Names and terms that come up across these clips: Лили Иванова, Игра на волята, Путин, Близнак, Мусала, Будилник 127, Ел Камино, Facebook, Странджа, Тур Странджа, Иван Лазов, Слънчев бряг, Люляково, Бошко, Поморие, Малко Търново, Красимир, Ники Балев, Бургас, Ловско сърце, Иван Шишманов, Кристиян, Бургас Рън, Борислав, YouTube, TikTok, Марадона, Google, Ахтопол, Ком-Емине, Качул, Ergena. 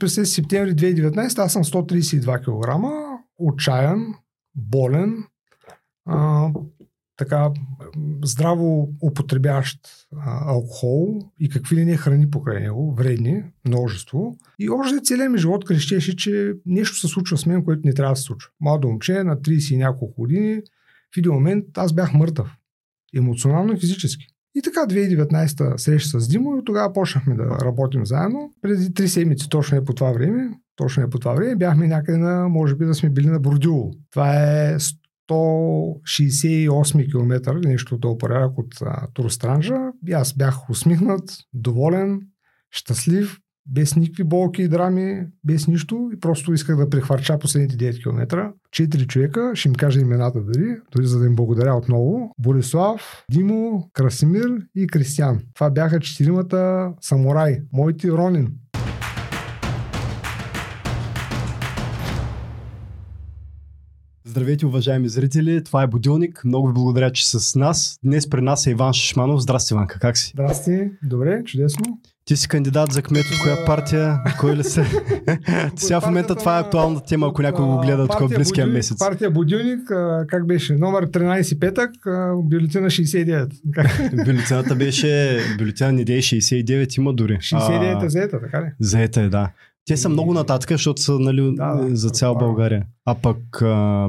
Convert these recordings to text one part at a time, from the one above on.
През септември 2019 аз съм 132 кг, отчаян, болен, така здраво употребяващ алкохол и какви ли не храни покрай него, вредни, множество. И още целият ми живот крещеше, че нещо се случва с мен, което не трябва да се случва. Младо момче на 30 и няколко години, в един момент аз бях мъртъв. Емоционално и физически. И така 2019-та среща с Димо и тогава почнахме да работим заедно. Преди 3 седмици точно е по това време, бяхме някъде на, може би да сме били на Бордио. Това е 168 км, нещо до порядък от Тур Странджа. И аз бях усмихнат, доволен, щастлив, без никакви болки и драми, без нищо. И просто исках да прехвърча последните 9 км. 4 човека, ще им кажа имената дори за да им благодаря отново. Борислав, Димо, Красимир и Кристиян. Това бяха 4-мата самураи, моите ронин. Здравейте, уважаеми зрители, това е Будилник. Много ви благодаря, че с нас. Днес при нас е Иван Шишманов. Здрасти, Иванка, как си? Здрасти, добре, чудесно. Ти си кандидат за кмет от коя партия? Кой ли се? Сега в момента това е актуална тема, ако някой го гледа от близкия месец. Партия Будилник, как беше? Номер 13 петък, бюлетина 69. Бюлетината беше, бюлетина не дей 69 има дори. 69 е заета, така ли? Заета е, да. Те са много нататък, защото са за цяла България. А пък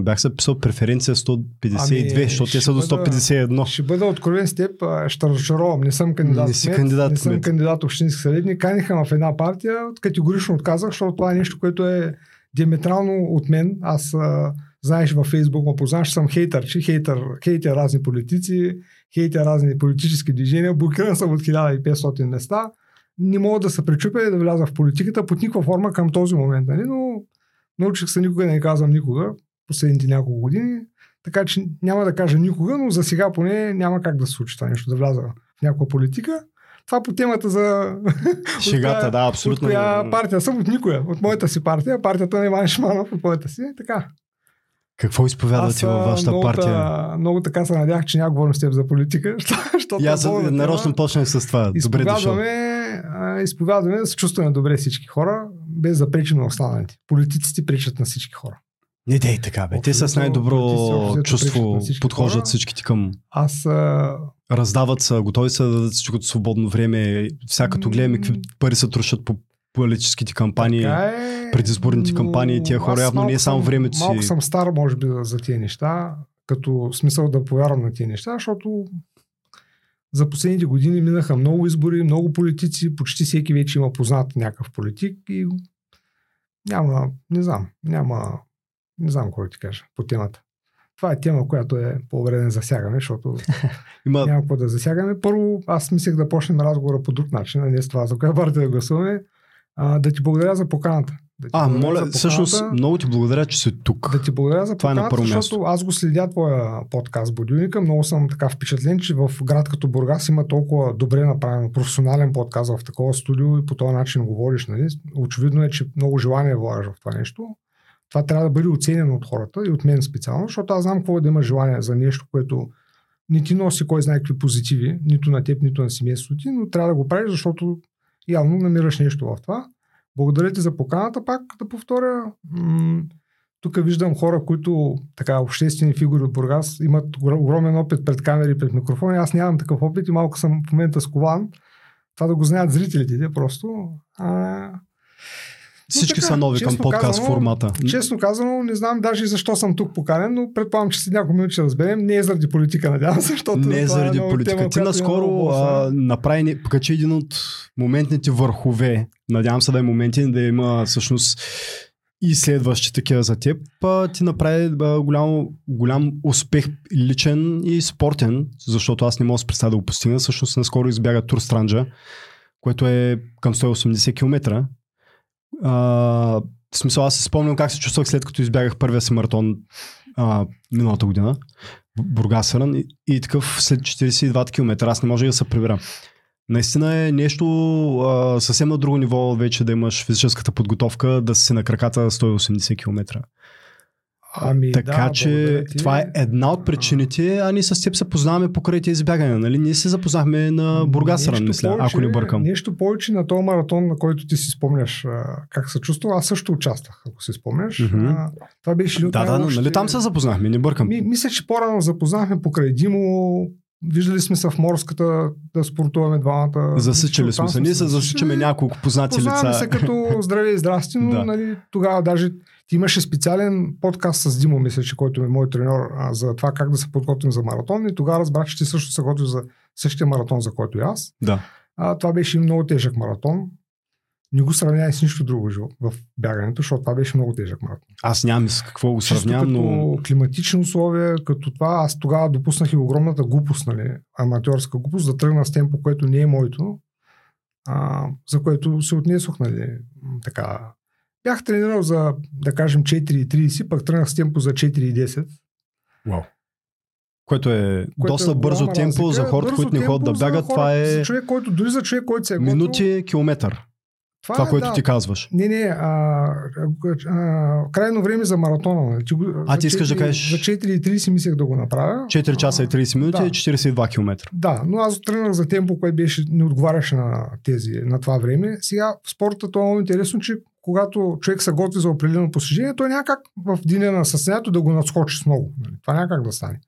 бях се писал преференция 152, защото те са до 151. Ще бъда откровен с теб, ще разочаровам. Не съм кандидат. Не съм кандидат общински съветник. Каниха ме в една партия, категорично отказах, защото това е нещо, което е диаметрално от мен. Аз, знаеш, във Facebook ме познаваш, съм хейтер разни политици, хейтер разни политически движения. Блокиран съм от 1500 места. Не мога да се пречупя и да вляза в политиката под никаква форма към този момент, нали? Но научих се никога, не казвам никога, последните няколко години, така че няма да кажа никога, но за сега поне няма как да се случи това нещо, да вляза в някаква политика. Това по темата за шегата, да, абсолютно. Партия съм от никоя, от моята си партия, партията на Иван Шишманов, от моята си, така. Какво изповядате във вашата партия? Много така се надях, че няма говорим с теб за политика. И аз нарочно почнах с това. Добре дошъл. Изповядваме да се чувстваме добре всички хора, без да пречим на останалите. Политиците пречат на всички хора. Не дей така, бе. Те с най-добро чувство подхождат всичките към... Раздават са, готови са да дадат всичкото свободно време. Всякато гледаме какви пари се трушат по политическите кампании, предизборните кампании, тия хора явно не е само времето си. Малко съм стар, може би, за тия неща, като смисъл да повярвам на тия неща, защото за последните години минаха много избори, много политици, почти всеки вече има познат някакъв политик и не знам какво ти кажа по темата. Това е тема, която е по-добре да засягаме, защото няма какво да засягаме. Първо, аз мислех да почнем разговора по друг начин, а не с това, за коя партия да гласуваме. Да ти благодаря за поканата. Моля, всъщност много ти благодаря, че си тук. Да ти благодаря за поканата, защото аз го следя твоя подкаст Будилника. Много съм така впечатлен, че в град като Бургас има толкова добре направен професионален подкаст в такова студио и по този начин говориш. Нали? Очевидно е, че много желание влагаш в това нещо. Това трябва да бъде оценено от хората и от мен специално, защото аз знам какво е да има желание за нещо, което не ти носи кой знае какви позитиви, нито на теб, нито на семейството ти, но трябва да го правиш, защото явно намираш нещо в това. Благодаря ти за поканата, пак да повторя. Тук виждам хора, които така обществени фигури от Бургас имат огромен опит пред камери, пред микрофони. Аз нямам такъв опит и малко съм в момента скован. Това да го знаят зрителите, те просто... Всички така, са нови към подкаст формата. Честно казано, не знам даже и защо съм тук поканен, но предполагам, че след няколко минути ще разберем. Не е заради политика, надявам се, защото... Не е заради политика. Тема, ти наскоро направи, покачи един от моментните върхове. Надявам се да е моменти, да има всъщност и следващи такива за теб. Ти направи голям успех личен и спортен, защото аз не мога да се представя да го постигна. Всъщност наскоро избяга Тур Странджа, което е към 180 км. В смисъл, аз се спомням как се чувствах след като избягах първия си маратон миналата година, Бургасъран, и такъв след 42 км, аз не може да се прибера. Наистина е нещо съвсем на друго ниво вече да имаш физическата подготовка да си на краката 180 км. Ами, така да, че това е една от причините, а ние с теб се познаваме покрай тези бягания, нали? Ние се запознахме на Бургас ран, мисля, ако не бъркам. Нещо повече на този маратон, на който ти си спомняш как се чувствал, аз също участвах, ако си спомняш. Mm-hmm. Това беше ли нали там се запознахме, не бъркам. Мисля, че по-рано запознахме покрай Димо. Виждали сме се в морската да спортуваме двамата. Засичали сме се. Ние се засичаме няколко познати лица. Познаваме се като здраве и здрасти, но нали, тогава даже ти имаше специален подкаст с Димо, мисля, че който е мой треньор, за това как да се подготвим за маратон. И тогава разбрах, че ти също се готвиш за същия маратон, за който и аз. Да. Това беше много тежък маратон. Не го сравнявай с нищо друго в бягането, защото това беше много тежък маратон. Аз нямам с какво го сравнявам, но... климатични условия, като това, аз тогава допуснах и огромната глупост, нали, аматьорска глупост, да тръгна с темпо, което не е моето, за което се отнесох, нали, така. Бях тренирал за, да кажем, 4.30, пък тръгнах с темпо за 4.10. Вау. Което е доста бързо темпо за хората, които не ходят да бягат. Това е... Дори за човек, който се е готов... Минути, километър. Това, което ти казваш. Крайно време за маратона. Ти искаш да кажеш... За 4.30 мислех да го направя. 4 часа и 30 минути и 42 км. Да, но аз тръгнах за темпо, което не отговаряше на това време. Сега в спорта това е много интересно, че когато човек се готви за определено постижение, той няма как в деня на състезанието да го надскочи с много. Това няма как да стане.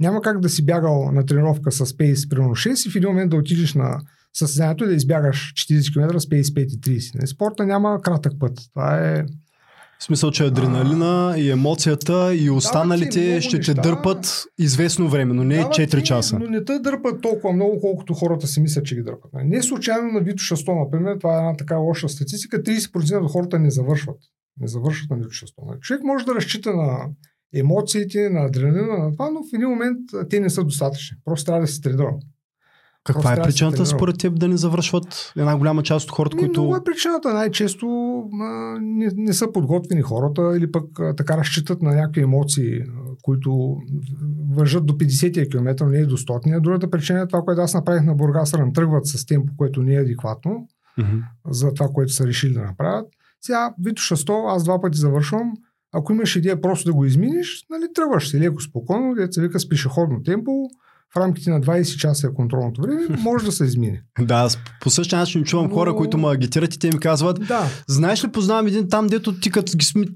Няма как да си бягал на тренировка с пейс примерно 6 и в един момент да отидеш на състезанието и да избягаш 40 км с 55 и 30. Спорта няма кратък път. Това е... В смисъл, че адреналина и емоцията и останалите ще те дърпат известно време, но не 4 часа. Но не те дърпат толкова много, колкото хората си мислят, че ги дърпат. Не случайно на Витоша 100, например, това е една така лоша статистика, 30% от хората не завършват. Не завършват на Витоша 100. Човек може да разчита на емоциите, на адреналина, на това, но в един момент те не са достатъчни. Просто трябва да се тренирам. Каква е причината според теб да не завършват една голяма част от хората, които... Много е причината. Най-често не са подготвени хората или пък така разчитат на някакви емоции, които вържат до 50-тия километър, не е до 100-тия. Другата причина е това, което аз направих на Бургас ран. Тръгват с темпо, което не е адекватно за това, което са решили да направят. Сега Витоша 100, аз 2 пъти завършвам. Ако имаш идея просто да го изминиш, нали, тръгваш си леко спокойно, деца вика с пешеходно темпо. В рамките на 20 часа е контролното време, може да се измине. Да, по същия начин чувам хора, които ме агитират и те ми казват, знаеш ли, познавам един там, дето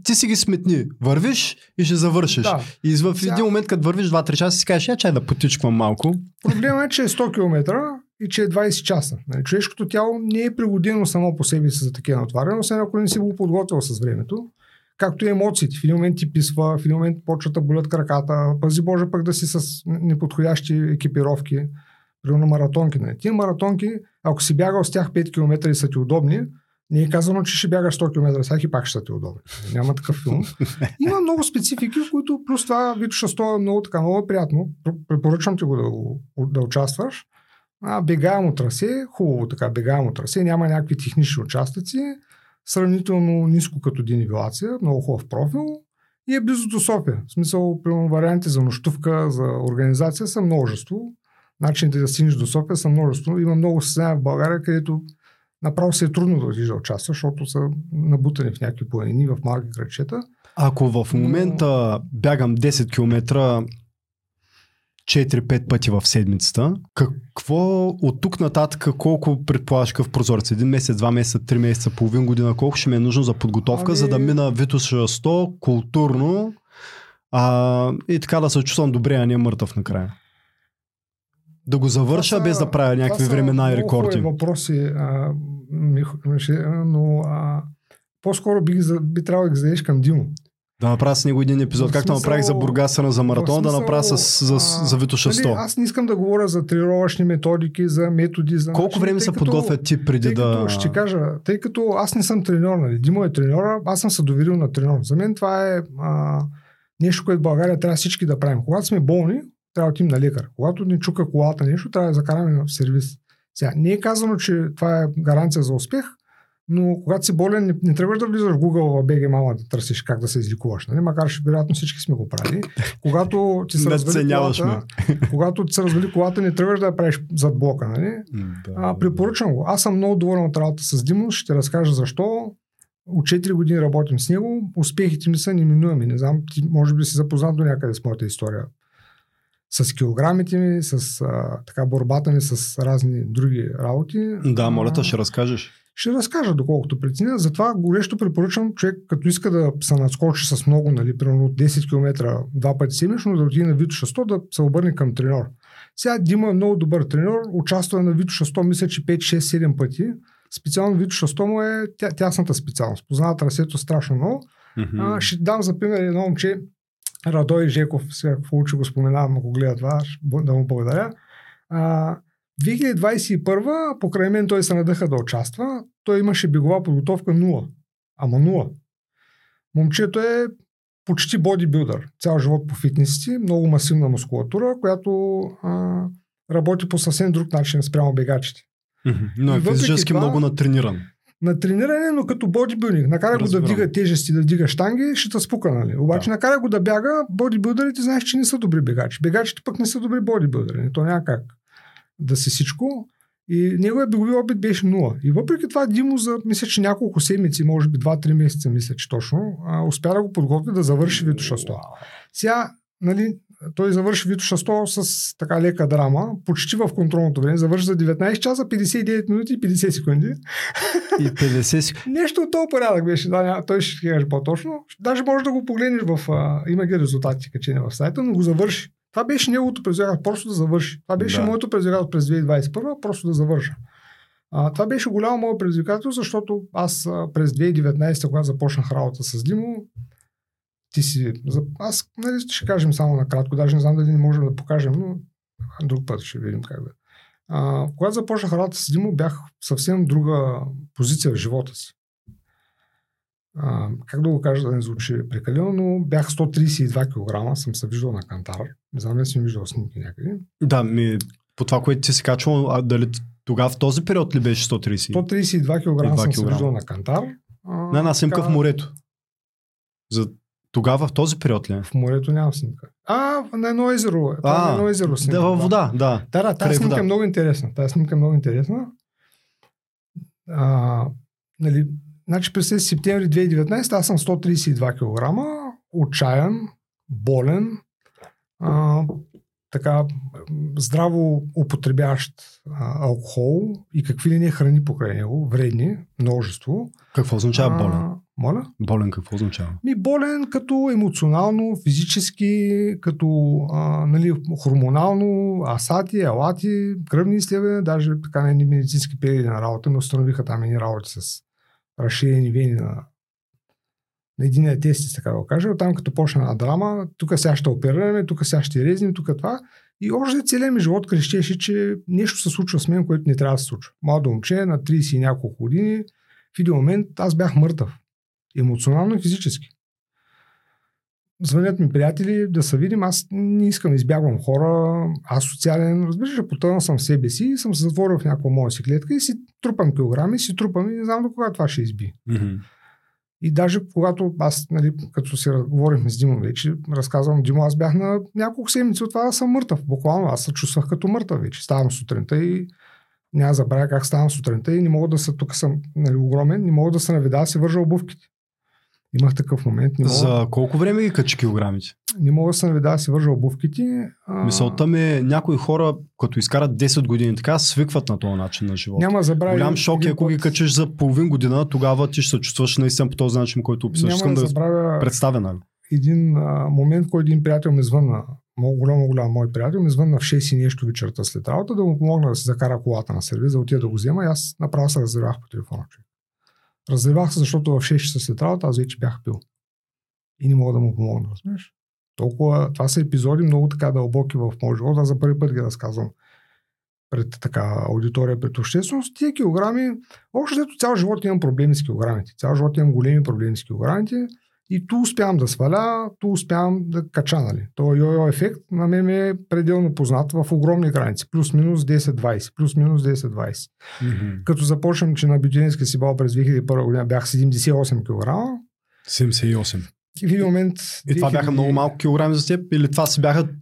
ти си ги сметни, вървиш и ще завършиш. Да. И в един момент, като вървиш 2-3 часа, си кажеш, чай да потичквам малко. Проблемът е, че е 100 км и че е 20 часа. Човешкото тяло не е пригодено само по себе си за такива натовареност, ако не си го подготвил с времето. Както и емоциите. В един момент ти писва, в един момент почват да болят краката. Пази Боже пък да си с неподходящи екипировки. Примерно маратонки. Тия маратонки, ако си бягал с тях 5 км и са ти удобни, не е казано, че ще бягаш 100 км с тях и пак ще са ти удобни. Няма такъв филм. Има много специфики, в които плюс това Витоша 100 е много, така, много приятно. Препоръчвам ти го да участваш. Бегаемо трасе, хубаво така, бегаемо трасе. Няма някакви технични участъци. Сравнително ниско като денивелация, много хубав профил и е близо до София. В смисъл, примерно варианти за нощувка, за организация са множество. Начините да стигнеш до София са множество. Има много състезания в България, където направо се е трудно да отидеш да участваш, защото са набутани в някакви планини, в малки крачета. Ако в момента бягам 10 км 4-5 пъти в седмицата, какво от тук нататък, колко предполагаш в прозорец? 1 месец, 2 месеца, 3 месеца, половин година, колко ще ми е нужно за подготовка, за да мина Витоша 100 културно и така да се чувствам добре, а не мъртъв накрая? Да го завърша без да правя някакви времена и рекорди. Това въпроси, но по-скоро би трябвало да ги зададеш към Димо. Да направя с него един епизод, както направих за Бургас ран за маратон, да направя за Витоша 100. Аз не искам да говоря за тренировъчни методики, за методи. Колко време се подготвят ти преди да... Ще кажа, тъй като аз не съм треньор, нали? Димо е треньора, аз съм се доверил на треньор. За мен това е нещо, което в България трябва всички да правим. Когато сме болни, трябва да отидем на лекар. Когато ни чука колата нещо, трябва да закараме в сервис. Сега, не е казано, че това е гаранция за успех, но когато си болен, не трябваш да влизаш в Google, BG Мама да търсиш как да се излекуваш. Нали? Макар че вероятно всички сме го правили. Когато ти се развали колата, не трябваш да я правиш зад блока. Нали? Препоръчвам го. Аз съм много доволен от работата с Димон. Ще разкажа защо. От 4 години работим с него. Успехите ми са неминуеми. Не знам, ти може би си запознат до някъде с моята история. С килограмите ми, с така борбата ми с разни други работи. Да, моля те, ще разкажеш. Ще разкажа доколкото преценя. Затова горещо препоръчвам човек, като иска да се надскочи с много, нали, примерно 10 км два пъти седмично, да отиде на Витоша 100, да се обърне към треньор. Сега Дима е много добър треньор, участва на Витоша 100, мисля, че 5, 6, 7 пъти. Специално Витоша 100 му е тясната специалност. Познава трасето страшно много. Mm-hmm. Ще дам за пример едно момче, Радой Жеков, сега получи го споменавам, ако гледа това, да му благодаря. 2021 покрай мен той се надъха да участва. Той имаше бегова подготовка 0. Ама 0. Момчето е почти бодибилдър. Цял живот по фитнесите, много масивна мускулатура, която работи по съвсем друг начин спрямо бегачите. Mm-hmm. Но е физически това, много натрениран. На трениране, но като бодибилдинг. Накара го да вдига тежести, да вдига штанги, ще те спука, нали? Обаче да. Накара го да бяга, бодибилдерите знаеш, че не са добри бегачи. Бегачите пък не са добри бодибилдери. То няма как да си всичко. И неговия бегови опит беше 0. И въпреки това Димо за, мисля, че няколко седмици, може би 2-3 месеца, мисля, че точно, успя да го подготви да завърши Витоша 100. Сега, нали, той завърши Витоша 100 с така лека драма, почти в контролното време, завърши за 19 часа, 59 минути и 50 секунди. И 50 секунди. Нещо от този порядък беше, да, той ще кажеш по-точно. Даже можеш да го погледнеш в... има ги резултати качени в сайта, но го завърши. Това беше неговото предизвикателство, просто да завърши. Това беше моето предизвикателство през 2021, просто да завърша. Това беше голямо мое предизвикателство, защото аз през 2019, когато започнах работа с Димо, аз, нали, ще кажем само накратко, даже не знам дали не можем да покажем, но друг път ще видим как да. Когато започнах работа с Димо, бях в съвсем друга позиция в живота си. Как да го кажа, да не звучи прекалено, но бях 132 кг, съм се виждал на кантар. Не знам, не съм виждал снимки някъде. Да, по това, което ти си качвал, дали тогава в този период ли беше 130? 132 кг съм се виждал на кантар. На една снимка в морето. За тогава в този период ли? В морето нямам снимка. На едно езеро. На едно езеро снимка. Да, във вода, да. Да, тази снимка е много интересна. Нали, значи през септември 2019 аз съм 132 кг, отчаян, болен, така здраво употребяващ алкохол и какви ли не храни покрай него, вредни, множество. Какво означава болен? Моля? Болен какво означава? Болен като емоционално, физически, като нали, хормонално, асати, алати, кръвни изследвания, даже така на едни медицински периоди на работа ми установиха там едни работи с разширени вени на единия тест, така да го кажа. Оттам като почна на драма, тук сега ще оперираме, тук сега ще резнем, тук това. И още целият ми живот крещеше, че нещо се случва с мен, което не трябва да се случва. Младо момче на 30 и няколко години, в един момент аз бях мъртъв. Емоционално и физически. Звънят ми приятели да се видим, аз не искам, избягвам хора, аз социален, разбираш, потънал съм в себе си и съм се затворил в някаква моя си клетка и си трупам килограми, и не знам до кога това ще изби. Mm-hmm. И даже когато аз, нали, като си говорихме с Димо вече, разказвам, Димо, аз бях на няколко седмици от това да съм мъртъв, буквално аз се чувствах като мъртъв вече. Ставам сутринта и няма забравя как ставам сутринта и не мога да се, тук съм, нали, огромен, не мога да се наведа, да си вържа обувките. Имах такъв момент. Не мога... За колко време ги качи килограмите? Не мога да се наведа, да си вържа обувките. Мисълта ми е, някои хора, като изкарат 10 години, така свикват на този начин на живота. Няма забравя. Голям шок е, ако ги качиш за половин година, тогава ти ще се чувстваш наистина по този начин, който описаш. Искам да представя, нали? Един момент, който един приятел ми звънна, много голям мой приятел, ми звънна в 6 и нещо вечерта след работа, да му помогна да се закара колата на сервиз, да отида да го взема, и аз направо се разревах по телефона. Разливах се, защото в 6 часа след работа аз вече бях пил. И не мога да му помогна, разбираш. Толкова, това са епизоди много така дълбоки в моя живот. Аз за първи път ги разказвам пред така аудитория, пред общественост. Тия килограми, общо взето цял живот имам проблеми с килограмите. Цял живот имам големи проблеми с килограмите. И ту успявам да сваля, ту успявам да кача, нали. Този йо-йо ефект на мен е пределно познат в огромни граници. Плюс-минус 10-20, плюс-минус 10-20. Mm-hmm. Като започвам, че на бютиненска си бал през 2001 година бях 78 кг. 78. в един момент... И това бяха много малко килограми за теб? Или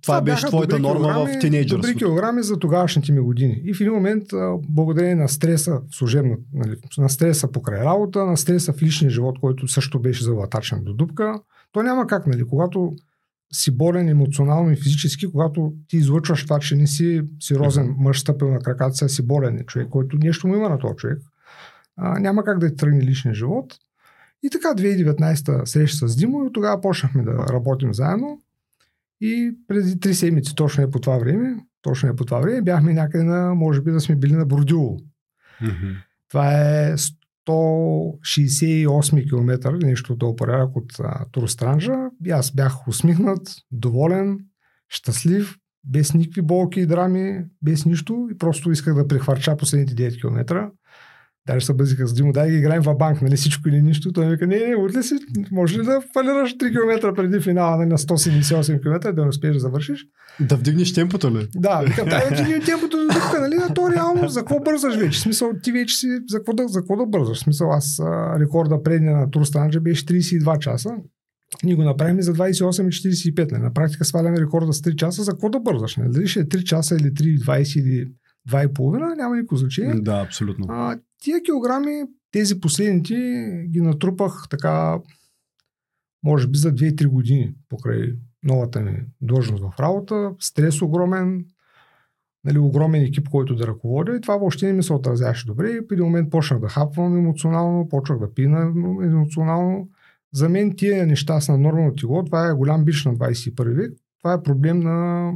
това беше твоята норма в тинейджерството? Добри килограми за тогавашните ми години. И в един момент, благодарение на стреса служебно, нали, на стреса покрай работа, на стреса в личния живот, който също беше залатачен до дупка, то няма как, нали, когато си болен емоционално и физически, когато ти излъчваш това, че не си сериозен мъж, стъпил на краката си, а си болен човек, който нещо му има на този човек, няма как да ти тръгне личния живот. И така 2019-та среща с Димо и тогава почнахме да работим заедно и преди 3 седмици точно е по това време бяхме някъде на, може би да сме били на Бордио. Mm-hmm. Това е 168 км нещо от порядък от Тур Странджа. Аз бях усмихнат, доволен, щастлив, без никакви болки и драми, без нищо и просто исках да прехвърча последните 9 км. Даже се бъзиха с Димо, дай ги играем в банк, нали всичко или нищо. Той ми каза, не, отли си, може ли да фалираш 3 км преди финала, нали, на 178 км, да не успееш да завършиш? Да вдигнеш темпото ли? Да, да вдигнеш темпото до дупка, нали, а то реално, за какво бързаш вече? В смисъл, ти вече си, за какво да бързаш? В смисъл, аз рекорда предния на Тур Странджа беше 32 часа. Ние го направихме за 28,45, нали. На практика сваляме рекорда с 3 часа, за какво да бързаш? Нали? Дали ще е 3 часа или 3,20 или 2,5, няма никакво значение. Да, абсолютно. Тия килограми, тези последните, ги натрупах така, може би за 2-3 години покрай новата ми длъжност в работа. Стрес огромен, нали, огромен екип, който да ръководя и това въобще не ми се отразяваше добре. И в един момент почнах да хапвам емоционално, почнах да пина емоционално. За мен тия неща са на нормално тегло. Това е голям бич на 21 век. Това е проблем на...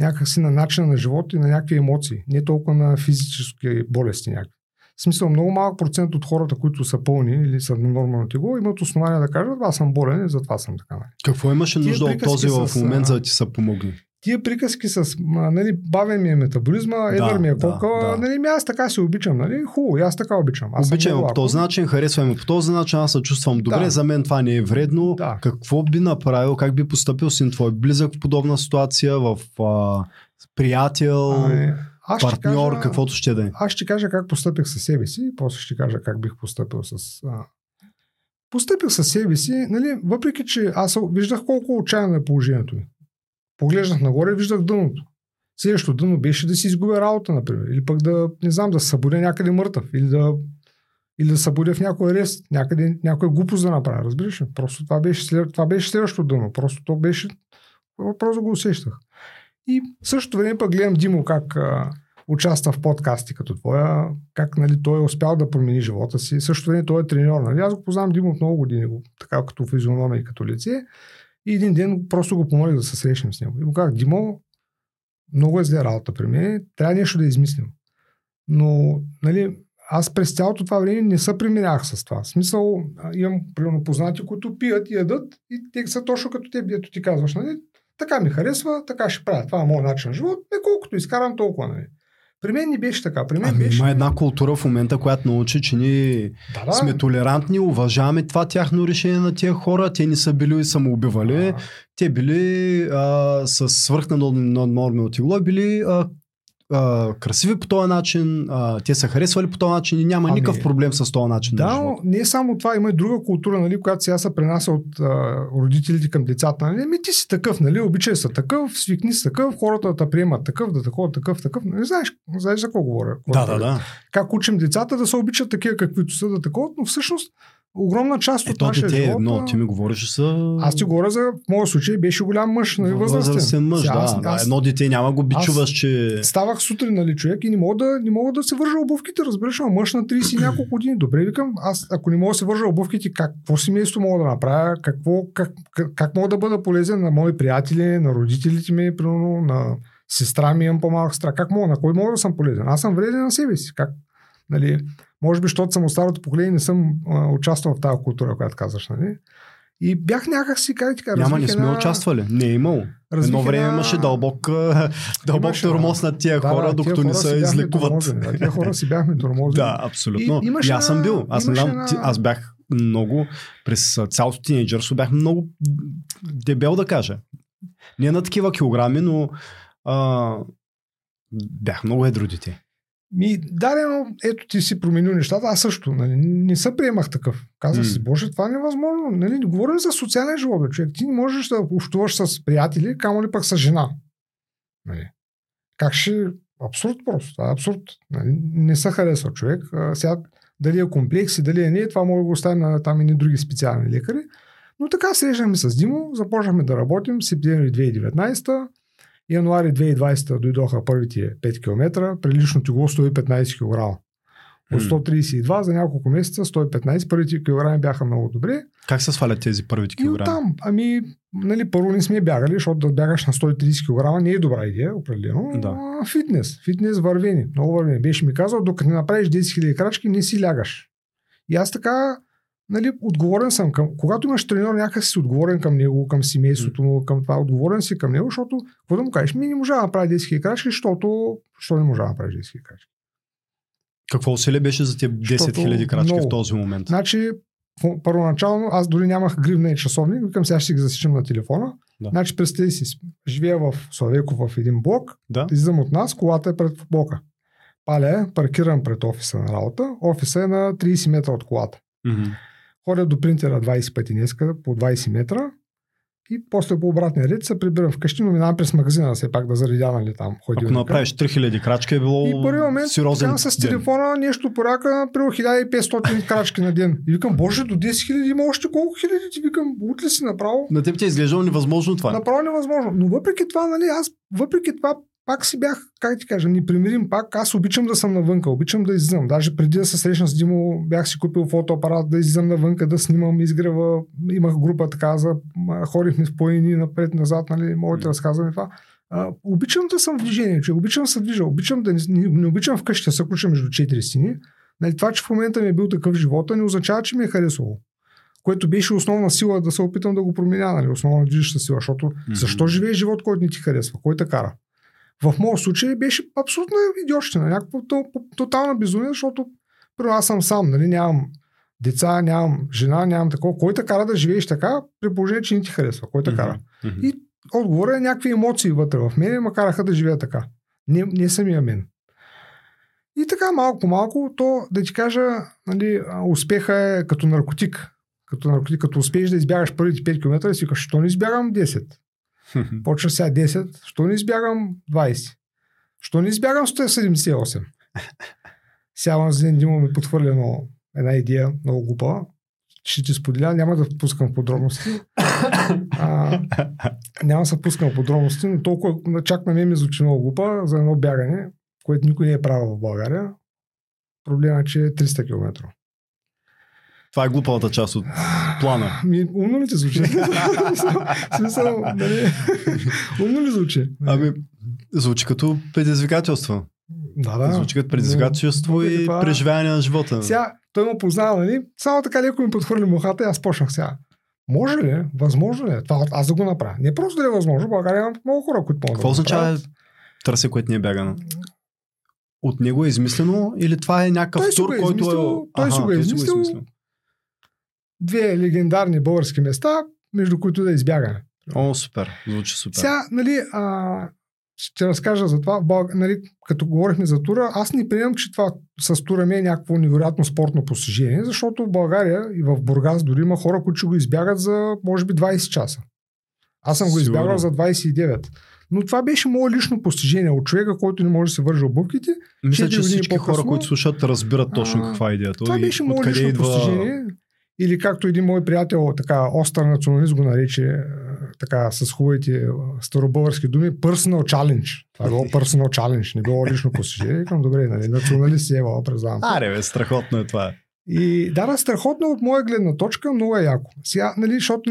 някакси на начина на живота и на някакви емоции. Не толкова на физически болести някакви. В смисъл, много малък процент от хората, които са пълни или са нормално тегло, имат основания да кажат, аз съм болен и затова съм така. Какво имаше нужда от този в момент, за да ти се помогне? Тия приказки с, нали, бавен ми е метаболизма, едър ми е колка, нали, аз така си обичам, нали, хубаво, аз така обичам. Аз обичам по този начин, харесваме по този начин, аз се чувствам добре, за мен това не е вредно. Да. Какво би направил, как би постъпил син твой близък в подобна ситуация, в приятел, партньор, кажа, каквото ще да е? Аз ще кажа как постъпих със себе си, после ще кажа как бих постъпил с... Постъпих със себе си, нали, въпреки че аз виждах колко отчаяно е положението ми. Поглеждах нагоре и виждах дъното. Следващото дъно беше да си изгубя работа, например. Или пък да, не знам, да се събудя някъде мъртъв. Или да събудя в някой арест. Някъде някоя глупост да направя. Разбираш ли? Просто това беше следващото дъно. Просто то беше... Просто го усещах. И в същото време пък гледам Димо как участва в подкасти като твоя. Как, нали, той е успял да промени живота си. В същото време той е треньор. Нали? Аз го познавам Димо от много години. Така като физиономия и като лице. И един ден просто го помолих да се срещнем с него. И му казах, Димо, много е зле работа при мен, трябва нещо да измислим. Но, нали, аз през цялото това време не се примирях с това. В смисъл, имам примерно познати, които пият и ядат и те са точно като те, ето ти казваш, нали, така ми харесва, така ще правя. Това е моят начин на живот, не колкото изкарам толкова, нали. При мен не беше така. При мен беше... Има една култура в момента, която научи, че ние сме толерантни, уважаваме това тяхно решение на тия хора. Те не са били самоубивали. Те били с свръхнаднормално тегло, били красиви по този начин, те са харесвали по този начин и няма никакъв проблем с този начин. Да, но не само това, има и друга култура, нали, която сега се пренася от родителите към децата. Нали, ами ти си такъв, нали, обичай са такъв, свикни си такъв, хората да те приемат такъв, да такова. Не знаеш за какво говоря. Да. Как учим децата да се обичат такива, каквито са, да такова, но всъщност огромна част от нашия живот. Едно, ти ми говориш за... Аз ти говоря за... В моя случай беше голям мъж, нали, възрастен мъж, аз, едно дете няма го бичуваш, че... Ставах сутрин, нали, човек и не мога да се вържа обувките, разбираш, а мъж на 30 няколко години. Добре, викам, аз ако не мога да се вържа обувките, какво семейство мога да направя, как мога да бъда полезен на мои приятели, на родителите ми, примерно, на сестра ми, имам по-малък сестра, как мога, на кой мога да съм полезен? Аз съм вреден на себе си, как, нали... Може би, защото съм от старото поколение, не съм участвал в тази култура, която казваш, нали? И бях някакси, как ти кажа... Няма, не сме участвали. Не е имало. Едно време имаше дълбок тормоз над тия хора, докато не се излекуват. Тия хора си бяхме тормозени. Да, абсолютно. И аз съм бил. Аз бях много... През цялото тинейджърство бях много дебел, да кажа. Не на такива килограми, но бях много едро дете. Да, ето ти си променил нещата, аз също. Нали, не се приемах такъв. Казах си, Боже, това е невъзможно. Нали, говорим за социален живот, човек. Ти не можеш да общуваш с приятели, камо ли пък с жена. Нали. Как ще... Абсурд просто. Това е абсурд. Нали, не се харесва човек. Сега, дали е комплекс и дали е не, това може да го оставим на там и не други специални лекари. Но така срещнахме с Димо, започнахме да работим. Септември 2019-та. Януари 2020 дойдоха първите 5 км, прилично тегло 115 кг. От 132 за няколко месеца 115, първите килограми бяха много добре. Как се свалят тези първите килограми? Там, ами, нали, първо не сме бягали, защото да бягаш на 130 кг не е добра идея, определено. Да. Фитнес вървени, много вървени. Беше ми казал, докато не направиш 10 000 крачки, не си лягаш. И аз така, нали, отговорен съм към... Когато имаш треньор, някак си отговорен към него, към семейството му, към това. Отговорен си към него, защото, когато му кажеш, ми не можа да направи 10 000 крачки, защото... Що не можа да направиш 10 000 крачки? Какво усилие беше за тия 10 000 крачки много в този момент? Значи, първоначално, аз дори нямах гривна и часовник, викам, сега ще ги засичам на телефона. Да. Значи, представи си, живея в Славейков в един блок, да, излизам от нас, колата е пред блока. Паля, паркирам пред офиса на работа, офиса е на 30 метра от колата. Ходя до принтера 20 пъти днеска, по 20 метра и после по обратния ред се прибирам вкъщи, но минавам през магазина, все пак да заредя, нали, там. Ако направиш 3000 крачки, е било сериозен ден. И първи момент, тогава с телефона нещо порака, при 1500 крачки на ден. И викам, Боже, до 10 000 има още колко хиляди, ти викам, утли си направо. На теб ти е изглеждало невъзможно това. Направо невъзможно. Но въпреки това, нали, аз въпреки това пак си бях, как ти кажа, непримирим пак. Аз обичам да съм навънка, обичам да излизам. Даже преди да се срещна с Димо, бях си купил фотоапарат, да излизам навънка, да снимам изгрева. Имах група така, хорихме в планини напред-назад, нали, мога да разказвам това. Обичам да съм в движение, че обичам да се движа, обичам да не обичам вкъщи да се куча между 4 стени. Нали, това, че в момента ми е бил такъв живота, не означава, че ми е харесало. Което беше основна сила да се опитам да го променя, нали, основна движеща сила, защото защо живееш живот, който не ти харесва, който те кара? В моят случай беше абсолютно идиотщина, някакво тотална безумие, защото аз съм сам, нали, нямам деца, нямам жена, нямам такова. Кой те кара да живееш така, при положение, че не ти харесва? Кой те кара? И отговорът е някакви емоции вътре в мене, ма караха да живея така. Не самия мен. И така малко по малко, то да ти кажа, нали, успеха е като наркотик. Като успееш да избягаш първите 5 км и си кажеш, що не избягам 10? Почва сега 10, що не избягам 20, що не избягам 178. Сега на ден Дима ми подхвърля една идея, много глупа, ще ти споделя, няма да впускам подробности, няма да се впускам подробности, но толкова чак на мен ми звучи много глупа за едно бягане, което никой не е правил в България. Проблема е, че е 300 км. Това е глупавата част от плана. Умно ли ти звучи? Смисъл, нали? Умно ли звучи? Ами, звучи като предизвикателство. Да. Звучи като предизвикателство и преживяване на живота. Сега, той ме познава, нали? Само така леко ми подхвърли мухата и аз почнах сега. Може ли? Възможно ли? Това аз да го направя. Не просто да е възможно, България има много хора, които могат да го направят. Какво означава трасе, което не е бягано? От него е измислено или това е някакъв тур, който е... Той си го е измислил. 2 легендарни български места, между които да избягаме. О, супер, звучи супер. Сега, нали, ще разкажа за това, нали, като говорихме за тура, аз не приемам, че това с тура ми е някакво невероятно спортно постижение, защото в България и в Бургас дори има хора, които го избягат за, може би, 20 часа. Аз съм го избягал за 29. Но това беше мое лично постижение от човека, който не може да се върже обувките. Мисля, че всички хора, които слушат, разбират точно каква е идеята. Това беше мое лично постижение. Или както един мой приятел, така остър националист го нарече, така с хубавите старобългарски думи, personal challenge. Това е било personal challenge, не било лично постижение. Викам, добре, нали, националист е във признавам. Аре бе, страхотно е това. И да, страхотно от моя гледна точка, много е яко. Сега, нали, защото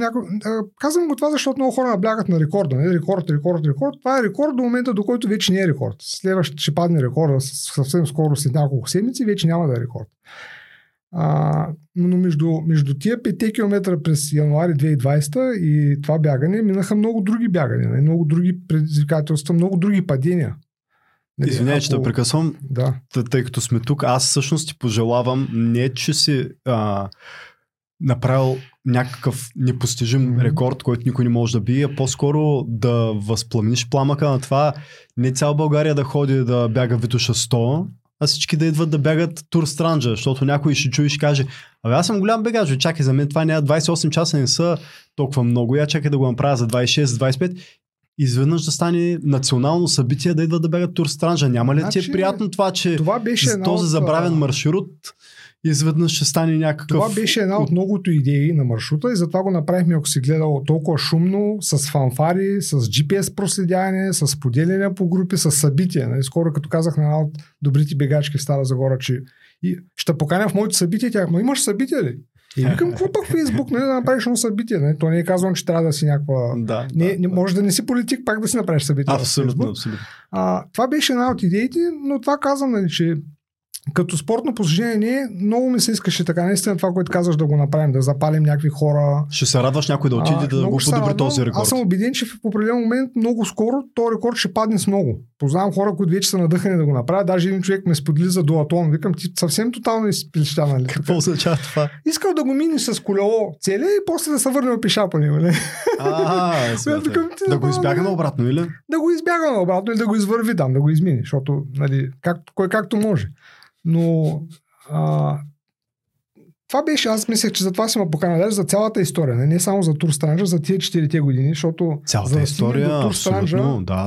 казвам го това, защото много хора наблягат на рекорда. Не? Рекорд. Това е рекорд до момента, до който вече не е рекорд. Следващ ще падне рекорда съвсем скоро, след няколко седмици, вече няма да е рекорд. Но между тия 5 км през януари 2020 и това бягане минаха много други бягания, много други предизвикателства, много други падения. Извинявай, че те прекъсвам, да. Тъй като сме тук, аз всъщност ти пожелавам не, че си направил някакъв непостижим рекорд, който никой не може да бие, а по-скоро да възпламениш пламъка на това не цяла България да ходи да бяга Витоша 100, а всички да идват да бягат Тур Странджа, защото някой ще чуи и ще каже: абе, аз съм голям бегач, чакай, за мен това няма 28 часа не са толкова много, я чакай да го направя за 26-25. Изведнъж да стане национално събитие да идват да бягат Тур Странджа. Няма ли ти е приятно това, че това беше за този забравен маршрут изведнъж ще стане някакъв... Това беше една от многото идеи на маршрута и затова го направихме, ако си гледал, толкова шумно, с фанфари, с GPS проследяване, с поделяне по групи, с събития. Скоро като казах на една от добрите бегачки в Стара Загора, че и ще поканя в моето събитие, тя казва: имаш събитие ли? И викам, какво пък Фейсбук, да направиш едно събитие? Не? То не е казвам, че трябва да си някаква... Да, може да не си политик, пак да си направиш събитие. Абсолютно, абсолютно. Това беше една от идеите, но това казвам, нали, че като спортно посещение, много ми се искаше така, наистина това, което казваш, да го направим, да запалим някакви хора. Ще се радваш някой да отиде да го подобри този рекорд. Аз съм убеден, че в определен момент много скоро този рекорд ще падне с много. Познавам хора, които вече са надъхани да го направят. Даже един човек ме сподели за дуатлон. Викам, ти съвсем тотално изпилища, нали? Какво означава това? Искал да го мини с колело целия и после да се върне пеша по него. Да го избягаме обратно, или? Да го избягаме обратно и да го извърви там, да го измини, защото кой както може. Но това беше, аз мислех, че за това си ме покана, даже за цялата история, не само за Тур Странджа, за тия 4-те години, защото цялата за история до Тур Странджа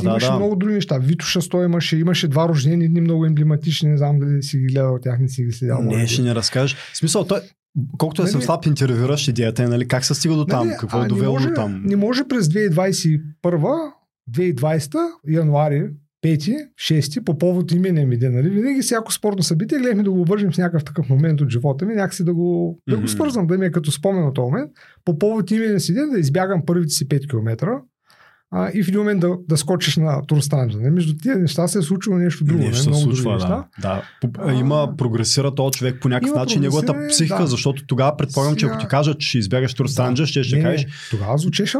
имаше много други неща. Витоша 100 имаше два рождени дни, много емблематични, не знам дали си ги гледал тях, не си ги следял. Не, ще ни разкажеш. В смисъл, той... Колкото съм слаб, интервюираш идеята, нали, как се стига до там, какво е довело до там. Не може през 2020 януари, 5-6, по повод именния ми ден. Нали? Винаги всяко спортно събитие гледахме да го обържим с някакъв такъв момент от живота ми, някакси да го свързвам, да ми е като спомен от този момент. По повод именния си ден да избягам първите си 5 км и в един момент да скочиш на Тур Странджа. Между тия неща се е случило нещо друго. Нещо се случва, да. Има прогресира този човек по някакъв начин, неговата психика, защото тогава предполагам, че ако ти кажат, че избягаш Тур Странджа, ще кажеш. Тогава звучеше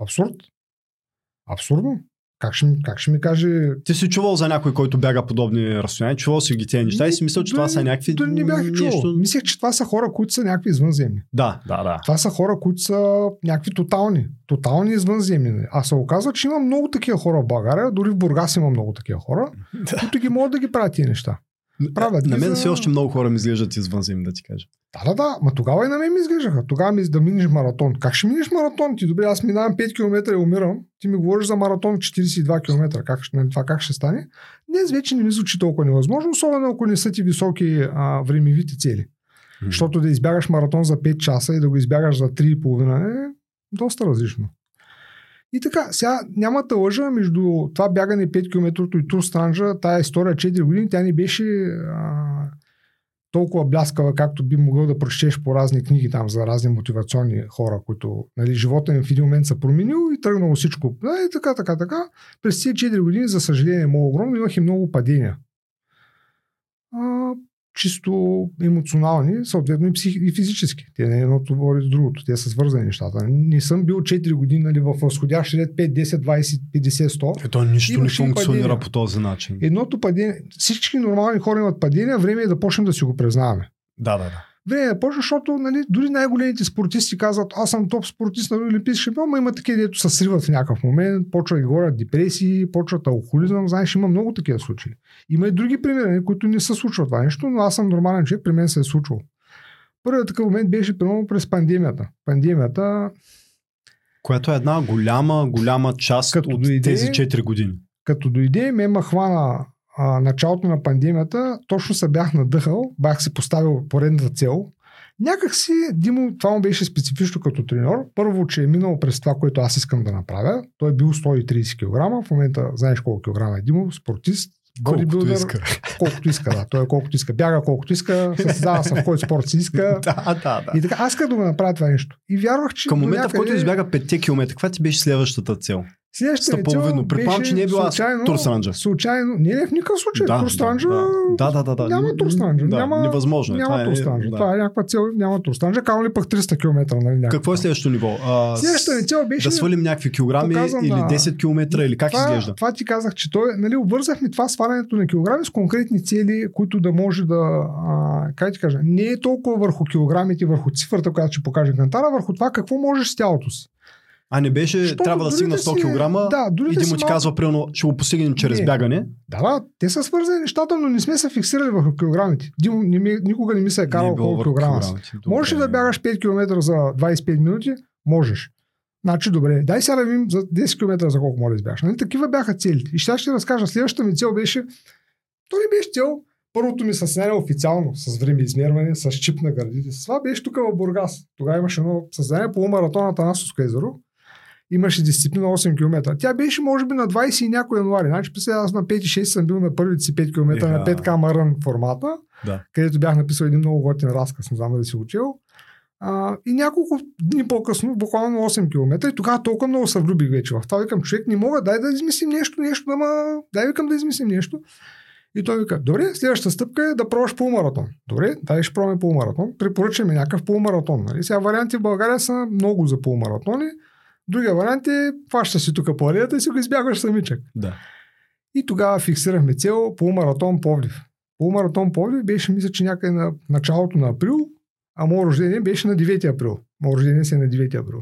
абсурдно. Абсурдно. Как ще ми каже... Ти си чувал за някой, който бяга подобни разстояния, чувал си ги тези неща и си мислял, че това са някакви... Не бях чувал. Мислех, че това са хора, които са някакви извънземни. Да. Това са хора, които са някакви тотални извънземни. А се оказва, че има много такива хора в България, дори в Бургас има много такива хора, които ги могат да ги правят тия неща. На мен все още много хора ми изглеждат извънземни, да ти кажа. Да, ма тогава и на мен ми изглеждаха. Тогава да минеш маратон. Как ще минеш маратон? Ти добре, аз минавам 5 км и умирам. Ти ми говориш за маратон 42 км. Това как ще стане? Днес вече не ми звучи толкова невъзможно, особено ако не са ти високи времевите цели. Защото да избягаш маратон за 5 часа и да го избягаш за 3,5 е доста различно. И така, сега няма да лъжа, между това бягане 5 км и Тур Странджа, тая история 4 години, тя не беше толкова бляскава, както би могъл да прочетеш по разни книги там за разни мотивационни хора, които, нали, живота им в един момент се променил и тръгнало всичко. И така. През тези 4 години, за съжаление, много огромно, имах и много падения. Чисто емоционални, съответно и физически. Те не едното говори с другото. Те са свързани нещата. Не съм бил 4 години, нали, в възходящ ред 5, 10, 20, 50, 100. Ето нищо не функционира падения по този начин. Едното падение. Всички нормални хора имат падения, време е да почнем да си го признаваме. Да. Време е да почнем, защото, нали, дори най-големите спортисти казват: аз съм топ спортист на олимпийски шампион, но има такива, дето се сриват в някакъв момент, почват да говорят депресии, почват алкохолизъм, знаеш, има много такива случаи. Има и други примери, които не се случват това нещо, но аз съм нормален човек, при мен се е случило. Първият такъв момент беше примерно през пандемията. Която е една голяма част от тези 4 години. Като дойде, ме хвана началото на пандемията, точно се бях надъхал, бях си поставил поредната цел. Някак си, Димо, това му беше специфично като треньор. Първо, че е минал през това, което аз искам да направя. Той е бил 130 кг. В момента, знаеш колко килограма е Димо, спортист. Колкото иска. Той е колкото иска. Бяга колкото иска, състезава се в който спорт си иска. И така, аз искам да го направя това нещо. И вярвах, че към момента, някъде... в който избяга 5 км, каква ти беше следващата цел? Следващата цел беше не е била Тур Странджа. Случайно. Не, в никакъв случай. Тур Странджа... Да. Няма Тур Странджа. Невъзможно. Няма Тур Странджа. Това е някаква цел. Няма Тур Странджа. Камо ли пък 300 км? Какво е следващото ниво? Следващата цел беше да свалим някакви килограми или 10 км или как изглежда? Това ти казах, че той, нали, обвързахме това свалянето на килограми с конкретни цели, които да може да... Как ти кажа? Не е толкова върху килограмите, върху цифрата, която ще покаже кантара, върху това какво можеш с тялото си. А не беше, що, трябва да стигна 100 кг, да, и ти му ти казва, примерно, ще го постигнем чрез бягане. Да, те са свързани нещата, но не сме се фиксирали върху килограмите. Димо, никога не ми се е карал колко килограма си. Можеш ли да бягаш 5 км за 25 минути? Можеш. Значи, добре, дай сега да видим за 10 км за колко може да избягаш. Нали, такива бяха целите. И ще разкажа, следващата ми цел беше, то не беше цел, първото ми състезание официално, с време измерване, с чип на гърдите. Това беше тук в Бургас. Тогава имаше едно състезание по маратона Танасовско езеро. Имаше дисциплина 8 км. Тя беше може би на 20 и някой януари. Значи сега аз на 5-6 съм бил на първите си 5 км на 5К мърън формата, където бях написал един много готин разказ, не знам да си учил. И няколко дни по-късно, буквално 8 км, и тогава толкова много се влюбих вече в това. Викам, човек, не мога, дай да измислим нещо, да измислим нещо. И той вика, добре, следващата стъпка е да пробваш полумаратон. Добре, дай ще пробваме полумаратон. Препоръчаме някакъв полумаратон. Нали? Сега варианти в България са много за полумаратони. Другия вариант е, фащаш си тук по алията и си го избягваш самичък. Да. И тогава фиксирахме цел полумаратон Пловдив. Полумаратон Пловдив беше, мисля, че някъде на началото на април, а моят рождение беше на 9 април. Моят рождение си е на 9 април.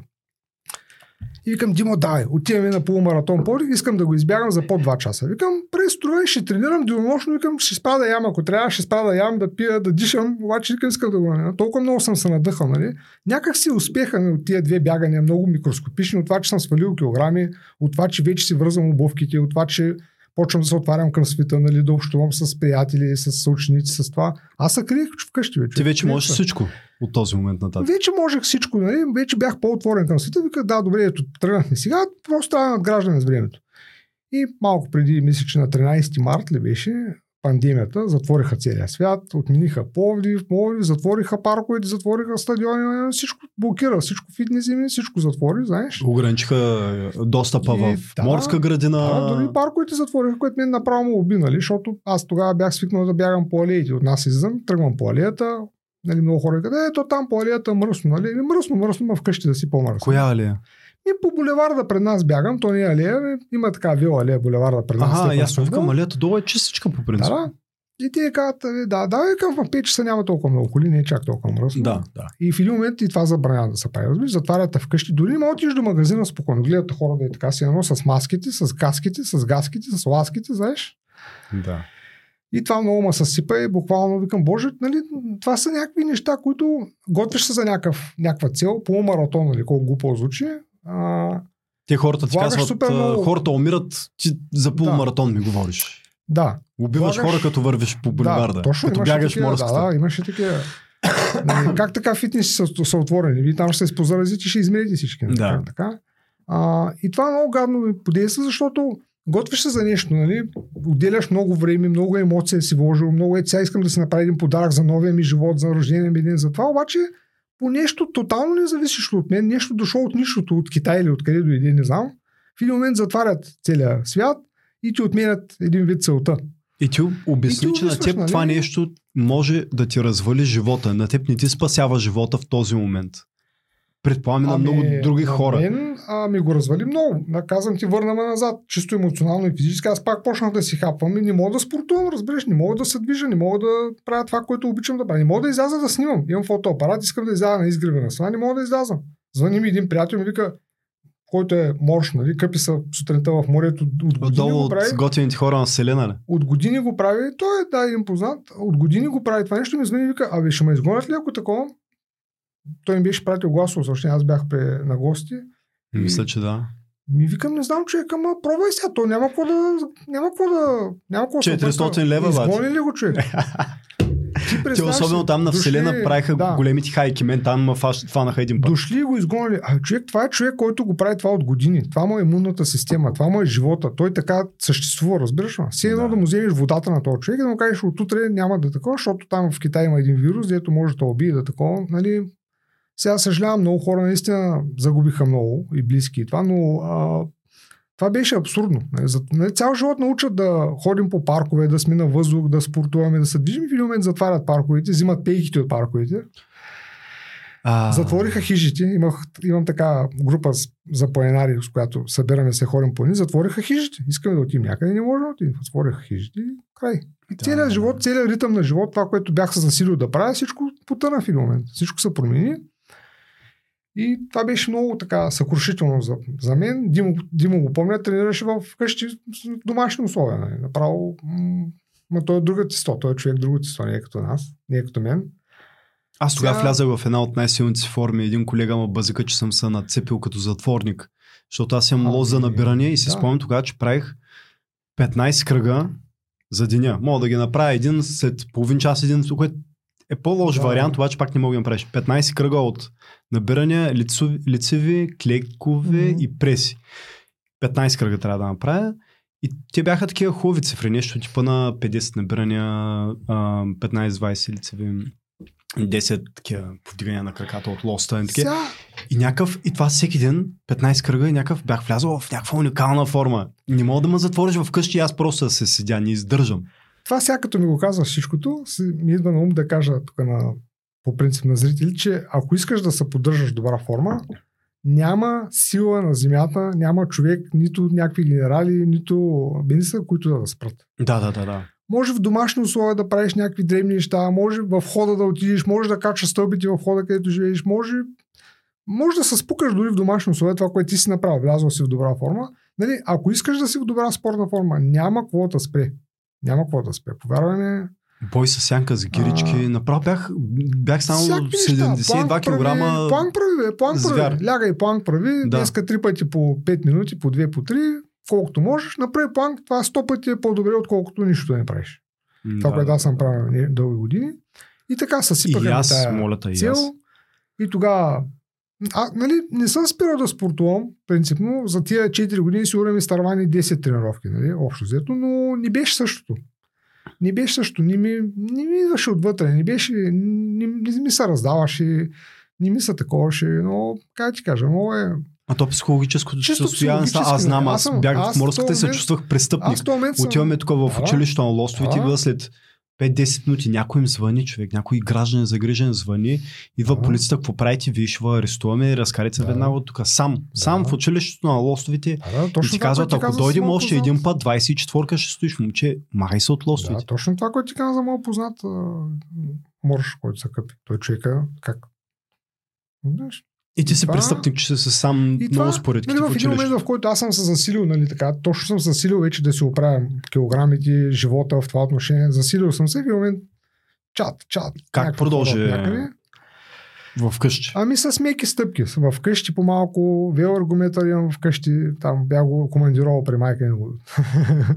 И викам, Димо, давай, отиваме на полумаратон Пловдив, искам да го избягам за под 2 часа. Викам, през труда ще тренирам денонощно, викам, ще спада ям, ако трябва, ще спада ям, да пия, да дишам, обаче викам, искам да го не. Толкова много съм се надъхал, нали? Някак си успехаме от тия две бягания, много микроскопични, от това, че съм свалил килограми, от това, че вече си връзвам обувките, от това, че почвам да се отварям към света, нали, да общувам с приятели, с ученици, с това. Аз се криех вкъщи вече. Ти вече можеш всичко от този момент нататък. Вече можех всичко, нали? Вече бях по-отворен към света. Вика, да, добре, ето, тръгнахме сега, просто трябва надграждане с времето. И малко преди, мисля, че на 13 март ли беше, пандемията, затвориха целия свят, отмениха Пловдив, затвориха парковете, затвориха стадиони, всичко блокира, всичко фитнес и всичко затвори, знаеш. Ограничиха достъпа и, в морска градина. Да, дори парковете затвориха, което мен направо му обинали, защото аз тогава бях свикнал да бягам по алеите. От нас излизам, тръгвам по алеята, нали, много хора казват, ето там по алеята мръсно, нали, или мръсно, ма вкъщи да си по-мръсно. Коя алея? И по булеварда пред нас бягам, то не е алея, има така вила алея, булеварда пред нас. Аха, ясно, към алеята долу е чистичка по принцип. Да, и те казват, да, към в 5 часа няма толкова много коли, не е чак толкова мръсно. Да. И в един момент и това забранява да се прави, разбираш, затварят вкъщи, дори не мога отиш до магазина спокойно, гледат хората и така си едно с маските, с каските, с гаските, с ласките, знаеш? Да. И това много ма съсипа и буквално викам, боже, нали, това са някакви неща, които готвиш се за някаква цел, полумаратон, нали, колко глупо звучи. Те хората ти казват, хората умират, ти за полумаратон ми говориш. Да. Убиваш хора, като вървиш по булеварда, като бягаш морската. Да, имаше такива. Как така фитнес са отворени? Вие там ще се позаразите и ще измерите всички. Да. Така. И това много гадно ми подейства, защото готвиш се за нещо, нали? Отделяш много време, много емоция си вложил, много сега искам да си направя един подарък за новия ми живот, за рождения ми ден, за това, обаче по нещо тотално не зависещо от мен, нещо дошло от нищото, от Китай или откъде дойде, не знам. В един момент затварят целия свят и ти отменят един вид целта. И ти обясни, че на теб, нали, това нещо може да ти развали живота. На теб не ти спасява живота в този момент. Предполагам на много други хора. Ми го развали много. Казвам ти, върнаме назад. Чисто емоционално и физически. Аз пак почнах да си хапвам и не мога да спортувам, разбираш. Не мога да се движа, не мога да правя това, което обичам да правя. Не мога да изляза да снимам. Имам фотоапарат, искам да изляза на изгреба на сна, не мога да излязам. Звъни ми един приятел и ми вика, който е морш, нали, къпи са сутринта в морето, от години го прави. От готините хора на селена, не? От години го прави, той е един познат, от години го прави това нещо, ми звъни и вика, абе, ще ме изгонят ли ако такова? Той ми беше пратил гласово, съобщение, аз бях на гости. Мисля, че да. Ми викам, не знам, човек, ама пробвай сега, то няма какво да... 400 лева, бати. Изгони ли го, човек? Те особено там на Вселена правиха големите хайки, мен там фанаха един път. Дошли и го изгонили. А човек, това е човек, който го прави това от години. Това му е имунната система, това му е живота. Той така съществува, разбираш ли? Все едно да му вземеш водата на този човек и да му кажеш, отутре няма да такова, защото там в Китай има един вирус, дето може да убие да такова, нали... Сега съжалявам, много хора наистина загубиха много и близки и това, но това беше абсурдно. Цял живот научат да ходим по паркове, да сме на въздух, да спортуваме, да се движим. В един момент затварят парковете, взимат пейките от парковете. Затвориха хижите. Имам така група за планинари, с която събираме се, ходим планини. Затвориха хижите. Искаме да отидем някъде, не можем да отидем. Затвориха хижите и край. И целият живот, целият ритъм на живот, това, което бях се засилил да правя, всичко потъна в един момент. Всичко се промени. И това беше много така съкрушително за мен. Димо го помня, тренираше в къщи домашни условия. Не? Направо, той е друга тесто, той е човек друго тесто, не е като нас, не е като мен. Аз тогава влязах в една от най-силните форми. Един колега ме бъзика, че съм се нацепил като затворник, защото аз имам лоза набиране и се спомням тогава, че правих 15 кръга за деня. Мога да ги направя един след половин час, един, което е по-лош вариант, обаче пак не мога да направиш. 15 кръга от набирания, лицеви, клекове и преси. 15 кръга трябва да направя. И те бяха такива хубави цифри, нещо типа на 50 набирания, 15-20 лицеви, 10 такива повдигания на краката от лоста. И някакъв, и това всеки ден, 15 кръга, и някакъв бях влязъл в някаква уникална форма. Не мога да ме затвориш вкъщи, аз просто да се седя, не издържам. Това сега като ми го казваш всичкото, ми идва на ум да кажа тук по принцип на зрители, че ако искаш да се поддържаш добра форма, няма сила на земята, няма човек, нито някакви генерали, нито бенеса, които да спрат. Да. Може в домашни условия да правиш някакви древни неща, може в хода да отидеш, може да качаш стълбите в хода, където живееш, може да се спукаш дори в домашни условия това, което ти си направил, влязъл си в добра форма. Нали, ако искаш да си в добра спортна форма, няма какво да спре. Повярваме. Бой със сянка за гирички. Направо бях само 72 килограма. Планк прави. Лягай планк прави. Да. Днеска 3 пъти по 5 минути, по 2, по 3. Колкото можеш, направи планк. Това 100 пъти е по-добре, отколкото нищо не правиш. Това, което аз съм правил дълги години. И така съсипаха на тази цел. И тогава... Нали, не съм спирал да спортувам, принципно. За тия 4 години сигурно ми старвани 10 тренировки, нали, общо взето, но не беше същото. Не ми идваше отвътре, не ми се раздаваше, не ми се таковаше, но как ти кажа, много е... А то психологическото състояние, аз знам, аз бях в морската и се чувствах престъпник. Отиваме тук в училище на лостовите, идва след 5-10 минути някой им звъни, човек, някой гражданин загрижен звъни, идва полицията, какво правите, вие ще арестуваме, разкарите веднага от тук. Сам в училището на лостовите и ти казват, ако дойдем още един път, 24-ка ще стоиш, момче, махай се от лостовите. Да, точно това, което ти каза, моят познат морш, който се къпи. Той човека, как? И ти си престъпник, че си сам много според като в училището. В един момент, в който аз съм се засилил, нали така, точно съм засилил вече да си оправя килограмите, живота в това отношение. Засилил съм се в един момент чат. Как продължи в къщи? Ами с меки стъпки. В къщи по-малко, велоаргометър имам в къщи, там бях го командировал при майка ми.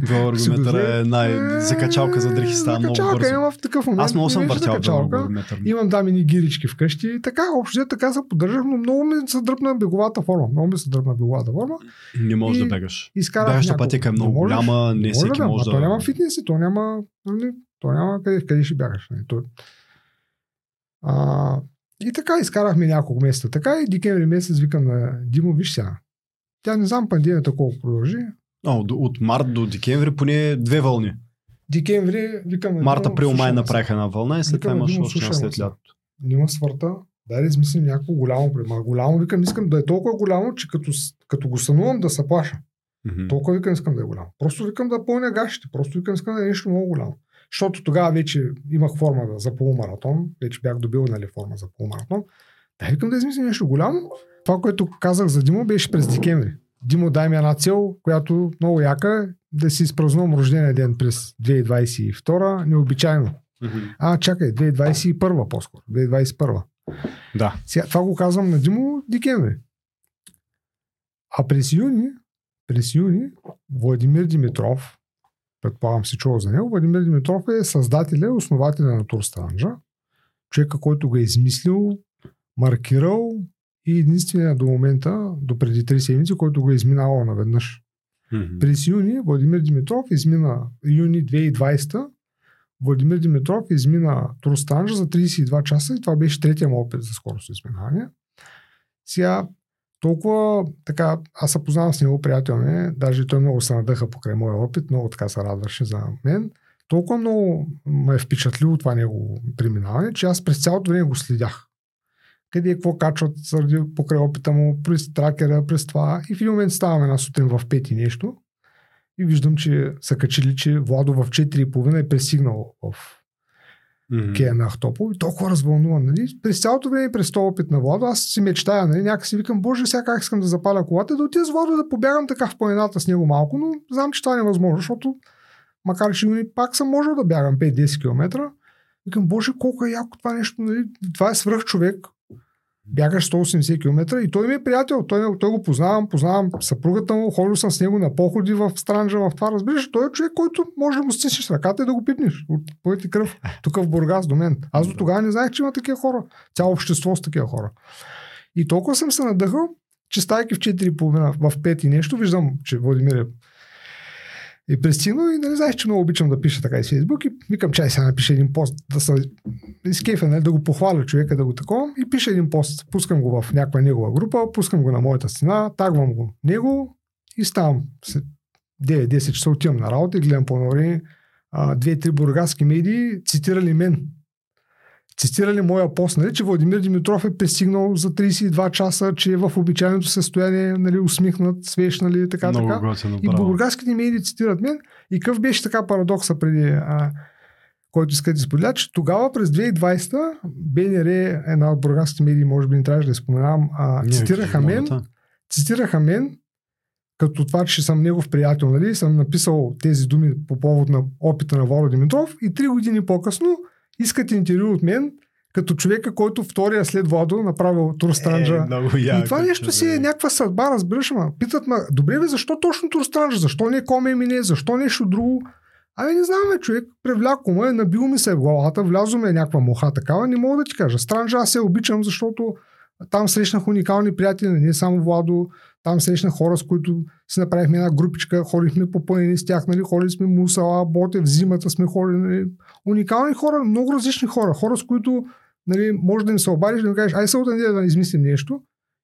Велоаргометър е закачалка за дрехиста, много бързо. Имам в такъв момент. Аз много съм въртял велоаргометър. Имам мини гирички в къщи. Така, общо така се поддържах, но много ми се дръпна беговата форма. Не можеш да бегаш. Бегаща пътека е много голяма, не всеки може да... То няма фитнес и то няма къде ще бягаш. И така изкарахме няколко месеца. Така и декември месец викам на Димо, виж сега. Тя не знам пандемията колко продължи. От март до декември поне две вълни. Декември викам на Димо. Март, април, май направиха една вълна и след това имаш още след лятото. Нима свърта, дай да измислим някакво голямо. Голямо викам, искам да е толкова голямо, че като го сънувам да се плаша. Толкова викам, искам да е голямо. Просто викам да пълня гащите. Просто викам, искам да е нещо много голямо. Защото тогава вече имах форма за полумаратон, вече бях добил форма за полумаратон. Да, викам да измисля нещо голямо. Това, което казах за Димо, беше през декември. Димо, дай ми една цел, която много яка, да си изпразнувам рождения ден през 2022, необичайно. Чакай, 2021 по-скоро, 2021. Да. Сега, това го казвам на Димо декември. А през юни Владимир Димитров, предполагам си чува за него, Владимир Димитров е създателя, основателя на Тур Странджа. Човека, който го е измислил, маркирал и единствения до момента, до преди 3 седмици, който го е изминавал наведнъж. През юни Владимир Димитров измина, юни 2020, Владимир Димитров измина Тур Странджа за 32 часа и това беше третия му опит за скоростно изминаване. Сега толкова така, аз се познавам с него, приятел ми, даже той много се надъха покрай моя опит, много така се радваше за мен. Толкова много ме е впечатлило това негово преминаване, че аз през цялото време го следях. Къде какво качват покрай опита му, през тракера, през това. И в един момент ставам една сутрин в 5 и нещо и виждам, че са качили, че Владо в 4,5 е пресигнал в кея на Ахтопол и толкова развълнуван. Нали? През цялото време през този опит на Владо, аз си мечтая, нали? Някак си викам, боже, сега как искам да запаля колата, да отида с Владо да побягам така в планината с него малко, но знам, че това е невъзможно, защото макар че пак съм можел да бягам 5-10 км. Викам, боже, колко е яко това нещо, нали? Това е свръх човек. Бягаш 180 км и той ми е приятел, той го познавам съпругата му, ходил съм с него на походи в Странджа, в това, разбираш, той е човек, който може да му стиснеш ръката и да го пипнеш от пъти кръв, тук в Бургас до мен. Аз до тогава не знаех, че има такива хора, цяло общество с такива хора. И толкова съм се надъхал, че стайки в 4,5, в 5 и нещо, виждам, че Владимир е пристигнал и нали знаеш, че много обичам да пиша така и в Фейсбук и викам, чай сега напиша един пост, да се изкейфа, нали, да го похваля човека, да го такова и пиша един пост, пускам го в някаква негова група, пускам го на моята стена, тагвам го него и ставам 9-10 часа, отивам на работа и гледам по време 2-3 бургаски медии цитирали мен. Цитирали моя пост, нали, че Владимир Димитров е пристигнал за 32 часа, че е в обичайното състояние, нали, усмихнат, свеж, нали, така. И бургаските медии цитират мен. И какъв беше така парадокса преди, който иска да споделя, че тогава през 2020 БНР, една от бургаските медии, може би не трябваше да споменавам, цитираха мен, като това, че съм негов приятел, нали, съм написал тези думи по повод на опита на Владо Димитров и 3 години по-късно искат интервю от мен, като човека, който втория след Владо направил Тур Странджа. И това нещо си е някаква съдба, разбираш, ма. Питат ме, добре бе, защо точно Тур Странджа? Защо не Ком-Емине? Защо нещо друго? Абе не знам, бе, човек, превляко ме, набил ми се в главата, влязо ме някаква муха такава, не мога да ти кажа. Странджа аз се обичам, защото там срещнах уникални приятели, не само Владо, там срещнах хора, с които си направихме една групичка, ходихме по планини с тях, нали, ходили сме Мусала, Ботев, зимата сме ходили, нали, уникални хора, много различни хора, хора с които, нали, може да им се обадиш, да им кажеш, айде се отъндия да измислим нещо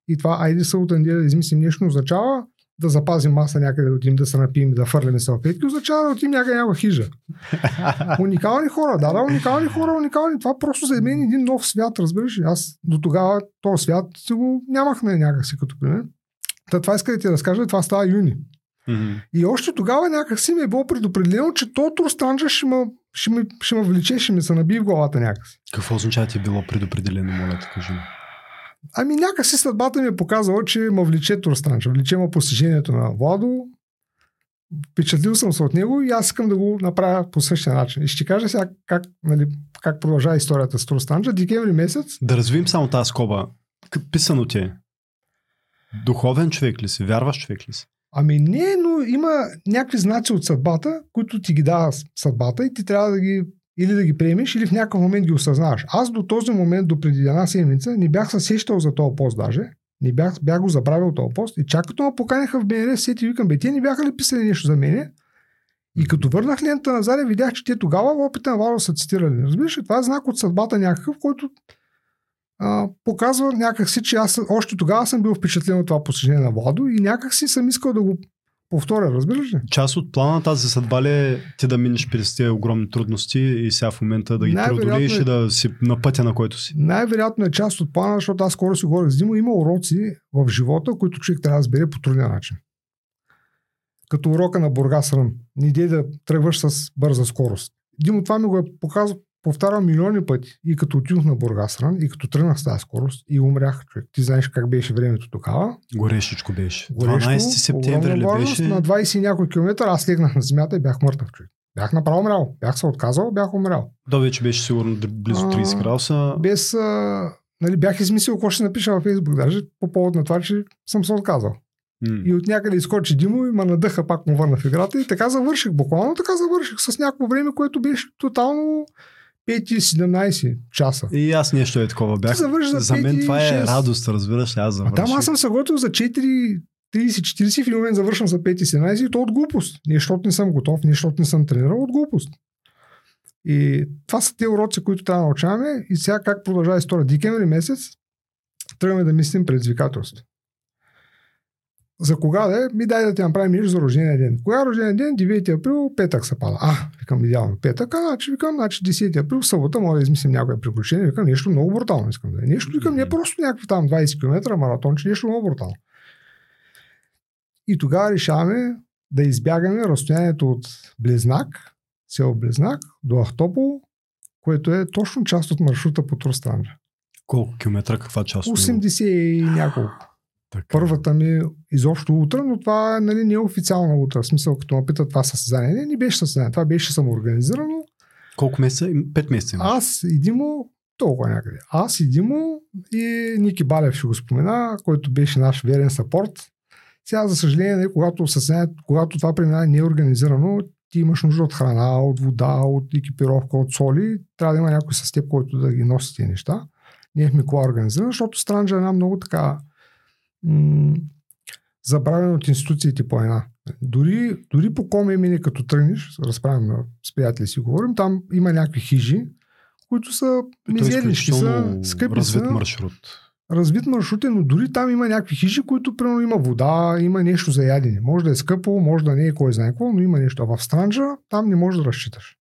и това айде се отъндия да измислим нещо означава да запазим маса някъде, да отим да се напием, да фърляме салфетки, означава да отим някъде някаква хижа. Уникални хора, да, уникални хора, уникални. Това просто за мен е един нов свят, разбираш. Аз до тогава този свят си го нямах на някакси като пример. Та това иска да ти разкажа, това става юни. Mm-hmm. И още тогава някакси ми е било предопределено, че то Тур Странджа ще ме влече, ще ми се набие в главата някакси. Какво означава ти е било предопределено, моля да кажа? Ами някакси съдбата ми е показала, че ме влече Тур Странджа, влече ме постижението на Владо, впечатлил съм се от него и аз искам да го направя по същия начин. И ще кажа сега как, нали, как продължава историята с Тур Странджа. Декември месец. Да развием само тази скоба. Писано ти е. Духовен човек ли си? Вярваш човек ли си? Ами не, но има някакви знаци от съдбата, които ти ги дава съдбата и ти трябва да ги или да ги приемеш, или в някакъв момент ги осъзнаваш. Аз до този момент, до преди една седмица, не бях се сещал за този пост даже. Не бях го забравил този пост. И чак като ме поканиха в БНР, сети викам, бе, те не бяха ли писали нещо за мене? И като върнах лента назад, видях, че те тогава в опита на Варо са цитирали. Разбираш ли, това е знак от съдбата някакъв, който показва някакси, че аз още тогава съм бил впечатлен от това посещение на Владо и някакси съм искал да го повторя, разбираш ли? Част от плана тази съдба ли ти да минеш през тези огромни трудности и сега в момента да ги преодолееш и да си на пътя, на който си? Най-вероятно е част от плана, защото аз скоро си говорих с Димо, има уроци в живота, които човек трябва да сбере по труден начин. Като урока на Бургас Рън. Не идей да тръгваш с бърза скорост. Димо това ми го е показал. Повтарям милиони пъти и като отидох на Бургас Рън, и като тръгнах с тази скорост и умрях, човек. Ти знаеш как беше времето тогава. Горещичко беше. 12 септември ли беше? На 20 и някой километър аз легнах на земята и бях мъртъв, човек. Бях направо умрял. Бях се отказал, бях умрял. Да, вече беше сигурно близо 30 градуса. Без, нали, бях измислил какво ще напиша във Фейсбук даже по повод на това, че съм се отказал. И от някъде изкочи Димо и ме надъха, пак му върна в играта и така завърших. Буквално така завърших с някакво време, което беше тотално 5-17 часа. И аз нещо е такова бях. За мен това е радост, разбираш ли, аз завърших. А там аз съм се готвил за 4:30-40, в един момент завършвам за 5:17 и то от глупост. Защото не съм готов, защото не съм тренирал, от глупост. И това са те уроци, които трябва да научаваме и сега как продължава история. Декември месец тръгваме да мислим предизвикателство. За кога да е? Ми дай да ти направим нещо за рождения ден. Кога рождения ден? 9 април, петък се пада. Викам идеално петък, значи 10 април, събота, може да измислим някоя приключение. Викам нещо много брутално искам да е. Нещо, викам, не просто някакви там 20 км маратон, че нещо много брутално. И тогава решаваме да избягаме разстоянието от Близнак, село Близнак, до Ахтопол, което е точно част от маршрута по Тур Странджа. Колко километра, каква част? 80 и няколко. Така. Първата ми изобщо утра, но това нали, не е официална утра. В смисъл, като ме питат това състезание. Не, не беше състезание, това беше самоорганизирано. Колко месеца? 5 месеца имаш. Аз и Димо, толкова някъде. Аз и Димо и Ники Балев ще го спомена, който беше наш верен съпорт. Сега, за съжаление, когато това премина не е организирано, ти имаш нужда от храна, от вода, от екипировка, от соли. Трябва да има някой с теб, който да ги носи тези неща. Ние в Микола организиран, защото Странджа е една много така забравена от институциите планина. Дори по Ком-Емине като тръгнеш, разправям с приятели си говорим, там има някакви хижи, които са мизернички, са скъпи. Развит маршрут. Развит маршрут е, но дори там има някакви хижи, които примерно има вода, има нещо за ядене. Може да е скъпо, може да не е кой знае какво, но има нещо. А в Странджа там не можеш да разчиташ.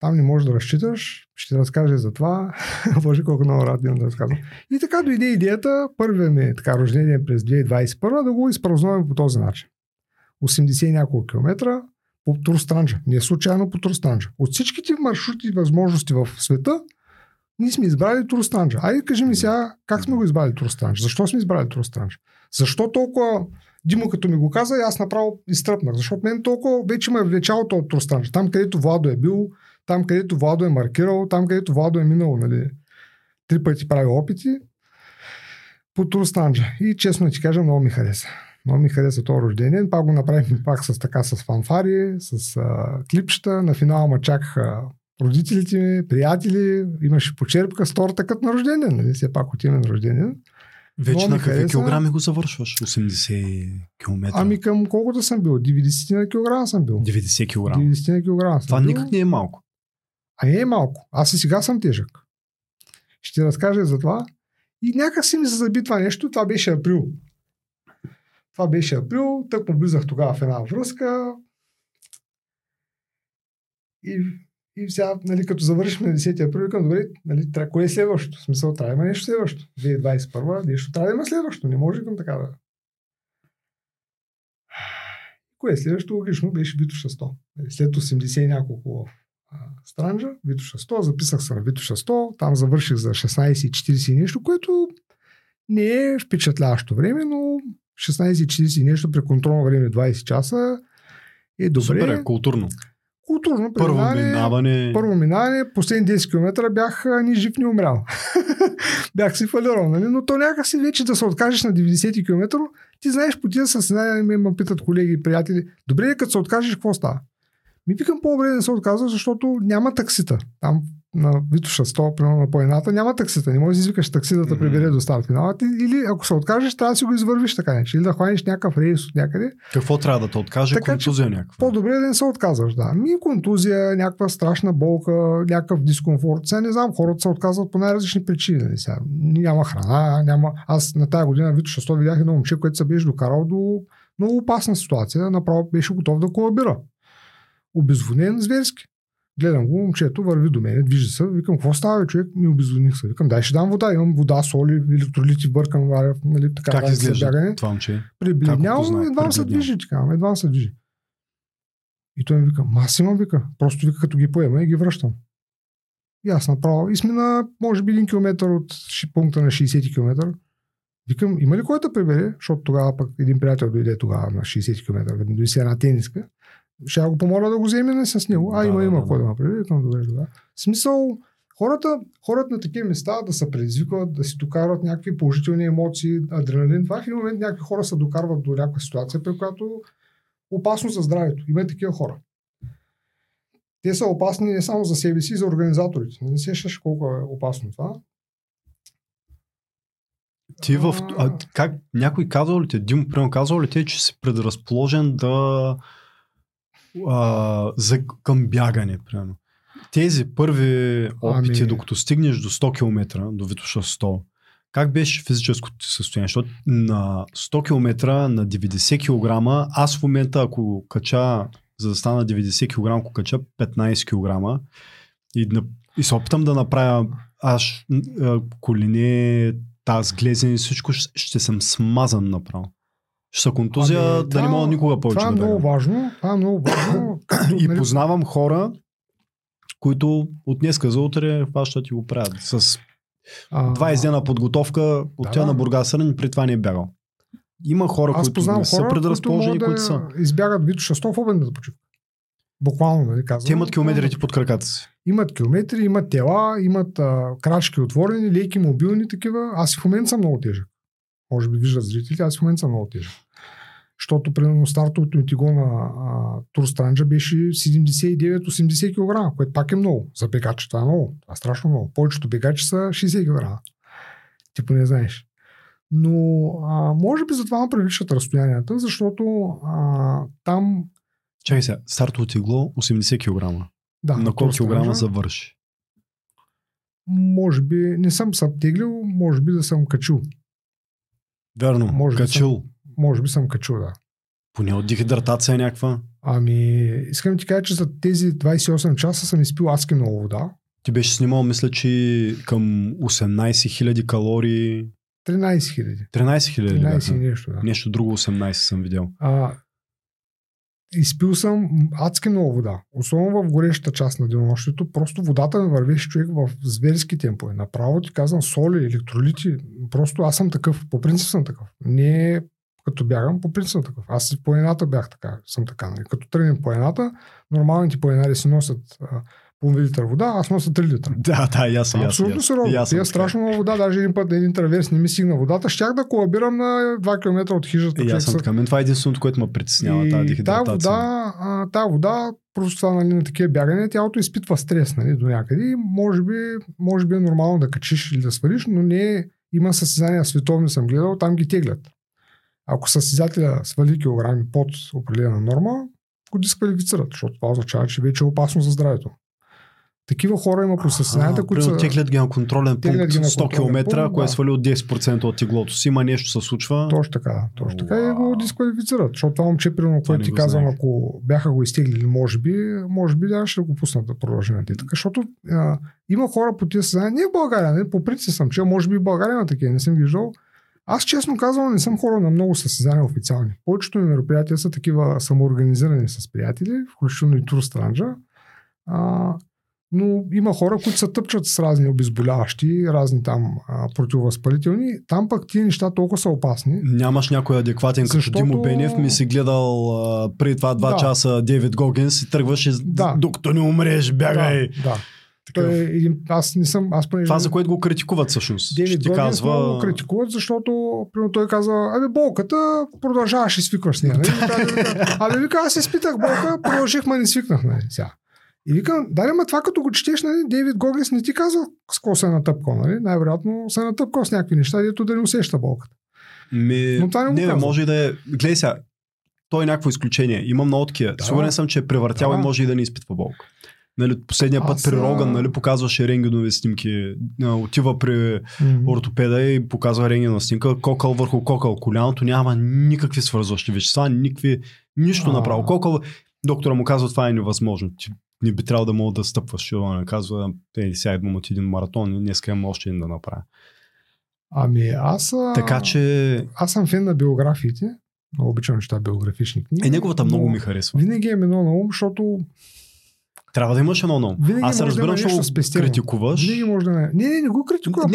Там не можеш да разчиташ, ще разкажа за това. Боже, колко много рад имам да разказвам. И така дойде идеята, първия ми така рождение през 2021, да го изпразнуваме по този начин. 80 няколко километра по Тур Странджа. Не случайно по Тур Странджа. От всичките маршрути и възможности в света, ние сме избрали Тур Странджа. Айде кажи ми сега, как сме го избрали Тур Странджа? Защо сме избрали Тур Странджа? Защо толкова... Димо като ми го каза, аз направо изтръпнах. Защото мен толкова вече ме е влечалото от Тур Странджа. Там, където Владо е бил, там, където Владо е маркирал, там, където Владо е минало, нали, 3 пъти прави опити по Тур Странджа. И честно ти кажа, много ми хареса. Много ми хареса това рождение. Пак го направихме пак с така, с фанфари, с клипчета. На финала ме чакаха родителите ми, приятели. Имаше почерпка с торта като на рождение, нали, все пак отиваме на рождение. Вече на какви килограми го завършваш? 80 км? Ами към колкото съм бил? 90 на килограма съм бил. 90 килограма? 90 на килограма съм. Това бил. Никак не е малко. А не е малко. Аз и сега съм тежък. Ще ти разкажа за това. И някак си ми се заби това нещо. Това беше април. Тък му близах тогава в една връзка. И сега, нали, като завършим на 10 април, към добре, нали, кое е следващото? В смисъл, трябва да има нещо следващо. 2021, нещо трябва да има следващо. Не може към така да... Кое е следващо? Логично беше Витоша 100. След 80 няколко Странджа, Витоша 100, записах се на Витоша 100, там завърших за 16.40 и нещо, което не е впечатляващо време, но 16.40 и нещо при контролно време 20 часа е добре. Супер, културно. Културно преминаване. Първо минаване, последни 10 км бях ни жив, ни умрял. Бях си фалирал, нали? Но то някак си вече да се откажеш на 90 км, ти знаеш по тия състезания, ме питат колеги и приятели, добре, като се откажеш, какво става? Ми викам, по-добре да не се отказва, защото няма таксита. Там на Витоша 100, примерно на планината, няма таксита. Не можеш да извикаш такси да те прибере до старт финала. Или ако се откажеш, трябва да си го извървиш така нещо. Или да хванеш някакъв рейс от някъде. Какво трябва да те откаже? Така, контузия някаква. По-добре да не се отказваш, да. Ми контузия, някаква страшна болка, някакъв дискомфорт. Сега не знам, хората се отказват по най-различни причини. Сега, няма храна, няма... Аз на тая година Витоша 100 видях едно момче, което се беше докарал до много опасна ситуация. Направо беше готов да колабира. Обезвонен зверски. Гледам го, момчето върви до мене, движи се, викам, какво става, човек? Ми обезвоних се. Викам, дай ще дам вода, имам вода, соли, електролити, бъркам, варя, нали, така. Как изглежда това момче? Прибледняло, едва се движи, така, едва се движи. И той ми вика, масима, вика, просто вика, като ги поема и ги връщам. И аз направо, и сме на, може би, 1 километър от пункта на 60 км. Викам, има ли кой да прибере, защото тогава пък един приятел дойде тогава на 60 км, да ми дойде една тениска. Ще я го помоля да го вземе с него. А, да, има кой да ме прибере. Добре, добре. В смисъл, хората на такива места да се предизвикват, да си докарват някакви положителни емоции, адреналин. Това в един момент някакви хора се докарват до някаква ситуация, при която опасно за здравето. Има такива хора. Те са опасни не само за себе си, и за организаторите. Не сещаш колко е опасно това. Ти как някой казал ли те, Дим, прямо казал ли те, че си предразположен да... към бягане. Примерно. Тези първи опити, докато стигнеш до 100 км, до Витоша 100, как беше физическото ти състояние? Защото на 100 км, на 90 кг, аз в момента, ако кача, за да стана 90 кг, ако кача 15 кг и се опитам да направя аж колене, таз, глезени, всичко, ще съм смазан направо. Ще са контузия, да не мога никога повече да бягам. Това е много важно. И познавам хора, които от днеска за утре ще ти го правят. С 20 дена подготовка от тя на Бургасърн, при това не е бягал. Има хора, които са предразположени, които са. Избягат Витоша 100 в обедната почивка. Буквално, нали казвам. Те имат километрите под краката си. Имат километри, имат тела, имат крачки отворени, леки, мобилни такива. Аз в момента съм много тежък. Може би виждат зрителите, аз в момента съм много тежък. Защото, примерно, стартовото ми тегло на Тур Странджа беше 79-80 кг, което пак е много. За бегачи това е много. Това е страшно много. Повечето бегачи са 60 кг. Ти поне знаеш. Но може би затова приличат разстоянията, защото там... Чакай сега, стартово тегло 80 кг. Да, на колко килограма завърши? Може би не съм съптеглил, може би да съм качил. Верно, може качил. Може би съм качил, да. Поне от дехидратация някаква? Искам да ти кажа, че за тези 28 часа съм изпил адски много вода. Ти беше снимал, мисля, че към 18 000 калории. 13 000. 13 000 нещо, да. Нещо друго 18 съм видял. Изпил съм адски много вода. Особено в горещата част на денонощието. Просто водата ми вървеше човек в зверски темпове. Направо ти казвам соли, електролити. Просто аз съм такъв. По принцип съм такъв. Не като бягам, по принцип съм такъв. Аз по едната бях така. Съм така. Нали. Като тръгнем по едната, нормалните поенари си носят половин литър вода, аз нося 3 литра. Да, ясно. Абсолютно сериозно. Пия страшно много вода. Даже един път един траверс не ми стигна водата. Щях да колабирам на 2 км от хижата. Ясно, така. Това е единственото, което ме притеснява, тази дехидратация. Тая вода, просто това, нали, на такива бягане, тялото изпитва стрес, нали, до някъде. Може би е нормално да качиш или да свалиш, но не има състезания световни, съм гледал, там ги теглят. Ако състезателя свали килограми под определена норма, го дисквалифицират, защото това означава, че вече е опасно за здравето. Такива хора има по състезанията, които са... Теглят ги на контролен пункт 100 км, кое е свалил 10% от теглото си, има нещо се случва. Точно така. И го дисквалифицират, защото това момче, примерно, което ти казвам, ако бяха го изтеглили, може би да ще го пуснат да продължи нататък. Защото има хора по тия състезания, не в България, не, по принцип съм чел, може би в България има такива, не съм виждал. Аз честно казвам, не съм хора на много състезания официални. Повечето ми мероприятия са такива самоорганизирани с приятели, включително и Тур Странджа. Но има хора, които се тъпчат с разни обезболяващи, разни там противовъзпалителни. Там пък тия неща толкова са опасни. Нямаш някой адекватен, защото... като Димо Бенев ми си гледал преди това 2 часа Дейвид Гогинс и тръгваш и докато не умреш, бягай. Да. Това, за което го критикуват всъщност. Дейвид Гогинс го критикуват, защото примерно той казва, болката продължаваш и свикваш с нея. Вика, аз изпитах болка, продължих, ма не свикнах. И викам, ма това като го четеш, нали, Дейвид Гогинс не ти казва с какво се е натъпкал, нали? Най-вероятно се е натъпкал с някакви неща, дето да не усеща болката. Но това не може и да е... Гледай сега, той е някакво изключение, има много такива. Сигурен съм, че е превъртял и може и да не изпитва болка. Нали, последния път при Роган, нали, показваше рентгенови снимки, отива при ортопеда и показва рентгенова снимка, кокъл върху кокъл, коляното няма никакви свързващи вещества, нищо направо. Кокъл, доктора му казва, това е невъзможно. Не би трябвало да мога да стъпваш. Иван казва, сега идвам от един маратон и днеска имам още един да направя. Аз съм фен на биографиите. Много обичам неща биографични книги. Неговата много ми харесва. Винаги е едно на ум, защото... Трябва да имаш едно на ум. Аз се разбирам, че критикуваш. Не го критикувам.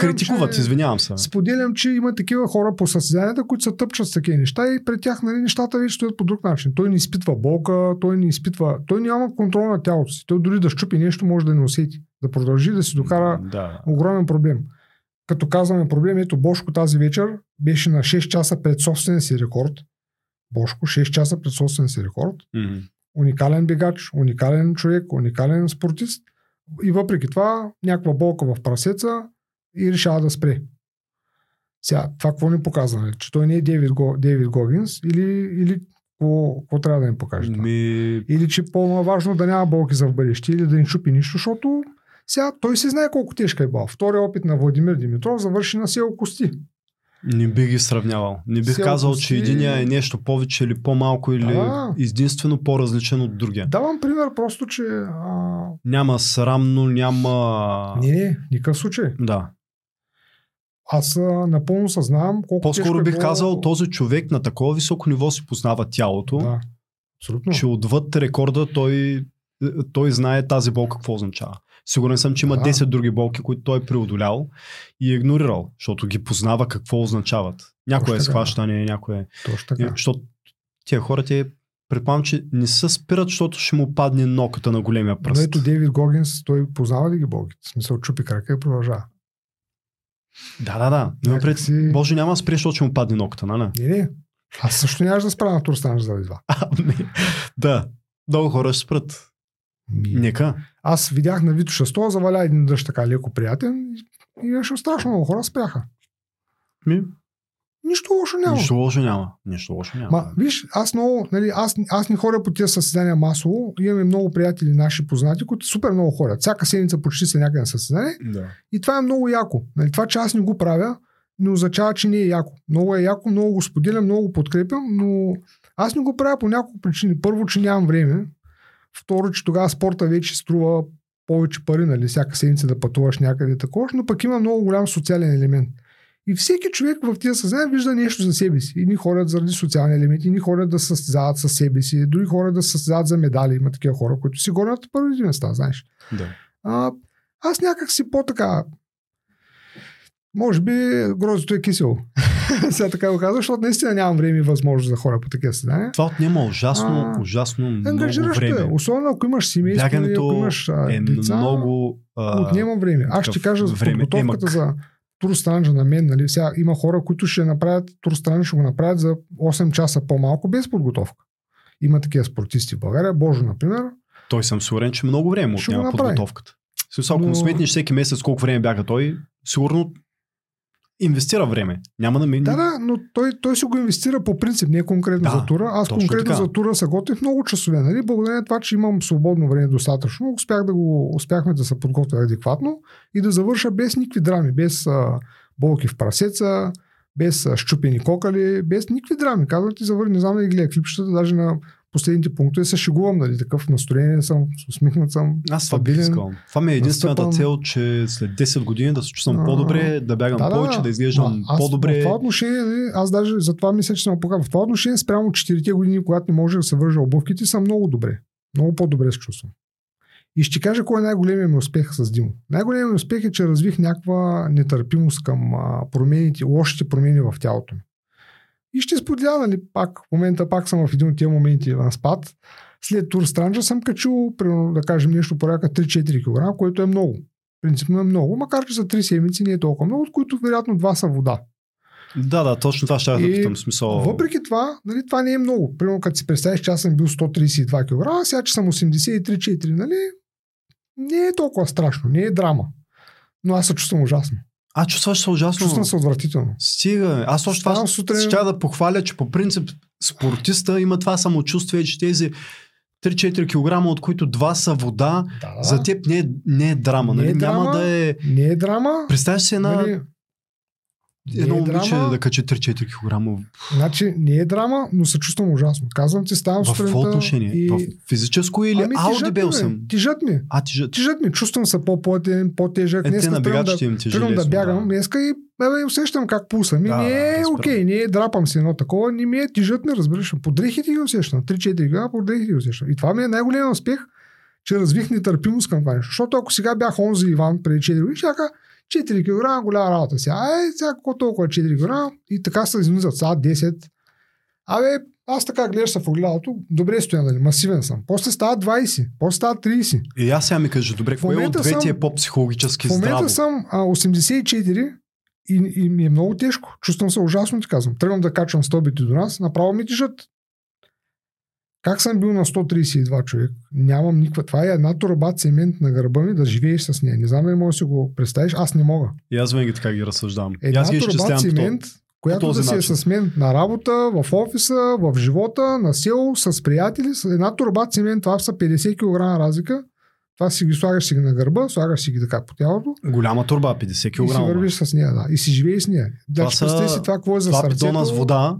Критикуват, извинявам се. Споделям, че има такива хора по състезанията, които се тъпчат с такива неща и при тях, нали, нещата вече стоят по друг начин. Той не изпитва болка, той няма контрол на тялото си. Той дори да щупи нещо, може да не усети. Да продължи да си докара огромен проблем. Като казваме проблем, ето Бошко тази вечер беше на 6 часа пред собствения си рекорд. Бошко, 6 часа пред собствения си рекорд. Уникален бегач, уникален човек, уникален спортист и въпреки това някаква болка в прасеца и решава да спре. Сега, това какво ни показва? Че той не е Дейвид Гогинс или какво трябва да ни покаже? Или че по-важно да няма болки за в бъдеще или да ни чупи нищо, защото сега той се знае колко тежка е била. Втория опит на Владимир Димитров завърши на село Кости. Не бих ги сравнявал. Не бих казал, че единия е нещо повече или по-малко или единствено по-различен от другия. Давам пример просто, че... Няма срамно, няма... Не, никакъв случай. Да. Аз напълно съзнавам колко... По-скоро бих казал, този човек на такова високо ниво си познава тялото. Да, абсолютно. Че отвъд рекорда той той знае тази болка какво означава. Сигурен съм, че има 10 други болки, които той е преодолял и е игнорирал, защото ги познава какво означават. Някое е схващане, някое... Защото тия хора предполагам, че не се спират, защото ще му падне ноката на големия пръст. Но ето Дейвид Гогинс, той познава ли ги болките? В смисъл, чупи крака и продължава. Да. Но пред... си... Боже, няма да спри, защото ще му падне ноката, нали? Не. Аз също нямаш да спра на Тур Странджа заради това. Да, много хора ще спрат. Нека. Аз видях на Витоша 100, заваля един дъжд така леко приятен и беше страшно много хора спряха. Нищо лошо няма. Ма, виж, аз много, нали, аз не ходя по тия състезания масово, имаме много приятели наши познати, които супер много ходят. Всяка седмица почти са някъде на състезание и това е много яко. Нали, това, че аз не го правя, не означава, че не е яко. Много е яко, много го споделям, много го подкрепям, но аз не го правя по няколко причини. Първо, че нямам време. Второ, че тогава спорта вече струва повече пари, нали, всяка седмица да пътуваш някъде такова, но пък има много голям социален елемент. И всеки човек в тия съзнание вижда нещо за себе си. Едни ходят заради социални елементи, едни ходят да състезават със себе си, други ходят да състезават за медали. Има такива хора, които си гонят първите места, знаеш. Да. Аз някак си по-така... Може би гроздото е кисело. Сега така го казвам, защото наистина нямам време и възможност за хора по такива състезания. Това отнема ужасно много време. Особено ако имаш семейство, ако имаш деца, отнема време. Аз ще кажа за подготовката за Тур Странджа на мен. Нали? Сега има хора, които ще направят Тур Странджа, ще го направят за 8 часа по-малко без подготовка. Има такива спортисти в България. Божо, например. Той съм сигурен, че много време отнема подготовката. Ако му сметнеш всеки месец колко време бяга той, сигурно инвестира време. Няма да ми... Да, но той си го инвестира по принцип, не конкретно за тура. Аз конкретно така. За тура се готвих много часове. Нали? Благодаря това, че имам свободно време достатъчно. Успяхме да се подготвя адекватно и да завърша без никакви драми. Без болки в прасеца, без щупени кокали, без никакви драми. Казвам ти, завърши, не знам да ги гледа клипчетата, даже на последните пунктове се шегувам, нали, такъв настроение съм, усмихнат съм. Аз това бих искал. Това ми е единствената цел, че след 10 години да се чувствам по-добре, да бягам повече, да изглеждам по-добре. В това отношение, аз даже за това мисля, че съм покажа. В това отношение спрямо 4-те години, когато не може да се вържа обувките, съм много добре. Много по-добре се чувствам. И ще кажа кой е най-големият ми успех с Димо. Най-големият ми успех е, че развих някаква нетърпимост към промените, лошите промени в тялото ми. И ще споделя, нали, пак, в момента пак съм в един от тия моменти на спад. След Тур Странджа съм качил, примерно, да кажем нещо порядка 3-4 кг, което е много. Принципно е много, макар че за 3 седмици не е толкова много, от които вероятно 2 са вода. Да, точно това ще да питам, смисъл. Въпреки това, нали, това не е много. Примерно, като си представиш, че аз съм бил 132 кг, сега че съм 83-4, нали, не е толкова страшно, не е драма. Но аз се чувствам ужасно. А, чувстваш се ужасно. Чувствам се отвратително. Стига. Аз още това ще да похваля, че по принцип спортиста има това самочувствие, че тези 3-4 кг, от които 2 са вода, за теб не е драма. Не е, нали? Драма, няма да е... Не е драма. Представяш си една... Нали? Едно момиче да качи 3-4 кг. Значи не е драма, но се чувствам ужасно. Казвам ти, ставам сутринта... В какво отношение? И... В физическо или аудибел съм? Тежат ми. Тежат ми. Чувствам се по-плътен, по-тежък. Днеска тръгвам да бягам. Днеска и усещам как пулса ми. Не е окей, не е драпам си едно такова. Не ми е тежат ми, разбираш. По дрехите ги усещам. 3-4 кг по дрехите ги усещам. И това ми е най-големият успех, че развих нетърпимост към това нещо. Защото ако сега бях онзи Иван преди 4 години, 4 кг, голяма работа сега. Сега какво толкова 4 кг? И така се изнизат. Сега 10. Аз така гледаш се в огледалото. Добре стоя, нали? Масивен съм. После става 20. После става 30. И аз сега ми кажа, добре, кое от двете е по-психологически здраво? В момента съм 84 и ми е много тежко. Чувствам се ужасно, ти казвам. Тръгвам да качвам стълбите до нас. Направо ми тежат. Как съм бил на 132 човек? Нямам никаква. Това е една торба цемент на гърба ми, да живееш с нея. Не знам ли може да си го представиш, аз не мога. И аз винаги така ги разсъждавам. Една торба цемент, която да си е с мен на работа, в офиса, в живота, на село, с приятели. С една торба цемент, това са 50 кг разлика. Това си ги слагаш си на гърба, слагаш си ги така по тялото. Голяма торба, 50 кг. И си вървиш с нея, да. И си живееш с нея. Да, представи си това, какво е за сърцето. С вода.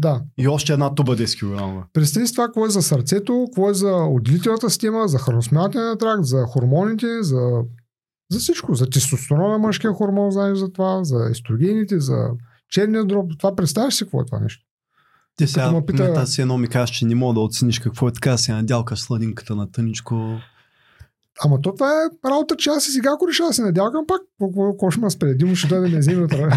Да. И още една туба 10 кг. Представи си това, какво е за сърцето, какво е за отделителната система, за храносмилателния тракт, за хормоните, за всичко. За тестостерона, мъжкия хормон, знаеш за това, за естрогените, за черния дроб. Това представяш си какво е това нещо. Ти сега тази едно ми казваш, че не мога да оцениш какво е така, си надялка сладинката на тъничко. Ама то това е работа, че аз и сега ако реша да се надялкам пак, какво ще ме спреди, му ще дойде неземната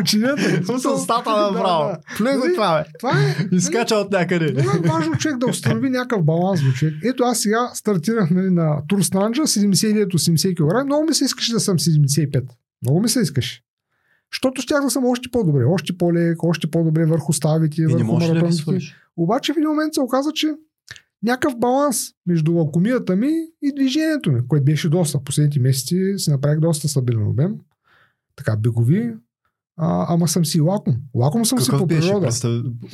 ученията. Смисъл стата направо. Плюс това, бе. Изкача от някъде. Това е важно човек да установи някакъв баланс в човек. Ето аз сега стартирах на Тур Странджа 79-80 кг. Много ми се искаше да съм 75. Много ми се искаше. Защото щях да съм още по-добре, още по-лек, още по-добре върху ставите, и върху маратонките. Обаче в един момент се оказа, че някакъв баланс между лакомията ми и движението ми, което беше доста. Последните месеци си направих доста стабилен обем. Така, бегови. Ама съм си лаком. Лаком съм си по природа.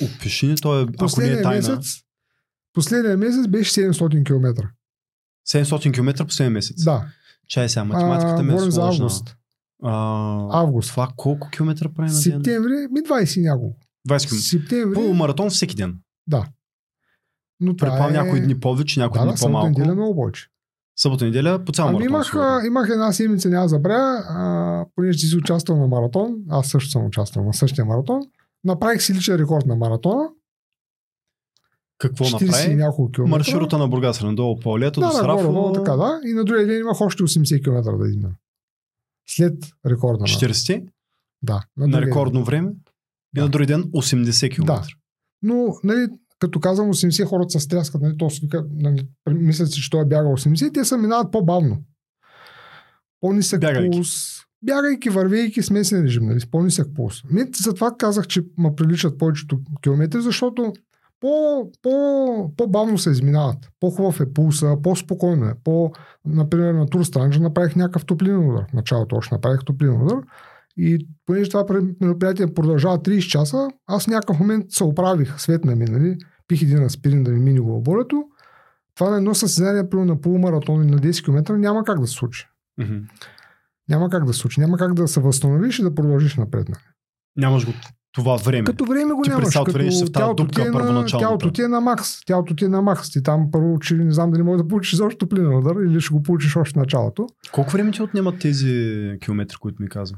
Опиши, то е, ако не е тайна. Последния месец беше 700 км. 700 км последния месец? Да. Чай сега, математиката ми е сложна. Август. Това колко километра прави на ден? Септември, ми 20 и няколко. 20 км. Септември... Полумаратон всеки ден. Да. Но предполагам някои дни повече, някои дни по-малко. Да, събота-неделя много повече. Събота-неделя по цял маратон. Имах една седмица, няма да забравя, понеже си участвал на маратон, аз също съм участвал на същия маратон, направих си личен рекорд на маратона. Какво направи? Маршрута на Бургас, надолу по лето, да, до Сарафово. Да. И на другия ден имах още 80 км да измина. След рекорда. 40? Да. На рекордно време. Да. И на други ден 80 км. Да. Но, нали, като казвам 80, хората се стряскат, нали, нали, мислят си, че той бяга 80, те се минават по-бавно. По-нисък пулс. Бягайки, вървейки, смесен режим, нали, с по-нисък пулс. Затова казах, че ме приличат повечето километри, защото по-бавно се изминават. По-хубав е пулса, по-спокойно е. Например, на Тур Странджа направих някакъв топлинен удар. В началото още направих топлинен удар. И понеже това мероприятие продължава 30 часа, аз в някакъв момент се оправих, светна ми, нали? Пих един аспирин да ми мини главоболето. Това на едно състезание на полумаратон и на 10 км няма как да се случи. Mm-hmm. Няма как да се случи. Няма как да се възстановиш и да продължиш напред. Нямаш го това време. Като време го нямаш. Тялото ти е на макс. Ти там първо, че не знам дали можеш да получиш още топлинен удар или ще го получиш още в началото. Колко време ти отнемат тези километри, които ми каза?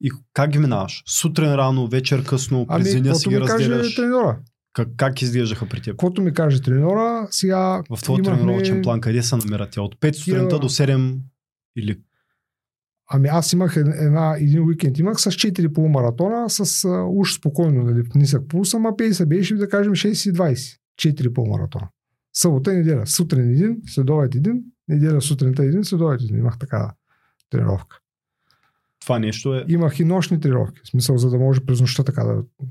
И как ги минаваш? Сутрин рано, вечер късно, през деня си ги разделяш? Как изглеждаха при теб? Каквото ми каже треньора, сега... В твой тренировъчен план, къде се намира тя? От 5 сутринта до 7 или... Ами аз имах един уикенд, имах с 4 полумаратона, с уж спокойно, нали, нисък пулс, ама 50 беше, да кажем 6:20, 4 полумаратона. Събота и неделя, сутрин един, следобед един, неделя сутринта един, следобед един. Имах такава тренировка. Това нещо е... Имах и нощни тренировки. В смисъл, за да може през нощта така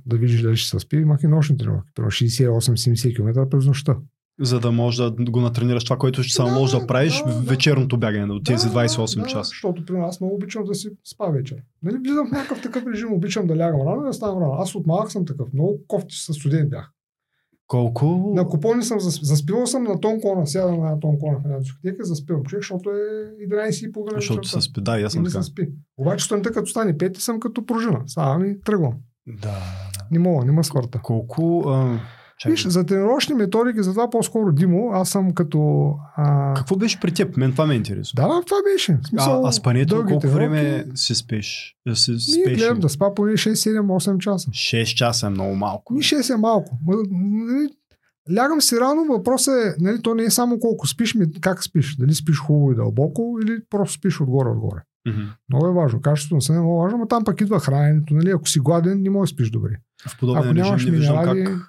да видиш дали ще се спи, имах и нощни тренировки. 68-70 км през нощта. За да можеш да го натренираш това, което ще само можеш да правиш вечерното бягане от тези 28 часа. Защото при нас много обичам да си спа вечер. Нали, влизам в някакъв такъв режим, обичам да лягам рано и да ставам рано. Аз от малък съм такъв. Много кофти със студен бях. Колко? На купони съм, заспивал съм на тонкона, сядам на тонкона в една дискотека, заспивам човек, защото е 11:30. Защото се спи, да, ясно така. Обаче стоимта като стане 5 съм като пружина. Ставам и тръгвам. Да. Не мога, няма скорта. Колко... Виж, за тренировъчни методики, за това по-скоро Димо, аз съм като... Какво беше при теб? Мен това ме интересува. Да, това беше. А спането колко време се спеш? Ние гледам да спа поне 6-7-8 часа. 6 часа е много малко. 6 е малко. Лягам си рано, въпросът е, нали, то не е само колко спиш, как спиш. Дали спиш хубаво и дълбоко или просто спиш отгоре-отгоре. Mm-hmm. Много е важно. Качеството на сън е много важно, но там пък идва храненето. Нали? Ако си гладен, не можеш да спиш добре. В подобен режим не виждам как...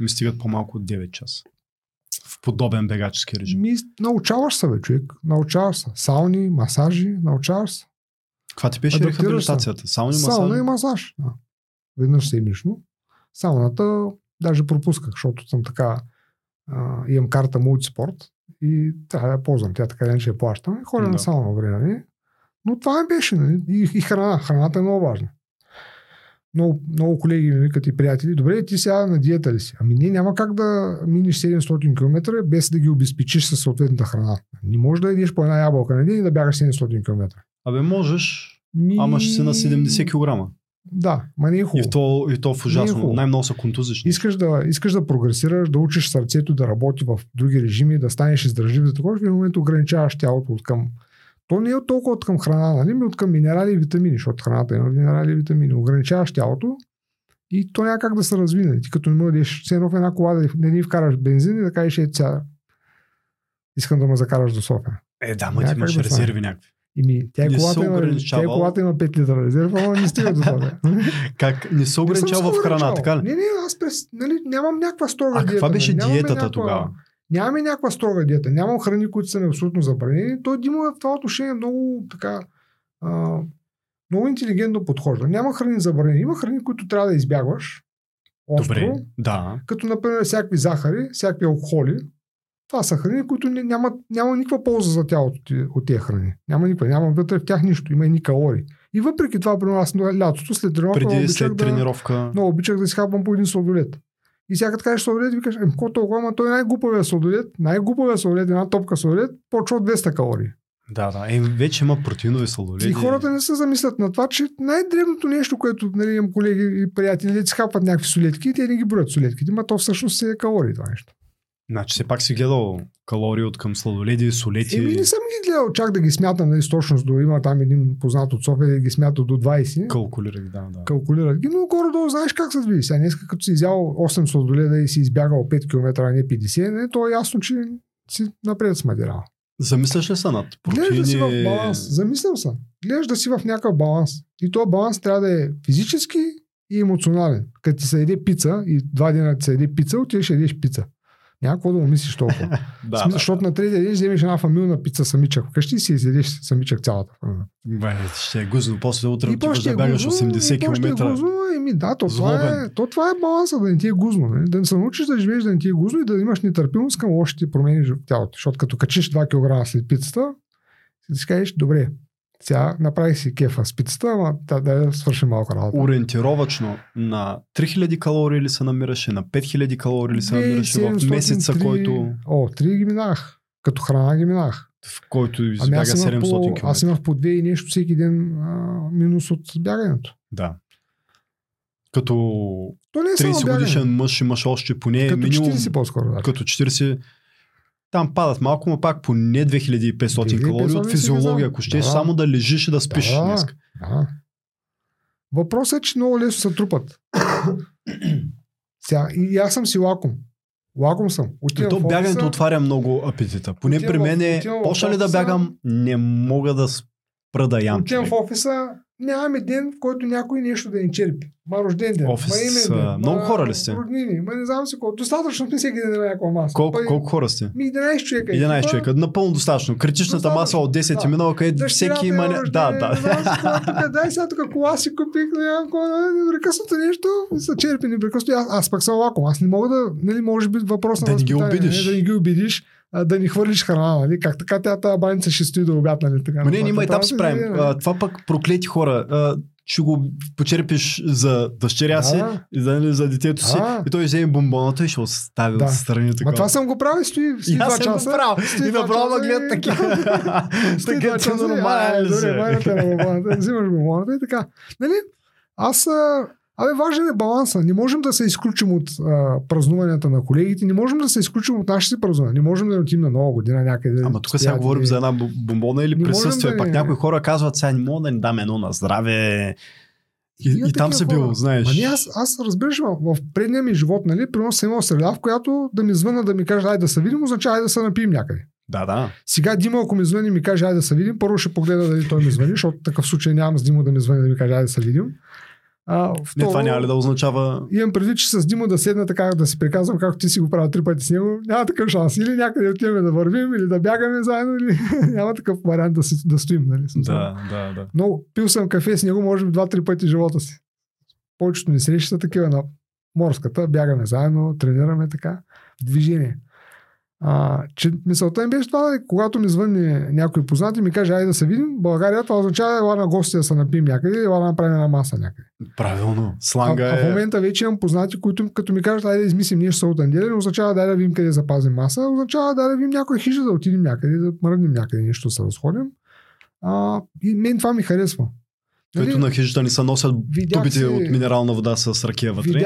ми стигат по-малко от 9 часа. В подобен бегачески режим. Научаваш се, бе, човек. Научаваш се. Сауни, масажи, научаваш се. Каква ти беше рехабилитацията? Сауна и масаж. Да. Веднъж седмично. Сауната даже пропусках, защото съм така... имам карта мултиспорт и трябва да я ползвам. Тя така ден ще я плащам. Ходя на сауна време. Но това ми беше. Нали? И храна. Храната е много важна. Много колеги ми викат и приятели, добре, ти сега на диета ли си? Ами не, няма как да миниш 700 км без да ги обезпечиш със съответната храна. Не можеш да едеш по една ябълка на ден и да бягаш 700 км. Абе можеш, ама ще си на 70 кг. Да, ма не е хубаво. И то в ужасно, най-много са контузични. Искаш да прогресираш, да учиш сърцето да работи в други режими, да станеш издръжлив, да такова, в един момент ограничаваш тялото от към... То не е толкова от към храна, нали, от към минерали и витамини, защото храната има минерали и витамини. Ограничаваш тялото И то няма как да се развине. Ти като не можеш, все едно в една кола да не ни вкараш бензин и да кажеш, ето сега искам да ме закараш до София. Е, да, ма ти имаш да резерви някакви. Ими, тя колата има 5 литра резерва, но не стига до София. Как? Не се ограничава в храна, така ли? Не, аз нямам някаква строга диета. А каква беше диетата тогава? Нямаме някаква строга диета. Нямам храни, които са ми абсолютно забранени. Той Димо в това отношение много така... Много интелигентно подхожда. Няма храни забранени. Има храни, които трябва да избягваш. Остро. Добре, да. Като, например, всякакви захари, всякакви алкохоли. Това са храни, които няма никаква полза за тялото ти от тия храни. Няма никаква. Няма вътре в тях нищо. Има и ни калории. И въпреки това, при нас лятото, след тренировка, много обичах да си хапвам по един сладолет. И сега като кажеш сладолет, викаш, какво толкова, ама той най-глупавия сладолет, една топка сладолет, почва от 200 калории. Да, вече има протеинови сладоледи. И хората не се замислят на това, че най-древното нещо, което имам колеги и приятели, да си хапват някакви солетки и те не ги броят солетките, но то всъщност е калории това нещо. Значи все пак си гледал калории от към сладоледи, солети. Еми не съм ги гледал, чак да ги смятам, нали, с точност, до има там един познат от София, да ги смята до 20. Калкулират ги, но горе-долу знаеш как се движи. Сега днес като си изял 8 сладоледа и си избягал 5 км, а не 50, не, то е ясно, че си напред смадирал. Замисляш ли са над протеини? Гледаш да си в баланс. Замислям се. Гледаш да си в някакъв баланс. И този баланс трябва да е физически и емоционален. Като ти се еде пица и два дена ти се еде пица, отидеш и едеш пица. Няма какво да му мислиш толкова. Защото на третия ден вземеш една фамилна пица самичък. Вкъщи си изедеш самичък цялата фамилна. Ще е гузно. После утре ти да бягаш 80 км. Да, то това е баланса, да не ти е гузно. Не? Да не се научиш да живееш, да не ти е гузно и да имаш нетърпимост към лошите промени в тялото. Защото като качиш 2 кг след пицата, си кажеш, добре, сега направих си кефа с пицата, ама да свърши малко работа. Ориентировачно на 3000 калории ли се намираше, на 5000 калории ли се намираше в месеца, който... О, 3 ги минах. Като храна ги минах. В който избяга 700 км. Аз имах по 2 и нещо всеки ден минус от бягането. Да. Като 30 годишен мъж имаш още поне като минимум... 40 по-скоро, да. Като 40... Там падат малко, но пак поне 2500 калории от физиология, ако щеш само да лежиш и да спиш днес. Да. Въпросът е, че много лесно се трупат. И аз съм си лаком. Лаком съм. То бягането отваря много апетита. Поне при мен е, почна ли да бягам, не мога да спра да ям. Отивам в офиса, нямаме ден, в който някой нещо да ни черпи. Ма рожден ден, офис, ма име ден, много хора ли сте? Роднини, ма не знам си колко. Достатъчно сме всеки ден на някаква маса. Колко хора сте? 11 човека. 11 човека, напълно достатъчно. Критичната маса от 10 да. Минала, където всеки има... Да. Дай сега тук кола си купих, непрекъснато нещо, са черпи непрекъснато. Аз пак съм лаком, аз не мога да... Нали, може би въпрос на възпитание, да не ги обидиш. Да ни хвърлиш храна, нали? Как така тя баница ще стои до обяд, нали? Не, има и там си правим. Това пък проклети хора. Ще го почерпиш за дъщеря си, за детето си и той вземе бомбоната и ще остави отстрани. Ма това съм го правил и стои 2 часа. И направо да гледат такива. Така че нормален. Взимаш бомбоната и така. Аз... важен е баланса. Не можем да се изключим от празнуванията на колегите, не можем да се изключим от нашите празнувания. Не можем да отим на нова година някъде. Ама тук сега говорим за една бомбона или присъствие. Да, пак някои хора казват, сега не мога да ни дам едно на здраве. И там се бил, знаеш. Ма не, аз разбираш, в предния ми живот, нали, приносно съм имал среда, в която да ми звъна, да ми кажа, ай да се видим, означава ай да се напием някъде. Да. Сега Дима, ако ми звъни, ми каже, ай да се видим, първо ще погледа дали той ми звъни, защото такъв случай нямам с Дима да ми звъни, да ми каже, ай да се видим. Второ, това няма ли да означава? Имам предвид, че с Дима да седна така, да си приказвам, както ти си го правя 3 пъти с него, няма такъв шанс. Или някъде отиваме да вървим, или да бягаме заедно, или няма такъв вариант да стоим. Нали? Да. Но пил съм кафе с него, може би 2-3 пъти живота си. Повечето ни срещи са такива на морската, бягаме заедно, тренираме така, движение. Че мисълта ми беше това, когато ми звънни някой познат и ми каже, айде да се видим, България, това означава, ела на гости да се напием някъде, ела да направим една маса някъде. Правилно. Сланга е... в момента вече имам познати, които като ми кажат, айде да измислим нещо от неделя, не означава да видим къде запазим маса, означава да видим някоя хижа, да отидем някъде, да мръднем някъде, нещо да се разходим. И мен това ми харесва. Които на хижата ни се носят тубите от минерална вода с ракия вътре.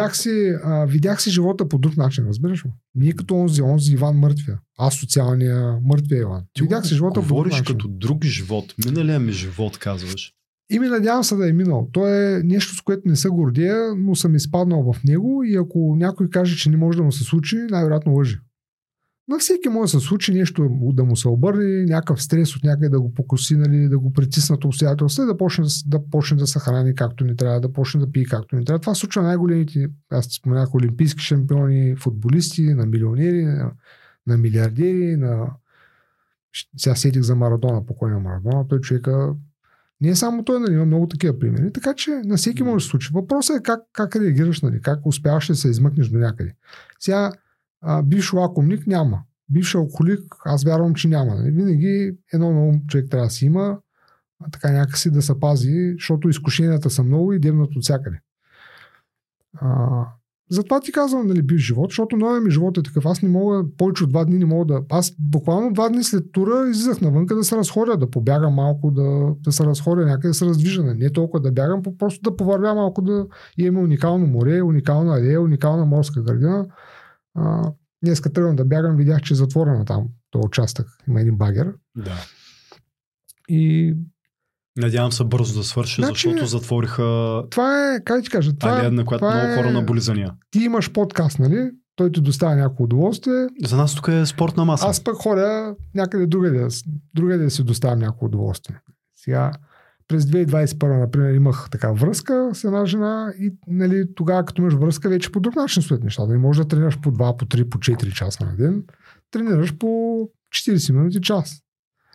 Видях си живота по друг начин, разбираш ли? Ние като онзи Иван мъртвия. Аз социалния мъртвия Иван. Ти видях си живота по друг начин. Говориш като друг живот. Миналия ми живот, казваш. И ми надявам се да е минал. То е нещо, с което не се гордея, но съм изпаднал в него и ако някой каже, че не може да му се случи, най-вероятно лъжи. На всеки може да се случи нещо, да му се обърне, някакъв стрес от някъде да го покуси, нали, да го притиснат обстоятелства и да почне да се храни както не трябва, да почне да пие както не трябва. Това случва най-големите, аз ти споменах, олимпийски шампиони, футболисти, на милионери, на милиардери, на... Сега седих за Марадона, покойна Марадона, той човека... Не е само той, нали, има много такива примери, така че на всеки може да се случи. Въпросът е как реагираш, нали, как успяваш да се измъкнеш до някъде. Сега бивш лакомник няма, бивш алкохолик аз вярвам, че няма. Нали. Винаги едно ново човек трябва да си има, така някакси да се пази, защото изкушенията са много и дебнат от всякъде. Затова ти казвам, нали, бив живот, защото новия ми живот е такъв. Аз не мога, повече от 2 дни не мога да... Аз буквално 2 дни след тура излизах навънка да се разходя, да побягам малко, да се разходя някъде, да се раздвижа. Не толкова да бягам, просто да повървя малко, да имаме уникално море, уникална алея, уникална морска градина. Днеска тръгвам да бягам, видях, че е затворена там, този участък. Има един багер. Да. И... Надявам се бързо да свърши, значи, защото затвориха. Това е, как ти кажа, алея, на която много хора наболизания. Ти имаш подкаст, нали? Той ти доставя някакво удоволствие. За нас тук е спортна маса. Аз пък ходя някъде другаде да си доставям някакво удоволствие. Сега, през 2021, например, имах така връзка с една жена и, нали, тогава, като имаш връзка, вече по друг начин стоят нещата. Не можеш да тренираш по 2, по 3, по 4 часа на ден. Тренираш по 40 минути час.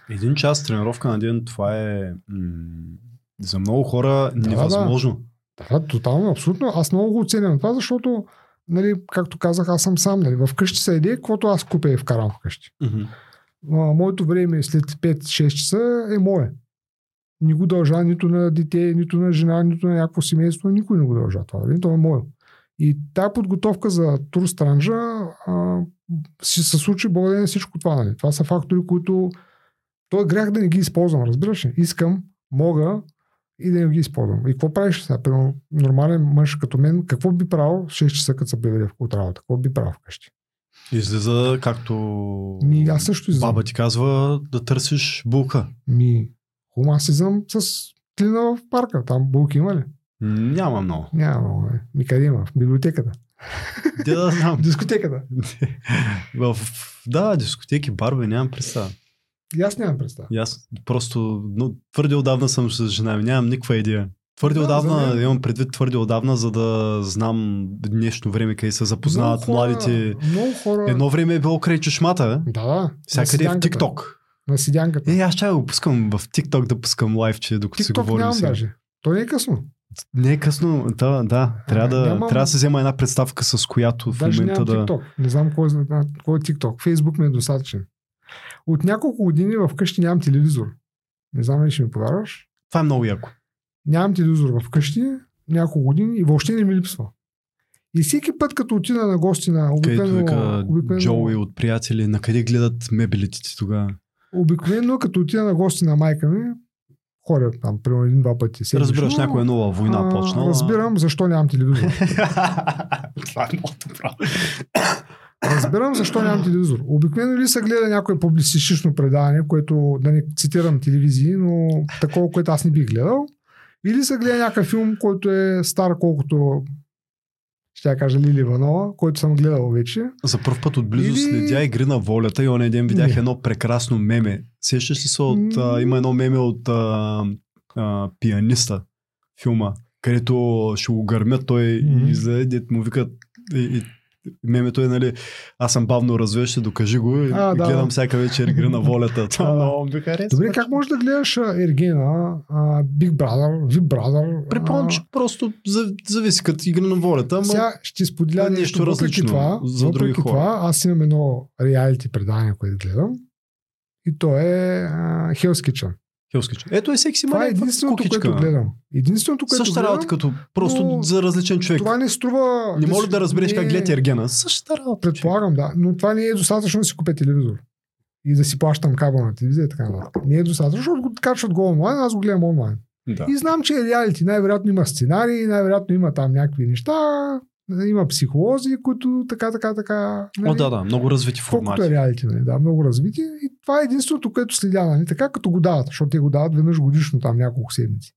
1 час тренировка на ден, това е за много хора невъзможно. Да, тотално, абсолютно. Аз много го оценям това, защото, нали, както казах, аз съм сам. Нали, вкъщи се еде, каквото аз купя и вкарам вкъщи. Mm-hmm. Моето време след 5-6 часа е мое. Не го дължа нито на дете, нито на жена, нито на някакво семейство. Никой не го дължа това. Нали? Това е мое. И тая подготовка за Тур Странджа ще се случи благодарение всичко това. Нали? Това са фактори, които той е грях да не ги използвам, разбираш ли? Искам, мога и да не ги използвам. И какво правиш сега? Примерно, нормален мъж като мен, какво би правил 6 часа, като се прибере от работа? Какво би правил вкъщи? Излиза, както аз също баба ти казва, да търсиш булка. Аз излизам с клина в парка. Там булки има ли? Няма много. Ми къде има? В библиотеката. Да, знам. Дискотеката. Да, дискотеки, барби, нямам представа. И аз нямам представа. Аз просто твърде отдавна съм с жена ми, нямам никаква идея. Твърде отдавна, имам предвид твърде отдавна, за да знам днешно време, къде се запознават много хора, младите. Много хора... Едно време е било край чешмата. Да. Всякъде в TikTok. На седянката. Аз ще го пускам в TikTok, да пускам лайв, че докато TikTok си говорим сега. Даже. То не е късно. Не е късно, да. Трябва да се взема една представка, с която в даже момента да... TikTok. Не знам кой е TikTok. Facebook ми е достатъчен. От няколко години вкъщи нямам телевизор. Не знам ли ще ми повярваш. Това е много яко. Нямам телевизор вкъщи няколко години и въобще не ми липсва. И всеки път, като отида на гости на обикновено... Джоуи от приятели, на къде гледат мебелите ти тогава? Обикновено, като отида на гости на майка ми, хоря там, примерно 1-2 пъти. Седмично, разбираш, някоя нова война почнала. Разбирам защо нямам телевизор. Това е много добро. Разбирам защо нямам телевизор. Обикновено ли се гледа някое публицистично предаване, което да не цитирам телевизии, но такова, което аз не бих гледал, или се гледа някакъв филм, който е стар колкото, ще я кажа, Лили Иванова, който съм гледал вече. За първ път отблизо следя Игри на волята и оня ден видях едно прекрасно меме. Сещаш ли се от... има едно меме от пианиста филма, където ще го гърмят той и заедят му викат... Мемето е, нали, аз съм бавно развиващ, докажи го и гледам всяка вечер Игра на волята. Това много ми харесва. Добре, как можеш да гледаш Ergena, Big Brother, Big Brother? Припомням, че просто зависи като Игра на волята. Сега ще споделя нещо различно това, за други хора. Аз имам едно реалити предаване, което гледам и то е Hell's Kitchen. Ето е секси мали. Това е единственото, което гледам. Същата работа, като просто за различен човек. Това не струва... Не може да разбереш как гледа Ergena. Същата работа. Предполагам, да. Но това не е достатъчно да си купя телевизор. И да си плащам кабел на телевизия и така нататък. Не е достатъчно, защото го качват го онлайн, аз го гледам онлайн. Да. И знам, че е реалити. Най-вероятно има сценарии, най-вероятно има там някакви неща. Има психолози, които така. Нали? Много развити формати. Колкото е реалити, нали? Да, много развити. И това е единственото, което следя, нали? Така като го дават, защото те го дават веднъж годишно там няколко седмици.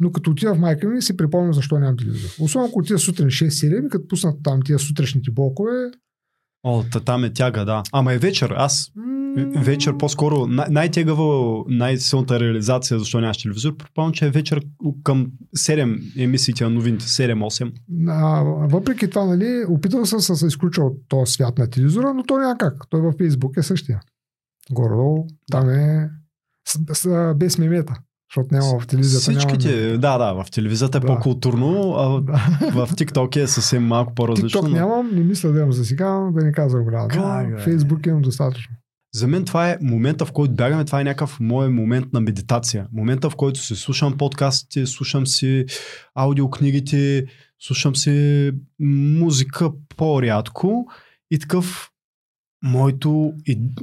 Но като отида в майка ми, си припомня защо нямам телевизор. Особено ако отида сутрин 6-7, като пуснат там тия сутрешните блокове. О, там е тяга, да. Ама и вечер, аз вечер по-скоро най-тегава, най-силната реализация, защо нямаш телевизор, предполагам, че е вечер към 7 емисиите на новините, 7-8. Въпреки това, нали, опитал съм да се изключа от този свят на телевизора, но то няма как. Той във Фейсбук е същия. Горе-долу, там е без мемета. Защото няма в телевизията. Всичките, няма... Да, в телевизията е по-културно, а в TikTok е съвсем малко по-различно. TikTok нямам, не мисля да имам за сега, да не казвам голямо. Facebook имам достатъчно. За мен това е момента, в който бягаме, това е някакъв мой момент на медитация. Момента, в който се слушам подкастите, слушам си аудиокнигите, слушам си музика по-рядко и такъв моето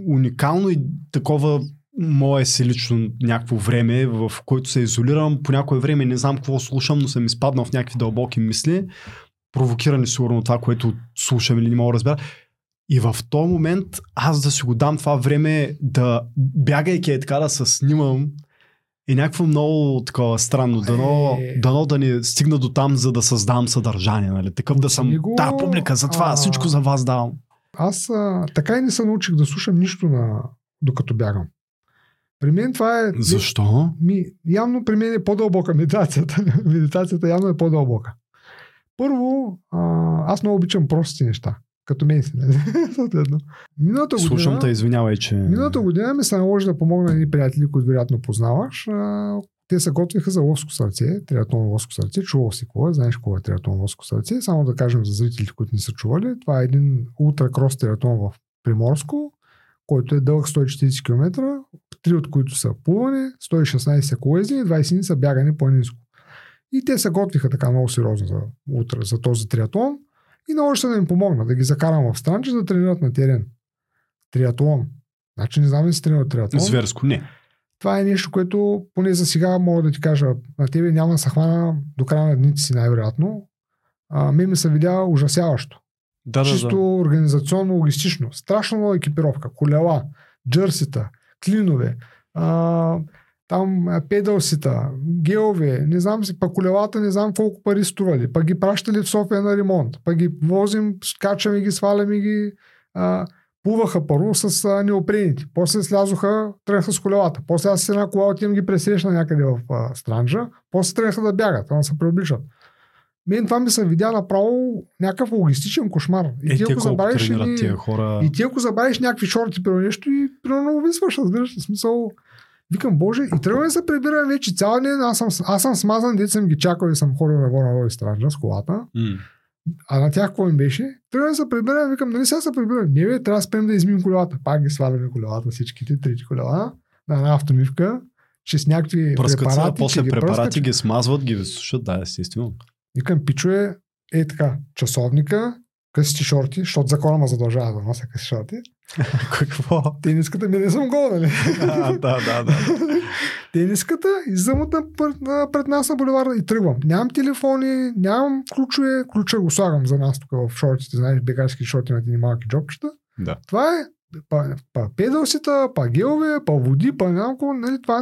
уникално и такова мое си лично някакво време, в което се изолирам, по някое време не знам какво слушам, но съм изпаднал в някакви дълбоки мисли, провокирани сигурно това, което слушам или не мога да разбера. И в този момент аз да си го дам това време, да бягайки е така да се снимам, е някакво много такова странно. Дано да не стигна до там, за да създам съдържание. Нали? Такъв да съм, да, публика, за това, всичко за вас давам. Аз така и не се научих да слушам нищо докато бягам. При мен това е... Защо? Явно при мен е по-дълбока медитацията. Медитацията явно е по-дълбока. Първо, аз много обичам прости неща. Като мен си. Слушам те, извинявай, че... Миналата година ми се наложи да помогна едни приятели, които вероятно познаваш. Те се готвиха за ловско сърце, триатлон ловско сърце. Чувал си кога, знаеш кога е триатлон ловско сърце. Само да кажем за зрителите, които не са чували. Това е един ултракрос триатлон в Приморско, който е дълъг 140 км, 3 от които са плуване, 116 са колезни и 20 са бягане планинско. И те се готвиха така много сериозно за този триатлон и много ще да им помогна да ги закарам в Странджа, да тренират на терен. Триатлон. Значи не знам ли си тренират триатлон. Зверско, не. Това е нещо, което поне за сега мога да ти кажа, на тебе няма да се хвана до края на дните си най-вероятно. Ми се видя ужасяващо. Чисто организационно, логистично. Страшно много екипировка. Колела, джърсита, клинове, там педалсита, гелове, не знам си, пак колелата, не знам колко пари стрували, пак ги пращали в София на ремонт, пак ги возим, скачаме ги, сваляме ги, плуваха първо с неопрените, после слязоха, тръгнаха с колелата, после аз с една кола отивам ги пресрещна някъде в Странджа, после тръгнаха да бягат, да се преобличат. Мен това ми се видя направо някакъв логистичен кошмар. И ти ако забравиш някакви шорти при нещо и примерно висваш, разбираш ли, смисъл. Викам, боже, и трябва да се прибирам вече цял ден. Аз съм смазан, дето съм ги чакал и съм ходил на върна и Странджа с колата. А на тях какво им беше? Трябва да се прибирам, викам, нали сега се прибирам? Не бе, трябва да спрем да измим колелата. Пак ги сваляме колелата, всичките трите колела на една автомивка, че с някакви препарати. После препарати ги смазват, ги висушат, да, естествено. Викам, пичове, е така, часовника, късите шорти, защото закона ме задължава да нося къси шорти. Какво? Тениската, ми не съм гол, нали? Да. Тениската, иззъмътна пред нас на булеварда и тръгвам. Нямам телефони, нямам ключове, ключа го слагам за нас тук в шортите, знаеш, бегарски шорти на тени малки джобчета. Да. Това е па педалсита, па гелове, па води, па няколко, нали, това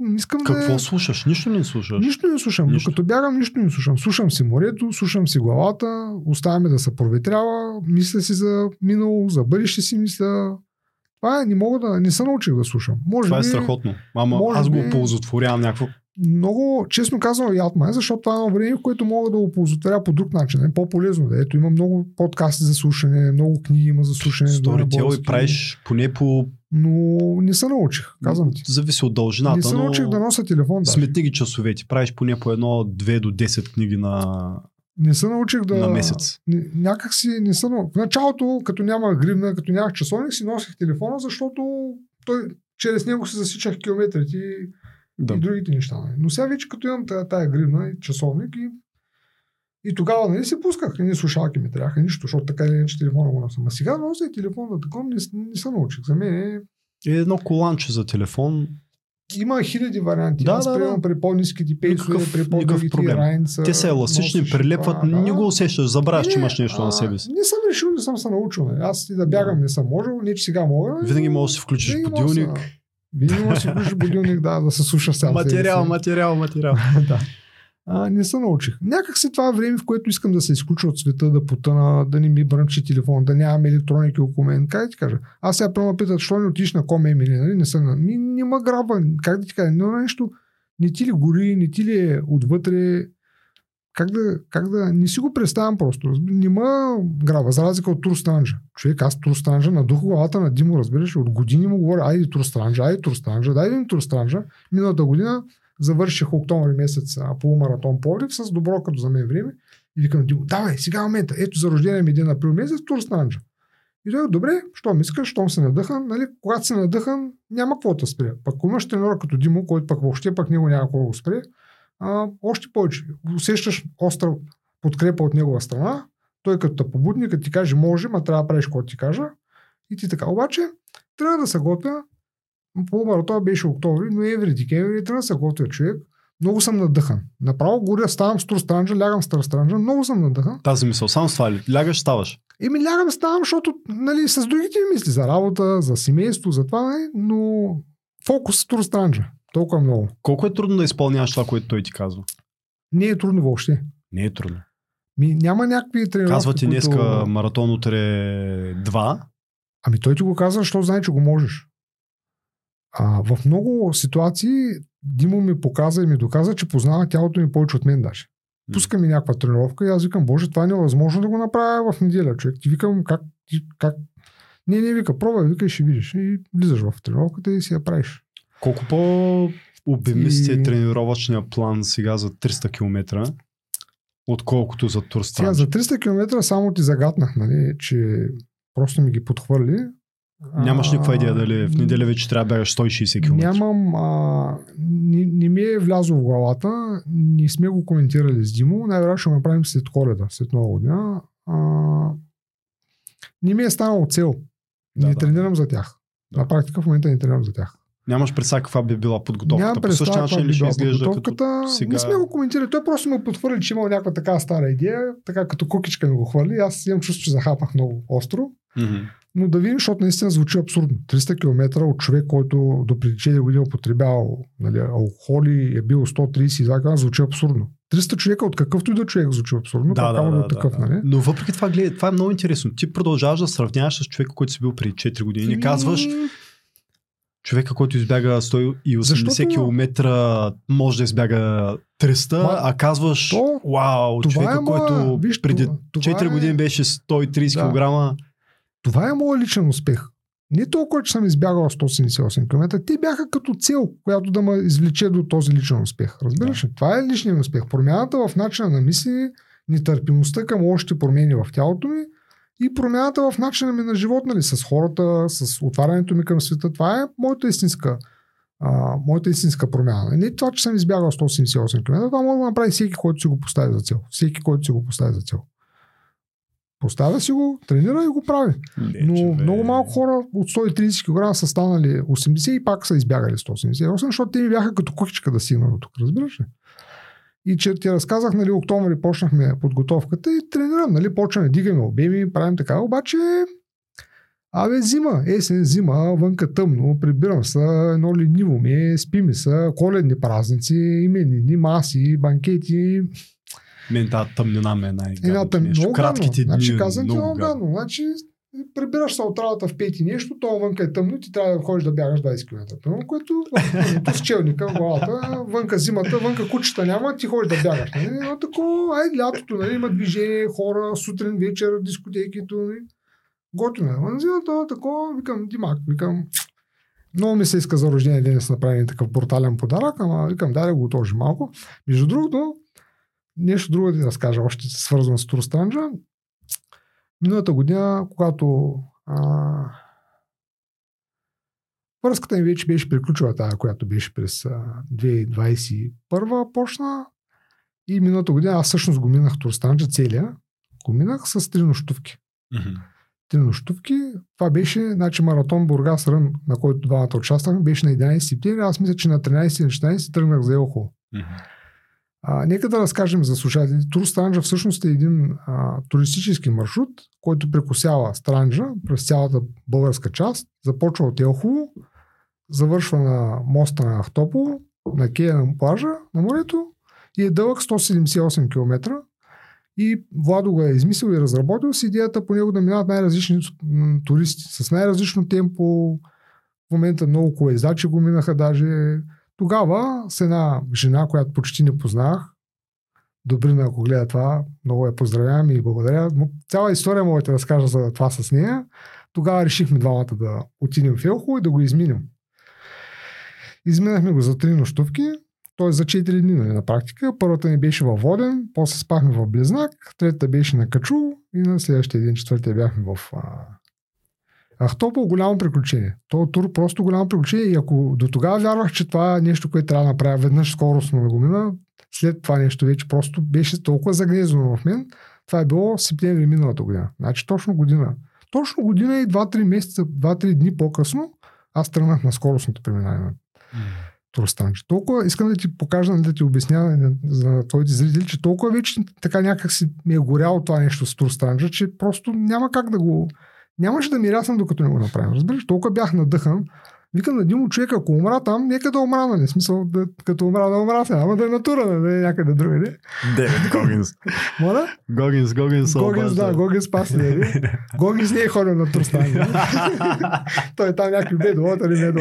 не искам. Какво слушаш? Нищо не слушаш? Нищо не слушам, докато бягам нищо не слушам. Слушам си морето, слушам си главата, оставяме да се проветрява, мисля си за минало, за бъдеще си мисля. Това е, не се научих да слушам. Това е страхотно, ама аз го оползотворявам някакво. Много, честно казвам, ятма, защото това е едно време, в което мога да го оползотворя по друг начин. Е по-полезно. Да. Ето има много подкасти за слушане, много книги има за слушане. Сторител и правиш поне по... Но не се научих, казвам ти. Зависи от дължината. Не се научих да нося телефон. Сметни ги часовете. Правиш поне по 1-2 до 10 книги на... Не се научих да... На месец. Някак си не се научих. В началото, като нямах гривна, като нямах часовник, си носих телефона, защото той чрез него се засичах километрите. Да. И другите неща. Но сега вече като имам тая гривна и часовник и тогава нали се пусках и не слушалки ми трябваха нищо, защото така или иначе телефона го носа. А сега нося и телефон да таком не се научих. За мен е едно коланче за телефон. Има хиляди варианти. Да, аз приемам при по-ниските пейсове, при по-другите райнца. Те са еластични, прилепват, не го усещаш, забравяш, че имаш нещо на себе си. Не съм решил, не съм се научил. Аз и да бягам не съм можел, не че сега мога. Винаги можеш да се включиш будилник. Винаги си включиш будилник, да се слуша сам. Материал. Да. не се научих. Някак се това време, в което искам да се изключа от света, да потъна, да не ми бръмчи телефон, да нямам електроники около мен. Как да ти кажа? Аз сега према питат, що не отиш на Ком-Емине, нали? Не съм. Няма граба. Как да ти кажа? Но нещо не ти ли гори, не ти ли е отвътре. Как да... Не си го представям просто. Няма грава, за разлика от Тур Странджа. Човек, аз Тур Странджа надух главата на Димо, разбираш, от години му говоря, айде Тур Странджа, айде Тур Странджа. Миналата година завърших октомври месец полумаратон Пловдив с добро като за мен време. И викам Димо, давай, сега момента, ето за рождения ми ден април месец, Тур Странджа. И той, добре, щом искаш, щом се надъхан, нали, когато се надъхан, няма какво да спре. Пък имаш треньор като Димо, който пък въобще пък него няма какво да спре. Още повече. Усещаш остра подкрепа от негова страна. Той като те побудни, като ти каже може, ма трябва да правиш какво ти кажа. И ти така. Обаче, трябва да се готвя. Полумаратон беше октомври, ноември, декември, трябва да се готвя човек. Много съм надъхан. Направо горя, ставам с Тур Странджа, лягам с Тур Странджа, много съм надъхан. Тази мисъл, само с това ли? Лягаш, ставаш? Лягам, ставам, защото нали, с другите мисли за работа, за семейство, за това, нали, но фокус с Тур Странджа. Толкова много. Колко е трудно да изпълняваш това, което той ти казва? Не е трудно въобще. Не е трудно. Няма някакви тренировки. Казва ти днеска които... маратон утре 2. Той ти го казва, защото знае, че го можеш. В много ситуации Димо ми показа и ми доказа, че познава тялото ми повече от мен даже. Пуска ми някаква тренировка и аз викам, боже, това не е възможно да го направя в неделя, човек. Ти викам, как? Не, вика, пробвай, вика и ще видиш. И влизаш в тренировката и си я правиш. Колко по-обемист е тренировъчния план сега за 300 км, отколкото за Тур Странджа? За 300 км само ти загатнах, нали, че просто ми ги подхвърли. Нямаш никаква идея дали в неделя вече трябва да бягаш 160 км? Нямам. Не ми е влязло в главата, не сме го коментирали с Димо, най-вероятно ще го направим след Коледа, след Нова година. Не ми е станало цел. Не тренирам за тях. На практика в момента не тренирам за тях. Нямаш представа каква би била подготовката. По същия начин ли ще изглежда като сега? Не сме го коментирали. Той просто ме потвърди, че имал някаква така стара идея, така като кукичка ми го хвърли. Аз имам чувство, че захапах много остро. Mm-hmm. Но да видим, защото наистина звучи абсурдно. 300 км от човек, който до преди 4 години употребявал алкохоли, е бил 130 км, звучи абсурдно. 300 човека от какъвто и да човек звучи абсурдно. Да. Но въпреки това, гледай, това е много интересно. Ти продължаваш да сравняваш с човека, който си бил преди 4 години. Казваш, човека, който избяга 180 км, може да избяга 300, а казваш, вау, човека, който преди 4 години беше 130 кг. Това е моят личен успех. Не толкова, че съм избягал 178 км, те бяха като цел, която да ме извлече до този личен успех. Разбираш ли? Да. Това е личният успех. Промяната в начина на мислене, нетърпимостта към още промени в тялото ми, и промяната в начина ми на живот, нали, с хората, с отварянето ми към света, това е моята истинска промяна. Не това, че съм избягал 178 км, това може да направи всеки, който си го постави за цел. Поставя си го, тренира и го прави. Но много малко хора от 130 кг са станали 80 и пак са избягали 178, защото те ми бяха като кухичка да стигна до тук, разбираш ли? И че ти разказах, нали, октомври почнахме подготовката и тренирам, нали, почваме, дигаме обеми, правим така, обаче зима, есен, зима, вънка тъмно, прибирам се, едно лениво ми, спи ми се, коледни празници, именини, маси, банкети. Та тъмнина ме е най-гадното нещо. Кратките дни е много гадно. Значи прибираш се от работа в 5 и нещо, то вънка е тъмно, ти трябва да ходиш да бягаш 20 км. Което с челника в главата, вънка зимата, вънка кучета няма, ти ходиш да бягаш. Но такова, лятото, нали, има движение, хора, сутрин, вечер, дискотеките. Готино е. На зимата такова, викам, Димак, викам, много ми се иска за рождения ден да се направи такъв брутален подарък, ама викам, дай да го отложи малко. Между другото, нещо друго да разкажа, още свързвам с Тур Странджа. Миналата година, когато връзката ми вече беше приключила, тая, която беше през 2021 почна, и миналата година аз всъщност го минах Тур Странджа целия. Го минах с 3 нощувки. Mm-hmm. 3 нощувки. Това беше, значи, маратон Бургас Рън, на който двамата участвахме, беше на 11 септември. Аз мисля, че на 13-14 тръгнах за Елхово. Mm-hmm. Нека да разкажем за слушателите. Тур Странджа всъщност е един туристически маршрут, който прекосява Странджа през цялата българска част. Започва от Елхово, завършва на моста на Ахтопол, на кея на плажа, на морето и е дълъг 178 км. И Владо го е измислил и разработил с идеята по него да минават най-различни туристи с най-различно темпо. В момента много колоездачи го минаха даже. Тогава с една жена, която почти не познах, Добрина, ако гледа това, много я поздравявам и благодаря. Цяла история мога да разкажа за това с нея. Тогава решихме двамата да отидем в Елхово и да го изминем. Изминахме го за 3 нощувки, т.е. за 4 дни, нали, на практика. Първата ни беше във Воден, после спахме в Близнак, третата беше на Качул и на следващия ден, четвъртия, бяхме в Ахтопол. Голямо приключение. Този тур просто голямо приключение и ако до тогава вярвах, че това е нещо, което трябва да направя веднъж скоростно да го мина, след това нещо вече просто беше толкова загнездено в мен. Това е било септември миналата година. Значи точно година. Точно година и 2-3 месеца, 2-3 дни по-късно аз тръгнах на скоростното преминаване на Тур Странджа. Толкова искам да ти покажа, да ти обясня за твоите зрители, че толкова вече така някак си ми е горяло това нещо с Тур Странджа, че просто няма как да го... Нямаше да мирясам, докато не го направим. Разбираш, толкова бях надъхан. Викам на един му човек, ако умра там, нека да умра, нали? Смисъл, да, като умра, да умра сега, ама да е натура, да е някъде другаде. Дейвид Гогинс. Моля? Гогинс. Гогинс, да, Гогинс пасне. Гогинс не е ходил на Тур Странджа. Той е там някакви бедолотари.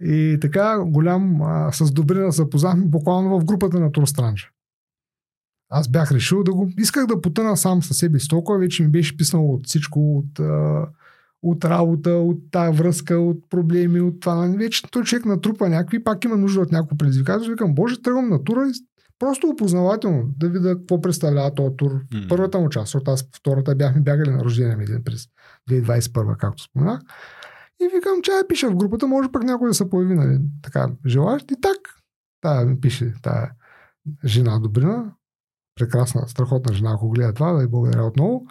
И така, голям, с Добрина се познахме буквално в групата на Тур Странджа. Аз бях решил да го... Исках да потъна сам със себе си. Толкова вече ми беше писнало от всичко, от работа, от тая връзка, от проблеми, от това. Вече той човек натрупа някакви, пак има нужда от някакво предизвикателство. Викам, боже, тръгвам на тура и просто опознавателно да видя какво представлява този тур. Mm-hmm. Първата му част, защото аз втората бяхме бягали на рождения ми ден през 2021, както споменах. И викам, че я пиша в групата, може пък някой да се появи, нали, така желаеш. И так, тая ми пише, тая жена Добрина, прекрасна, страхотна жена, ако гледа това, да й благодаря отново.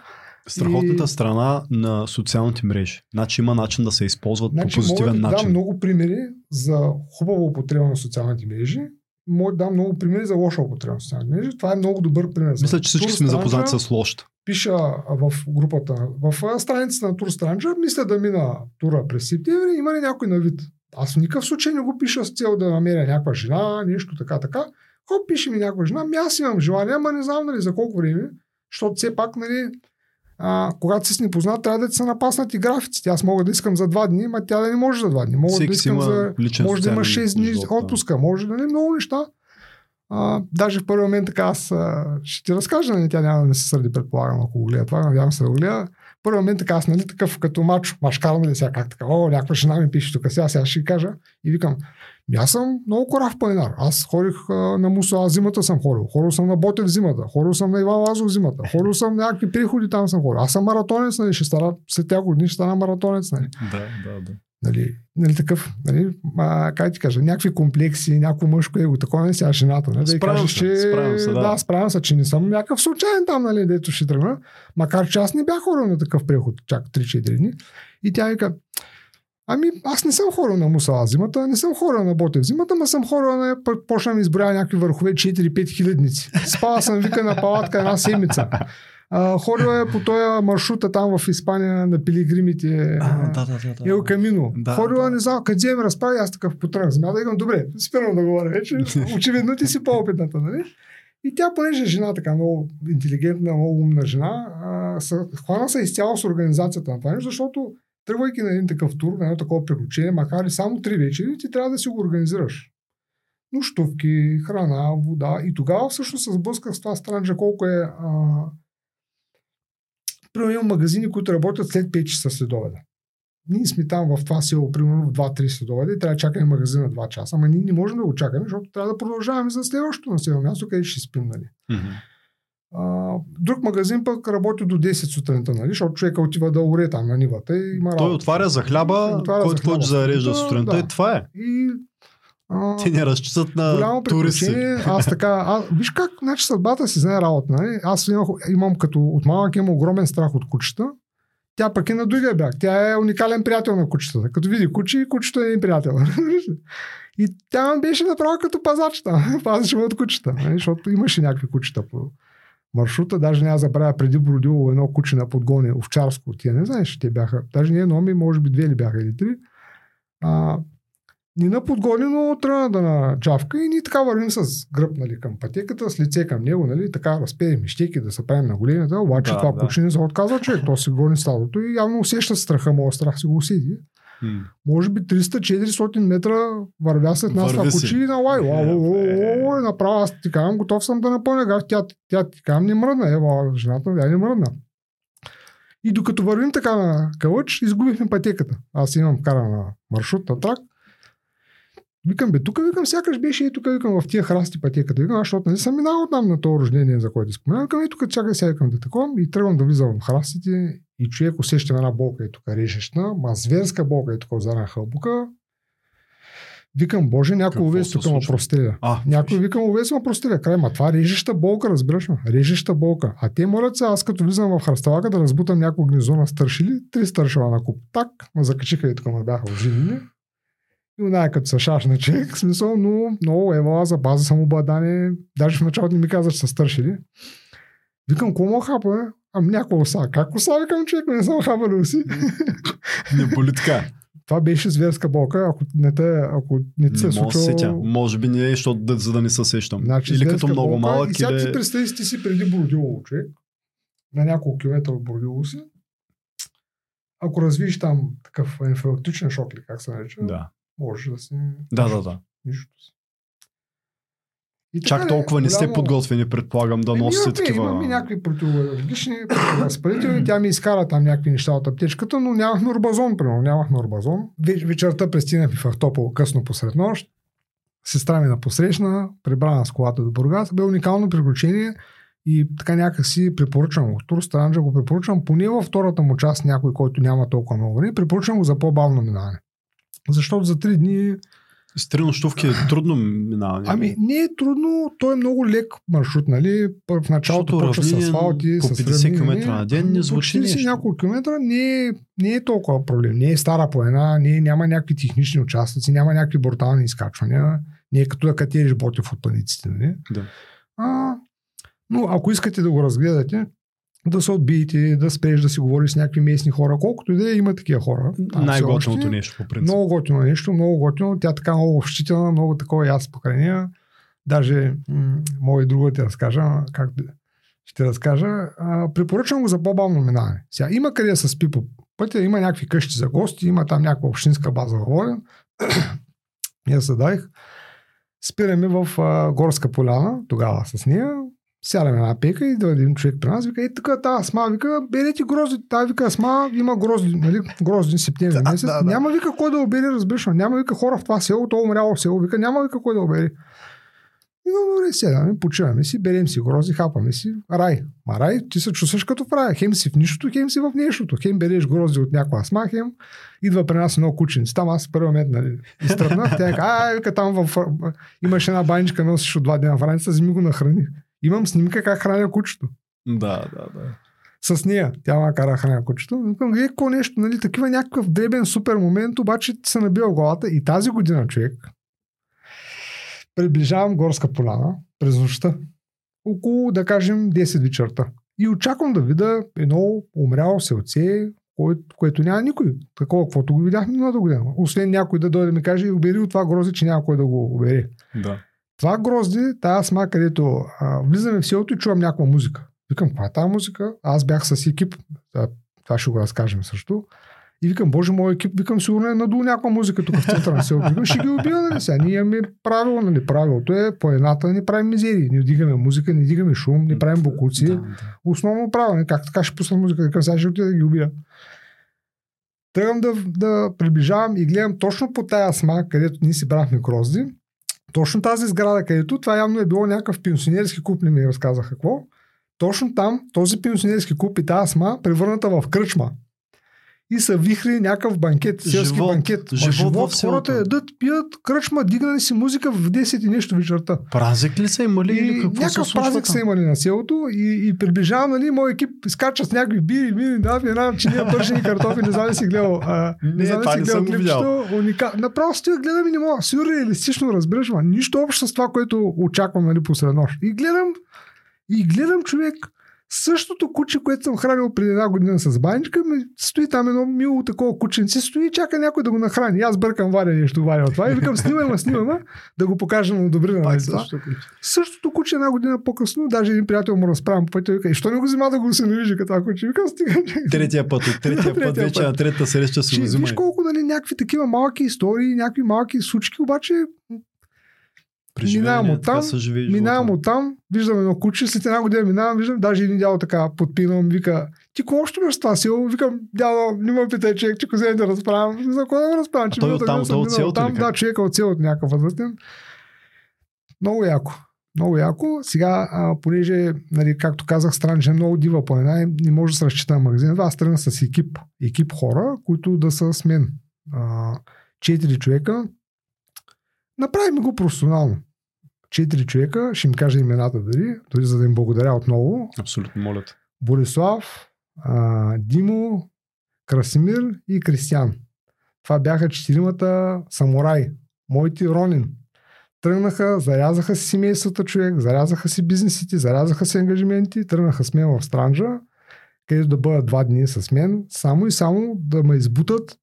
Страхотната страна на социалните мрежи. Значи има начин да се използват, значи, по позитивен начин. Мога да дам много примери за хубава употреба на социалните мрежи. Мога да дам много примери за лоша употреба на социалните мрежи. Това е много добър пример. Мисля, че всички сме запознати с лошата. Пиша в групата, в страницата на Тур Странджа, мисля да мина тура през септември, има ли някой на вид? Аз в никакъв случай не го пиша с цел да намеря някаква жена, нещо така. Хоп, пише ми някаква жена, ми аз имам желание, ама не знам, нали, за колко време, защото все пак, нали, когато си с непознат, трябва да се напаснат и графиците. Аз мога да искам за 2 дни, ама тя да не може за 2 дни. Мога да искам за... Може да има 6 дни отпуска, може да не много неща. Даже в първи момент така аз ще ти разкажа, нали, тя няма да не се сърди, предполагам, ако го гледа това, надявам се да го гледа. В първи момент така аз, нали, такъв като мачо, машкарам ли сега, как така, някаква жена ми пише тук, сега ще кажа и викам, аз съм много корав планинар. Аз ходих на Мусала зимата съм ходил. Ходил съм на Ботев зимата. Ходил съм на Иван Лазов зимата. Ходил съм на някакви приходи, там съм ходил. Аз съм маратонец, нали, ще стара, след няколко дни ще стана маратонец. Нали. Да. Нали такъв, нали, как ти кажа, някакви комплекси, някакво мъжко его, такова не сега жената. Нали, справям се, че не съм някакъв случайен там, нали, дето ще тръгна. Макар че аз не бях ходил на такъв преход, чак 3-4 дни. И тя вика, ами аз не съм ходил на Мусала зимата, не съм ходил на Ботев зимата, ма съм ходил на... Почна ми изброя някакви върхове 4-5 хилядници. Спала съм, вика, на палатка една седмица. Ходила е по този маршрута там в Испания на пилигримите. Ел Камино. Ходила, не знам, къде я ми разправи, аз такъв потръгнах земята. Да, добре, спирам да говоря вече. Очевидно ти си по-опитната, нали? И тя, понеже жена така много интелигентна, много умна жена, хвана се изцяло с организацията на това, защото тръгвайки на един такъв тур, на едно такова приключение, макар и само 3 вечери, ти трябва да си го организираш. Нощувки, храна, вода. И тогава всъщност се сблъсках с това Странджа, колко е... Примерно магазини, които работят след 5 часа следобеда. Ние сме там в това село, примерно в 2-3 следобеда и трябва да чакаме магазина 2 часа. Ама ние не можем да го чакаме, защото трябва да продължаваме за следващото населено място, където ще спим, нали. Mm-hmm. Друг магазин пък работи до 10 сутринта, нали, защото човека отива да оре там на нивата и има работа. Той отваря за хляба, който който зарежда сутринта, да. И това е. И, те не разчитат на туристи. Аз така, виж как, значи съдбата си знае работа, нали? Аз имам като от малък имам огромен страх от кучета. Тя пък е на другия бряг. Тя е уникален приятел на кучетата. Като види куче, кучето е един приятел. И тя ме беше направо като пазачета. Пазаче от кучета, нали? Защото имаше някакви кучета по маршрута, даже няма забравя, преди Бордио едно куче на подгоне, овчарско, тия не знаеш, те бяха, даже не едно, може би 2 или бяха или 3. ни наподгони, но трябва да на джавка и ни така вървим с гръб, нали, към пътеката, с лице към него, нали, така разпеем щеки да се правим на големите, обаче да, това почне да се отказва човек, то се гони стадото и явно усеща страха, моят страх си го усети. Може би 300-400 метра вървя след нас на кучи и на лай. Направо аз ти казвам, готов съм да напълня газ. Тя ти казвам, не мръдна. Жената ми не мръдна. И докато вървим така на кълъч, изгубихме пътеката. Аз имам кара на маршрут, на трак. Викам, бе, тук, викам, сякаш беше и тук, викам, в тия храсти пътеката. Викам, защото не съм минал от нам на това рождение, за което споменам. Викам, и тук чакай сега, викам да таковам и тръгвам да влизам в храстите. И човек усещам една болка и тук решещна, ма зверска болка и тук в задна хълбука. Викам, боже, някой овец тук ма простеля. Някой викам, овец ма простеля. Край, ма това режеща болка, разбираш ме. Режеща болка. А те молят се, аз като влизам в хръсталака да разбутам някои гнездо на стършили, 3 стършила на куп. Так, ма закачиха и тук ма бяха ожинени. И най като съшаш на човек, смисъл, но много ева за база самообладание. Даже в началото не ми каза, че са стършили. Викам, кому хапа, бе? Ам някоя оса. Как оса, викам, човек? Не съм хабали оси. Не боли така. Това беше зверска болка, ако не ти се случва. Може би не е, за да не се сещам. Значи, или като много болка, малък. И сега ти представи си преди Бордио, човек. На няколко километра от Бордио си. Ако развиеш там такъв енфилактичен шок, ли, как се нарича, да. Можеш да си... Да. Нищото си. И чак толкова не сте подготвени, предполагам, да носите такива... Имаме някакви противоалергични, разпалителни, тя ми изкара там някакви неща от аптечката, но нямахме орбазон, примерно, Вечерта пристигнахме в Ахтопол късно посред нощ, сестра ми напосрещна, прибрана с колата до Бургас, бе уникално приключение и така някакси препоръчвам го. Тур Странджа го препоръчвам, поне във втората му част, някой, който няма толкова много време, препоръчвам го за по-бавно минаване. Защото за 3 дни... С три нощувки е трудно минаване. Ами не е трудно, той е много лек маршрут, нали? В началото почва с асфалти, по 50 км на ден не звучи нещо. Почти си няколко километра не е толкова проблем. Не е стара планина, няма някакви технични участъци, няма някакви брутални изкачвания. Не е като да катериш Ботев от планиците, нали? Да. Но ако искате да го разгледате, да се отбиете, да спреш да си говориш с някакви местни хора, колкото и да има такива хора. Най-готиното нещо, по принцип. Много готино нещо, Тя така много общителна, много такова и аз покрай нея. Даже мога и друга ти разкажа, както ще разкажа. Препоръчвам го за по-бавно минаване. Сега има къде се спи по пътя, има някакви къщи за гости, има там някаква общинска база във Воден. Я се дадих. Спираме в Горска поляна, тогава с нея. Сядаме на пека и да един човек при нас, вика, е така, тази асма, вика, берете грозди, тази вика асма, има грозди, нали, грозди септември месец, няма вика кой да обери, разбираш, няма вика хора в това село, то умряло село, вика, няма вика кой да обери. И добре, седаме, почиваме си, берем си грозди, хапаме си, рай. Ма рай, ти се чувстваш като в рая, хем си в нищото, хем си в нещото, хем береш грозди от някоя асма, хем, идва при нас едно кученце, там аз в първи момент, нали, изтръпнах, тя вика, вика, там имаше една баничка, носиш от 2 дни в раница, зими го нахрани. Имам снимка как храня кучето. Да. С нея. Тя ма кара храня кучето. Викам, еко нещо, нали, такива някакъв дребен супер момент, обаче се набива в главата. И тази година, човек, приближавам Горска поляна през нощта. Около, да кажем, 10 вечерта. И очаквам да видя едно умряло селце, което няма никой. Такова, каквото го видяхме миналата година. Освен някой да дойде да ми каже, обери от това грозе, че някой да го обери. Да. Това грозди, тази сма, където влизаме в селото и чувам някаква музика. Викам, каква е тази музика? Аз бях с екип, това ще го разкажем също. И викам, боже, моят екип, викам, сигурно е надолу някаква музика тук в центъра на селото. Викам, ще ги убива, нали сега? Ние имаме правило, нали? Правилото е по едната не правим мизерии. Не вдигаме музика, не вдигаме шум, не правим бокуци. Да. Основно правило, как така ще пусна музика? Викам, сега ще отида да ги убия. Тръгвам да приближавам и гледам точно по тая сма, където ние си брахме грозди. Точно тази сграда, където това явно е било някакъв пенсионерски клуб, не ми разказаха какво. Точно там, този пенсионерски клуб и тази сма, превърната в кръчма. И са вихри някакъв банкет, селски банкет. Живот хората ядат, пият, кръчма, дигнали си музика в 10 и нещо вечерта. Празник ли са имали или какво се случва? Празник са имали на селото и приближава, нали, мой екип скача с някакви бири, една чиния бържени картофи, не знам ли си гледал. Не си гледал клипчето. Направо стоя, гледам и не мога. Сюрреалистично, разбираш, ма. Нищо общо с това, което очаквам, нали, посред нощ. И гледам човек Същото куче, което съм хранил преди една година с баничка, стои там едно мило такова кученце, стои и чака някой да го нахрани. Аз бъркам Валя нещо, Валя от това и викам снимай, да го покажа на Добрина. Същото куче една година по-късно, даже един приятел му разправям по пътя и вика, и що не го взима да го осиновиш като това куче? Викам, стига. Третия път вече на третата среща се го взима. Виж колко, нали, някакви такива малки истории, някакви малки сучки, обаче... Минавам оттам, виждам едно куче, след една година минавам, виждам, даже един дядо така подпинам, вика, ти колко ще беш с това сило? Викам, дядо, не ме питай, човек, че козем да разправям. За кой да го разправям? Той оттам, да, човека от селото някакъв възрастен. Много яко. Сега, понеже, нали, както казах, Странджа е много дива планина, не може да се разчита на магазин. Аз тръгна с екип хора, които да са с мен. 4 човека. Направим го професионално. 4 човека, ще им кажа имената дали, за да им благодаря отново. Абсолютно, моля те. Борислав, Димо, Красимир и Кристиян. Това бяха 4-мата самураи, моите ронин. Тръгнаха, зарязаха си семействата човек, зарязаха си бизнесите, зарязаха си ангажименти, тръгнаха с мен в Странджа, където да бъдат 2 дни с мен, само и само да ме избутат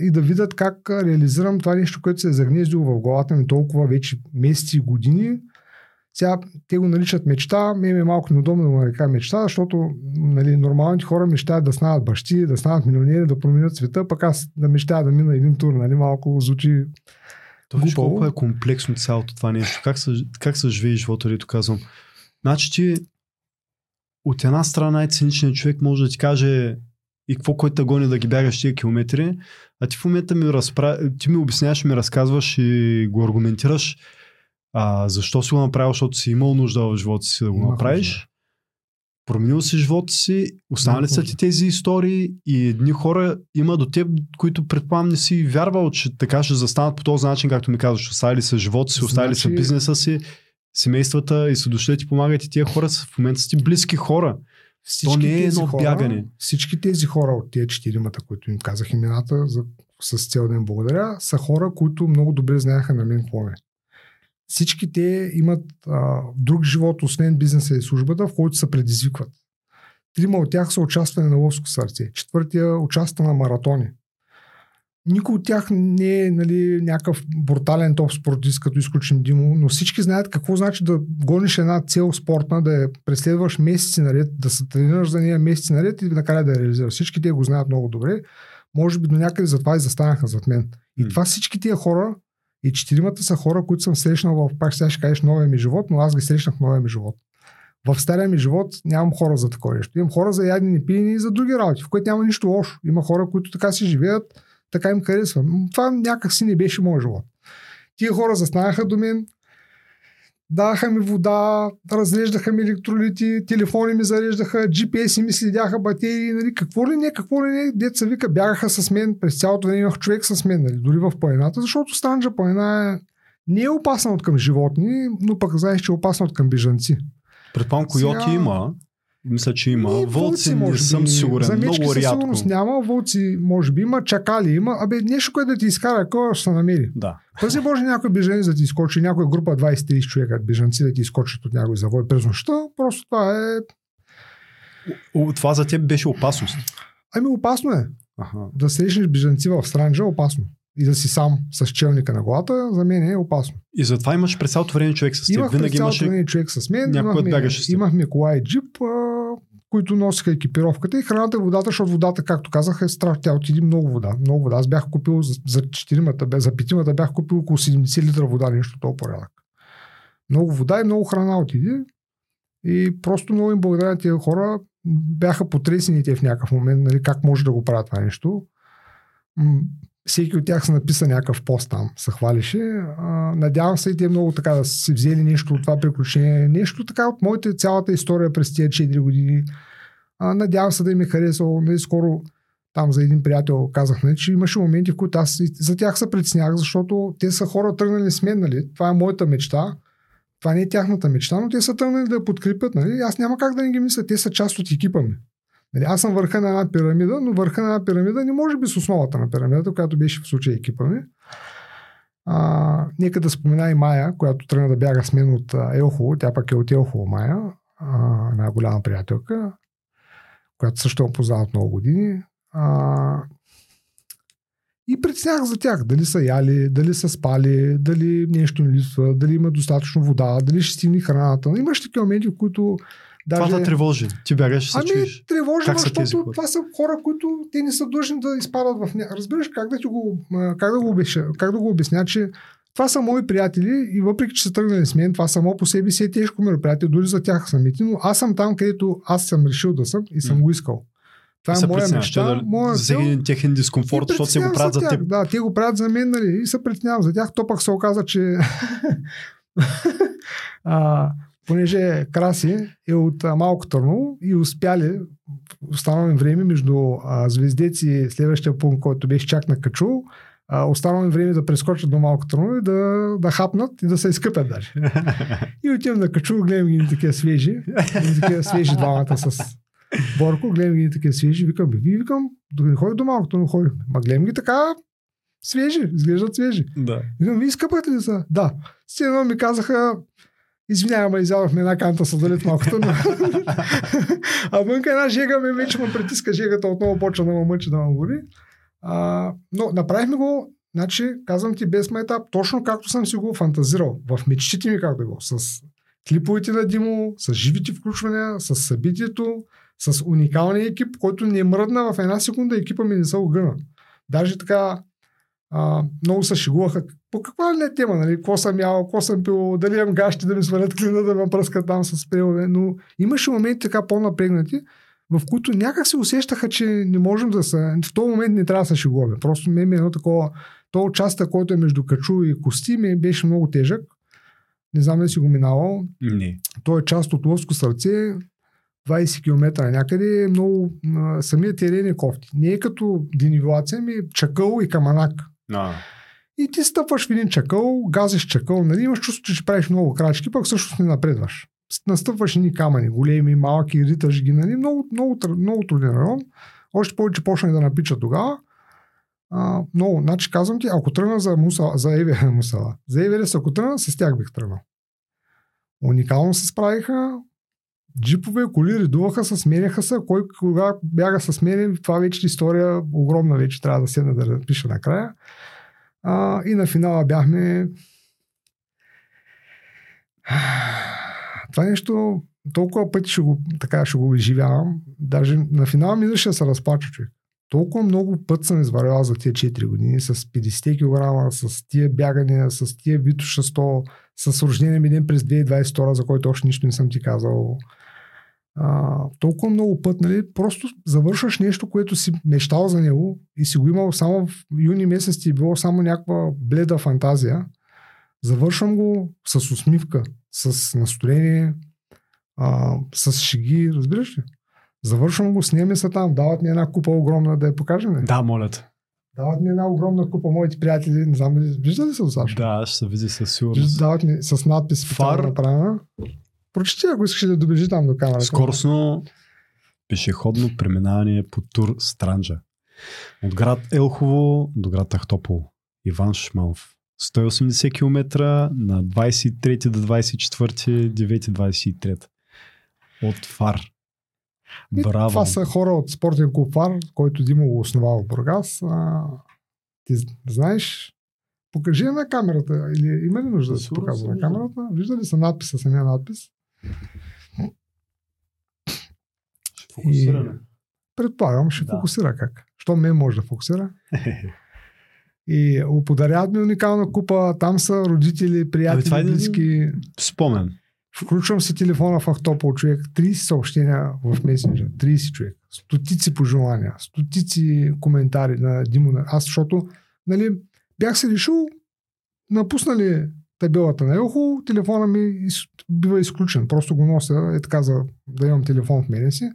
и да видят как реализирам това нещо, което се е загнездило в главата ми толкова вече месеци и години. Сега те го наричат мечта, ми е малко неудобно да го нарека мечта, защото, нали, нормалните хора мечтаят да станат бащи, да станат милионери, да променят света, пък аз да мечтая да мина един тур, нали, малко звучи глупаво. Колко е комплексно цялото това нещо, как се живее живота, дето казвам. Значи ти от една страна е циничният човек, може да ти каже и какво, който гони да ги бягаш тия километри, а ти в момента ти ми обясняваш, ми разказваш и го аргументираш защо си го направил, защото си имал нужда в живота си да го направиш. Променил си живота си, останали са ти тези истории и едни хора има до теб, които предполагам не си вярвал, че така ще застанат по този начин, както ми казваш, оставили са живота си, оставили са бизнеса си, семействата и са дошли ти помагат и тия хора в момента са ти близки хора. Всички тези хора от тези 4-мата, които им казах имената с цел ден благодаря, са хора, които много добре знаеха на мен какво е. Всички те имат друг живот, освен бизнеса и службата, в който се предизвикват. 3 от тях са участвали на Ловско сърце, 4-тия участва на маратони. Никой от тях не е, нали, някакъв брутален топ спортист, като изключим Димо, но всички знаят какво значи да гониш една цел спортна, да я преследваш месеци наред, да се тренираш за нея месеци наред и накрая да я реализираш. Всички те го знаят много добре. Може би до някъде затова и застанаха зад мен. И това всички тия хора, и 4-мата са хора, които съм срещнал в, пак сега ще кажеш, новия ми живот, но аз ги срещнах в новия ми живот. В стария ми живот нямам хора за такова нещо. Имам хора за ядени, пиени и за други работи, в които няма нищо лошо. Има хора, които така си живеят. Така им харесва. Това някак си не беше моят живот. Тия хора застанаха до мен, даваха ми вода, разреждаха ми електролити, телефони ми зареждаха, GPS ми следяха батерии, нали, какво ли не, деца вика, бягаха с мен, през цялото време имах човек с мен, нали, дори в планината, защото Странджа планина не е опасна от към животни, но пък знаеш, че е опасна от към бежанци. Предполагам, койоти има. Мисля, че има. Вълци не съм сигурен. За мечки със сигурност няма. Вълци може би има, чакали има. Абе, нещо, което да ти изкара, кой ще се намери. Да. Пази може някой беженец да ти изкочи, някоя група 20-30 човека бежанци да ти изкочат от някой завой през нощта. Просто това е... Това за теб беше опасност? Ами опасно е. Да срещнеш бежанци в Странджа е опасно. И да си сам с челника на главата, за мен е опасно. И затова имаш през цялото време човек с теб. Винаги имаше човек с мен. Имахме кола и джип, които носиха екипировката и храната и водата, защото водата, както казах, е страшно. Тя отиде много вода. Аз бях купил за 5-мата бях купил около 70 литра вода, нещо от този порядък. Много вода и много храна отиде. И просто много им благодаря на тези хора. Бяха потресените в някакъв момент, нали, как може да го правят това нещо. Всеки от тях се написа някакъв пост там, се хвалеше. Надявам се и те много така да си взели нещо от това приключение. Нещо така от моята цялата история през тези 4 години. Надявам се да им е харесало. Скоро там за един приятел казах, че имаше моменти, в които аз за тях се притеснях, защото те са хора тръгнали с мен. Нали? Това е моята мечта. Това не е тяхната мечта, но те са тръгнали да я подкрепят. Нали? Аз няма как да не ги мисля. Те са част от екипа ми. Аз съм върха на една пирамида, но върха на една пирамида не може би с основата на пирамидата, която беше в случая екипа ми. Нека да спомена и Майя, която тръгна да бяга с мен от Елхово, тя пък е от Елхово Майя. една голяма приятелка, която също я познавам от много години. И притеснях за тях. Дали са яли, дали са спали, дали нещо не липсва, дали има достатъчно вода, дали ще стигне храната. Имаш такива моменти, в които даже... Това да тревожи. Ти бягаш и се чуеш. Тревожи, защото това са хора, които те не са длъжни да изпадат в нея. Разбираш как да го обясня, че това са мои приятели и въпреки, че са тръгнали с мен, това само по себе си е тежко мероприятие, дори за тях самите, но аз съм там, където аз съм решил да съм и съм го искал. Това е моя мечта, моя цел. За техен дискомфорт, защото се го правят за теб. Да, те го правят за мен, нали, и се притеснявам за тях. То пък се оказа, че понеже Краси е от Малко Търново и успяли в останало време между Звездец и следващия пункт, който беше чак на Качул, останало им време да прескочат до Малко Търново и да хапнат и да се изкъпят даже. И отивам на Качул, гледам ги такива свежи двамата с Борко, гледам ги такива свежи, викам, докато не ходи до Малко Търново, ходи. Ма гледам ги така свежи, изглеждат свежи. Да. Викам, вие изкъпват ли са? Да. С едно ми казаха, извинявам, изявахме една канта с далет малкото, но... а вънка една жега ме вече му притиска жегата, отново почва да ме мъчи, да ме гори. Но направихме го, значи, казвам ти, без майтап, точно както съм си го фантазирал, в мечтите ми както го, с клиповете на Димо, с живите включвания, с събитието, с уникалния екип, който не мръдна в една секунда, екипа ми не се огъна. Даже така много се шегуваха. По каква ли е тема, нали? Какво съм ял, какво съм пил, дали имам гащи, да ми свалят клина, да ме пръскат там с прелове, но имаше моменти така по-напрегнати, в които някак се усещаха, че не можем да са... В този момент не трябва да се шегуваме. Просто ми е едно такова... То участък, който е между Качул и Кости, ми беше много тежък. Не знам дали си го минавал. Не. Той е част от Ловско сърце, 20 км някъде, много... Самият терен е кофти. Не е като денивилация, ми чакъл и каманак. No. И ти стъпваш в един чакъл, газиш чакъл, нали? Имаш чувството, че правиш много крачки, пък всъщност не напредваш. Настъпваш едни камъни, големи, малки, риташ ги, нали, много труден район. Още повече почнах да напича тогава. Много, значи казвам ти, ако тръгна за Мусала, за Еверес, ако тръгна, с тях бих тръгнал. Уникално се справиха, джипове, коли редуваха се, сменяха се, кой кога бяга с мене, това вече история огромна, вече трябва да седна да напиша накрая. И на финала бяхме... Това нещо толкова пъти ще го изживявам. Даже на финала ми ще се разплача, човек. Толкова много път съм извървял за тия 4 години с 50 кг, с тия бягания, с тия Витоша 100, с рождения ми ден през 2022, за който още нищо не съм ти казал. Толкова много път, нали, просто завършваш нещо, което си мечтал за него и си го имал само в юни месец, ти е било само някаква бледа фантазия. Завършвам го с усмивка, с настроение, с шеги, разбираш ли? Завършвам го, снимаме се там, дават ми една купа огромна, да я покажем. Да, моля те. Дават ми една огромна купа, моите приятели, не знам, вижда ли се от Сашо? Да, ще се види със сигурност. Дават ми с надпис Фар направена. Прочети, ако искаш да доближи там до камерата. Скоростно пешеходно преминаване по Тур Странджа. От град Елхово до град Ахтопол. Иван Шишманов. 180 км на 23 до 24, 9-23. От Фар. Браво. Това са хора от спортен клуб Фар, който Димо го основава в Бургас. Ти знаеш, покажи на камерата. Или има ли нужда да се показва на камерата? Вижда ли са надписа, самия надпис? Ще фокусираме. Предполагам, ще фокусира как. Що мен може да фокусира? И подаряват ми уникална купа, там са родители, приятели, близки. Спомен. Включвам си телефона в Ахтопол, човек, 30 съобщения в месенджер, 30 човек, стотици пожелания, стотици коментари на Димо. Аз, защото, нали, бях се решил, напуснали табелата на Елхово, телефона ми бива изключен, просто го нося, е така, за да имам телефон в мене си.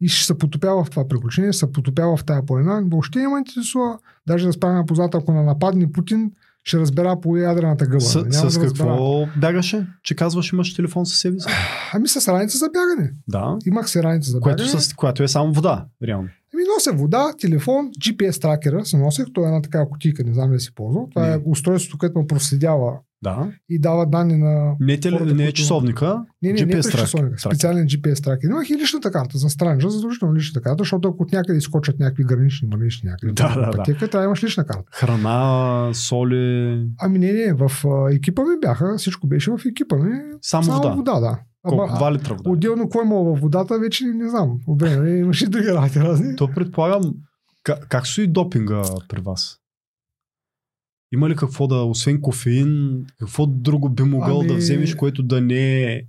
И ще се потопява в това приключение, ще се потопява в тая планина. Въобще не ме интересува, даже да справя на позната, ако на нападне Путин, ще разбера по ядрената гъба. С какво бягаше? Че казваш, имаш телефон със себе си? Ами с раница за бягане. Да. Имах се раница за бягане. Която е само вода, реално. Ами нося вода, телефон, GPS тракера се носех, това е една такава кутийка, не знам да си ползвам. Това е устройството, което ме проследява Да. И дава данни на... не е часовника, GPS тракер. Специален GPS тракер. Имах и личната карта за Странджа, задължително личната карта, защото ако от някъде изкочат някакви гранични мънични някъде пътека, трябва да имаш лична карта. Храна, соли... Ами не, в екипа ми бяха, всичко беше в екипа ми. Само вода, да. Колко? 2 литра вода. Отделно кой имало във водата, вече не знам. Обе, имаш и други работи разни. То предполагам, как стои допинга при вас? Има ли какво да, освен кофеин, какво друго би могъл да вземеш, което да не е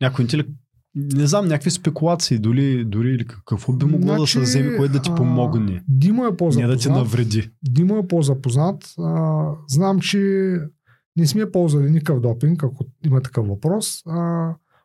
някой интелект? Не знам, някакви спекулации дори или какво би могло да се вземе, което да ти помогне. Дима е по-запознат. Не да ти навреди. Дима е по-запознат. Знам, че не сме ползвали никакъв допинг, ако има такъв въпрос.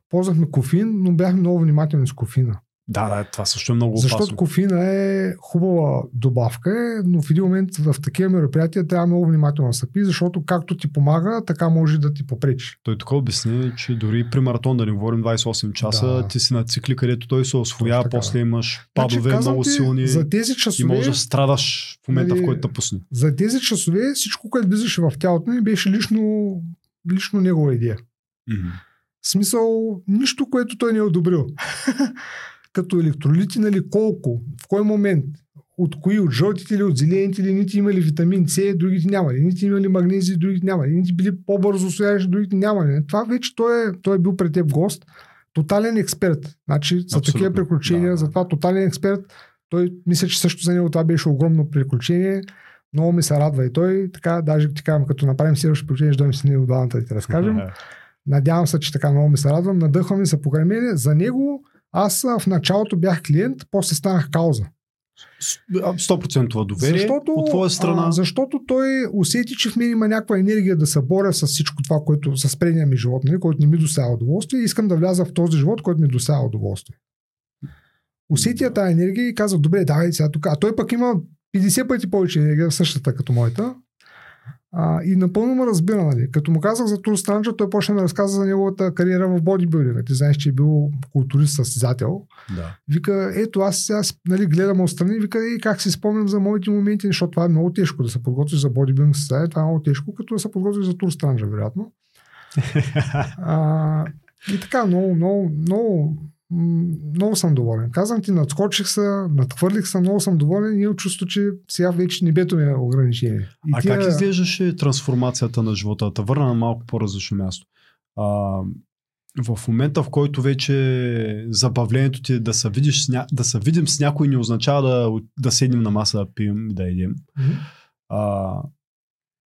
Ползвахме кофеин, но бяхме много внимателни с кофеина. Да, това също е много опасно. Защото кофеина е хубава добавка, но в един момент в такива мероприятия трябва много внимателно да се пи, защото както ти помага, така може да ти попречи. Той така обясни, че дори при маратон, да не говорим 28 часа, ти си на цикли, където той се освоява, после имаш падове, значи, много силни за тези часове, и може да страдаш в момента, в който те пусне. За тези часове всичко, което влизаше в тялото ми, беше лично негова идея. Mm-hmm. В смисъл, нищо, което той не е одобрил. Като електролити, нали, колко, в кой момент, от кои, от жълтите ли, от зелените ли, нито имали витамин С, другите нямали, нито имали магнези, другите нямали, нито били по-бързо освояващи, другите нямали. Това вече той е бил пред теб гост, тотален експерт. Значи, за такива приключения, за това тотален експерт, той мисля, че също за него това беше огромно приключение. Много ми се радва и той, така, даже ти казвам, като направим следващото приключение, ще дойдем с него отдавната да ти разкажем. Надявам се, че така много ми се радвам, надъхвам се по Красимир. За него аз в началото бях клиент, после станах кауза. 100% доверие от твоя страна. Защото той усети, че в мен има някаква енергия да се боря с всичко това, което с предния ми живот, нали, който не ми доставя удоволствие. Искам да вляза в този живот, който ми доставя удоволствие. Усети тази енергия и каза, добре, давай сега тук. А той пък има 50 пъти повече енергия, същата като моята. И напълно ме разбира, нали. Като му казах за Тур Странджа, той почна да ми разказа за неговата кариера в бодибилдинга. Ти знаеш, че е бил културист, състезател. Да. Вика, ето аз нали, гледам отстрани, вика, и как си спомням за моите моменти, защото това е много тежко да се подготвиш за бодибилдинг състезание, това е много тежко, като да се подготвиш за Тур Странджа, вероятно. И така, много съм доволен. Казвам ти, надскочих се, надхвърлих се, много съм доволен и чувствам, че сега вече небето ми е ограничение. Как изглеждаше трансформацията на живота? Та върна на малко по-различно място. В момента, в който вече забавлението ти да се видим с някой не означава да седнем на маса, да пием и да едем. Mm-hmm.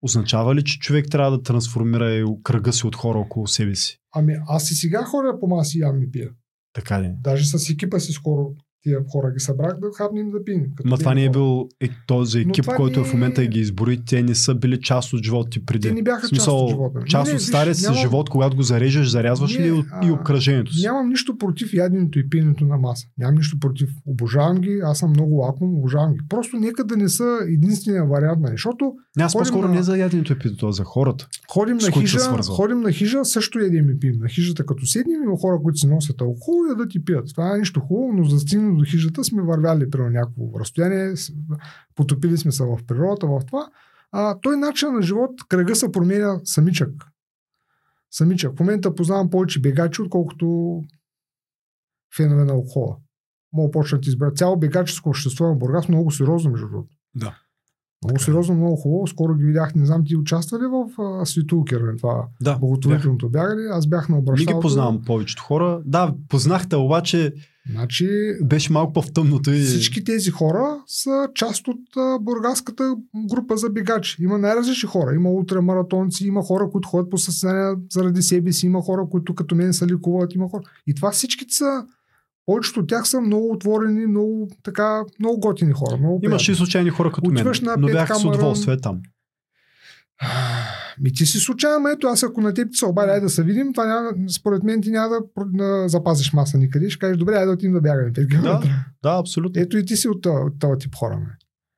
Означава ли, че човек трябва да трансформира и кръга си от хора около себе си? Ами аз и сега хора по маси ям и пия. Така ли? Даже с екипа си скоро тия хора ги събрах да хапнем да пинем. Ма това не е бил този екип, който в момента ги избори, те не са били част от живота ти преди. Те не бяха част от живота. Част от стария си живот, когато го зарежеш, зарязваш ли и обкръжението си? Нямам нищо против яденето и пиенето на маса. Нямам нищо против. Обожавам ги, аз съм много лаком, обожавам ги. Просто нека да не са единствения вариант на нещото. Аз по-скоро не за яденето и пиенето, а за хората. Ходим на хижа, също ядем и пием. На хижата като седнем, има хора, които си носят алкохол, да ти пият. Това е нещо хубаво, но за до хижата сме вървяли при някакво разстояние, потопили сме се в природата, в това. Той начин на живот, кръга се променя самичък. В момента познавам повече бегачи, отколкото фенове на алкохола. Мога почна да ти избера. Цяло бегаческо общество на Бургас, много сериозно между другото. Да. Много сериозно, много хубаво. Скоро ги видях, не знам, ти участвали в Светулкер, това благотворителното бягане. Аз бях на обращалото. Не ги познавам повечето хора. Да, познахте, обаче беше малко по-втъмното. Всички тези хора са част от бургаската група за бегачи. Има най-различни хора. Има ултрамаратонци, има хора, които ходят по състезания заради себе си, има хора, които като мен са ликуват, има хора. И това всичките са. Повечето от тях са много отворени, много готини хора. Много имаш и случайни хора като мен, но бях с удоволствие там. Ти си случайно, ето аз ако на теб ти се обадя, да се видим, това според мен ти няма да запазиш маса никъде. Ще кажеш, добре, айде да отидем да бягаме 5 км. Да, абсолютно. Ето и ти си от този тип хора.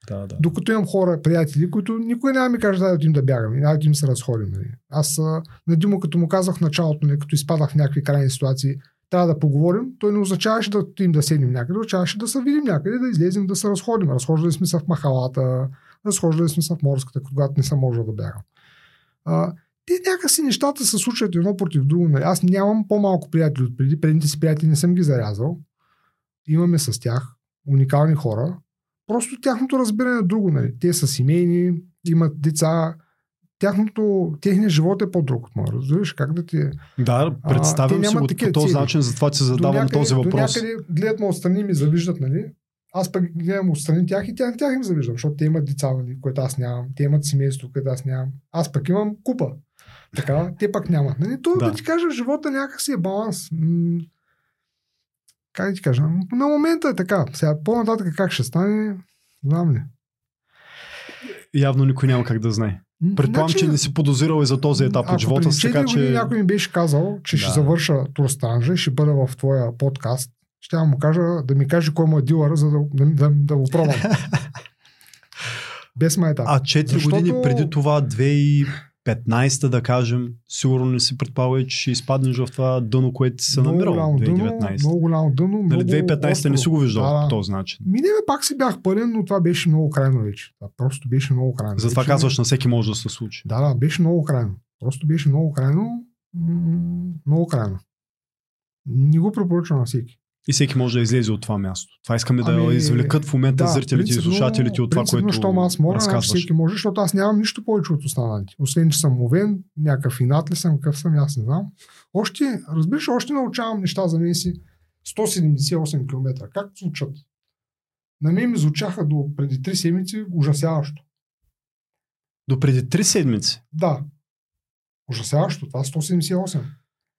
Да. Докато имам хора, приятели, които никой няма ми каже, да отидем да бягаме, да отидем да се разходим. Аз на Димо, като му казах в началото, като изпадах в някакви крайни ситуации, трябва да поговорим, той не означаваше да им да седнем някъде, означаваше да се видим някъде, да излезем, да се разходим. Разхождали сме се в махалата, разхождали сме се в морската, когато не съм можел да бягам. Те някакси нещата се случват едно против друго. Аз нямам по-малко приятели от преди. Предните си приятели не съм ги зарязал. Имаме с тях уникални хора. Просто тяхното разбиране е друго. Нали. Те са семейни, имат деца. Техният живот е по-друг от моя. Разбираш как да ти... Да, представям си го по този начин, затова че задавам някъде, този въпрос. До някъде гледат ме отстрани и ми завиждат, нали? Аз пък гледам отстрани тях и тях им завиждам, защото те имат деца, нали, което аз нямам. Те имат семейство, което аз нямам. Аз пък имам купа. Така, те пък нямат. Нали? Това да ти кажа, в живота някакси е баланс. Как да ти кажа? На момента е така. Сега по-нататък как ще стане, знам ли? Явно никой няма как да знае. Предполагам, че не си подозирал и за този етап от живота си. Ако че... някой ми беше казал, че ще завърша Тур Странджа и ще бъда в твоя подкаст, ще му кажа да ми каже кой му е дилъра, за да го пробвам. Без майтап. А 4 години преди това, 2015 да кажем, сигурно не си предполагал, че ще изпаднеш в това дъно, което ти се намирал. 2019. Много голямо дъно. Нали, 2015 не си го виждал по този начин. Минеме пак си бях пълен, но това беше много крайно вече. Това просто беше много крайно. Затова казваш, на всеки може да се случи. Да, беше много крайно. Просто беше много крайно. Много крайно. Не го препоръчвам на всеки. И всеки може да излезе от това място. Това искаме да извлекат в момента зрителите и слушателите от това, което разказваш. Всеки може, защото аз нямам нищо повече от останалите. Освен, че съм мовен, някакъв инат ли съм, какъв съм, аз не знам. Още, разбираш, още научавам неща за мен си 178 км. Как звучат? На мен ми звучаха до преди 3 седмици ужасяващо. До преди 3 седмици? Да. Ужасяващо. Това 178.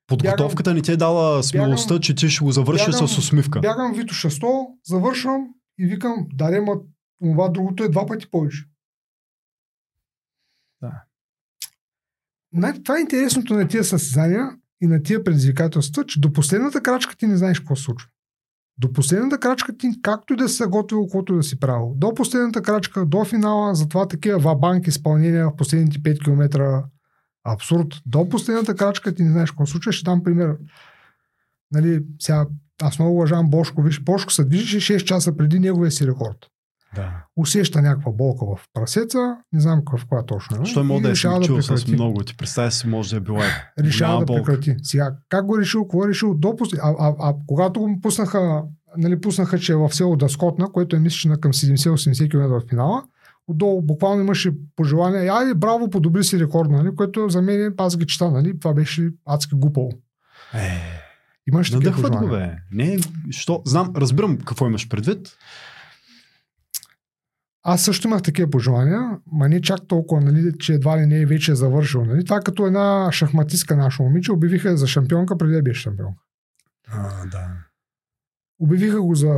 Подготовката не ти е дала смелостта, че ти ще го завършиш с усмивка. Бягам Витоша 100, завършвам и викам, даре, ма това другото е 2 пъти повече. Да. Това е интересното на тия състезания и на тия предизвикателства, че до последната крачка ти не знаеш какво се случва. До последната крачка ти, както и да се готвил, каквото да си правил. До последната крачка, до финала, затова такива вабанк изпълнения в последните 5 км. Абсурд. До последната крачка ти не знаеш какво случва. Ще дам пример. Нали, сега, аз много уважавам Бошко. Виж, Бошко се движеше 6 часа преди неговия си рекорд. Да. Усеща някаква болка в прасеца. Не знам в коя точно. Що мога да е чул да с много. Ти представя си, може да е била решава да болка. Прекрати. Сега, как го решил? Кога решил? Когато го пуснаха, нали, че е в село Даскотна, което е мисля към 70-80 км в финала, отдолу буквално имаше пожелание. Айде, браво, подобри си рекорд, нали? Което за мен аз ги чета, нали? Това беше адски глупо. Имаш такива пожелания. Не, що? Знам, разбирам какво имаш предвид. Аз също имах такива пожелания, ма не чак толкова, нали, че едва ли не вече е завършил. Нали? Това като една шахматистка наша момиче, обявиха за шампионка, преди да беше шампионка. Да. Обявиха го за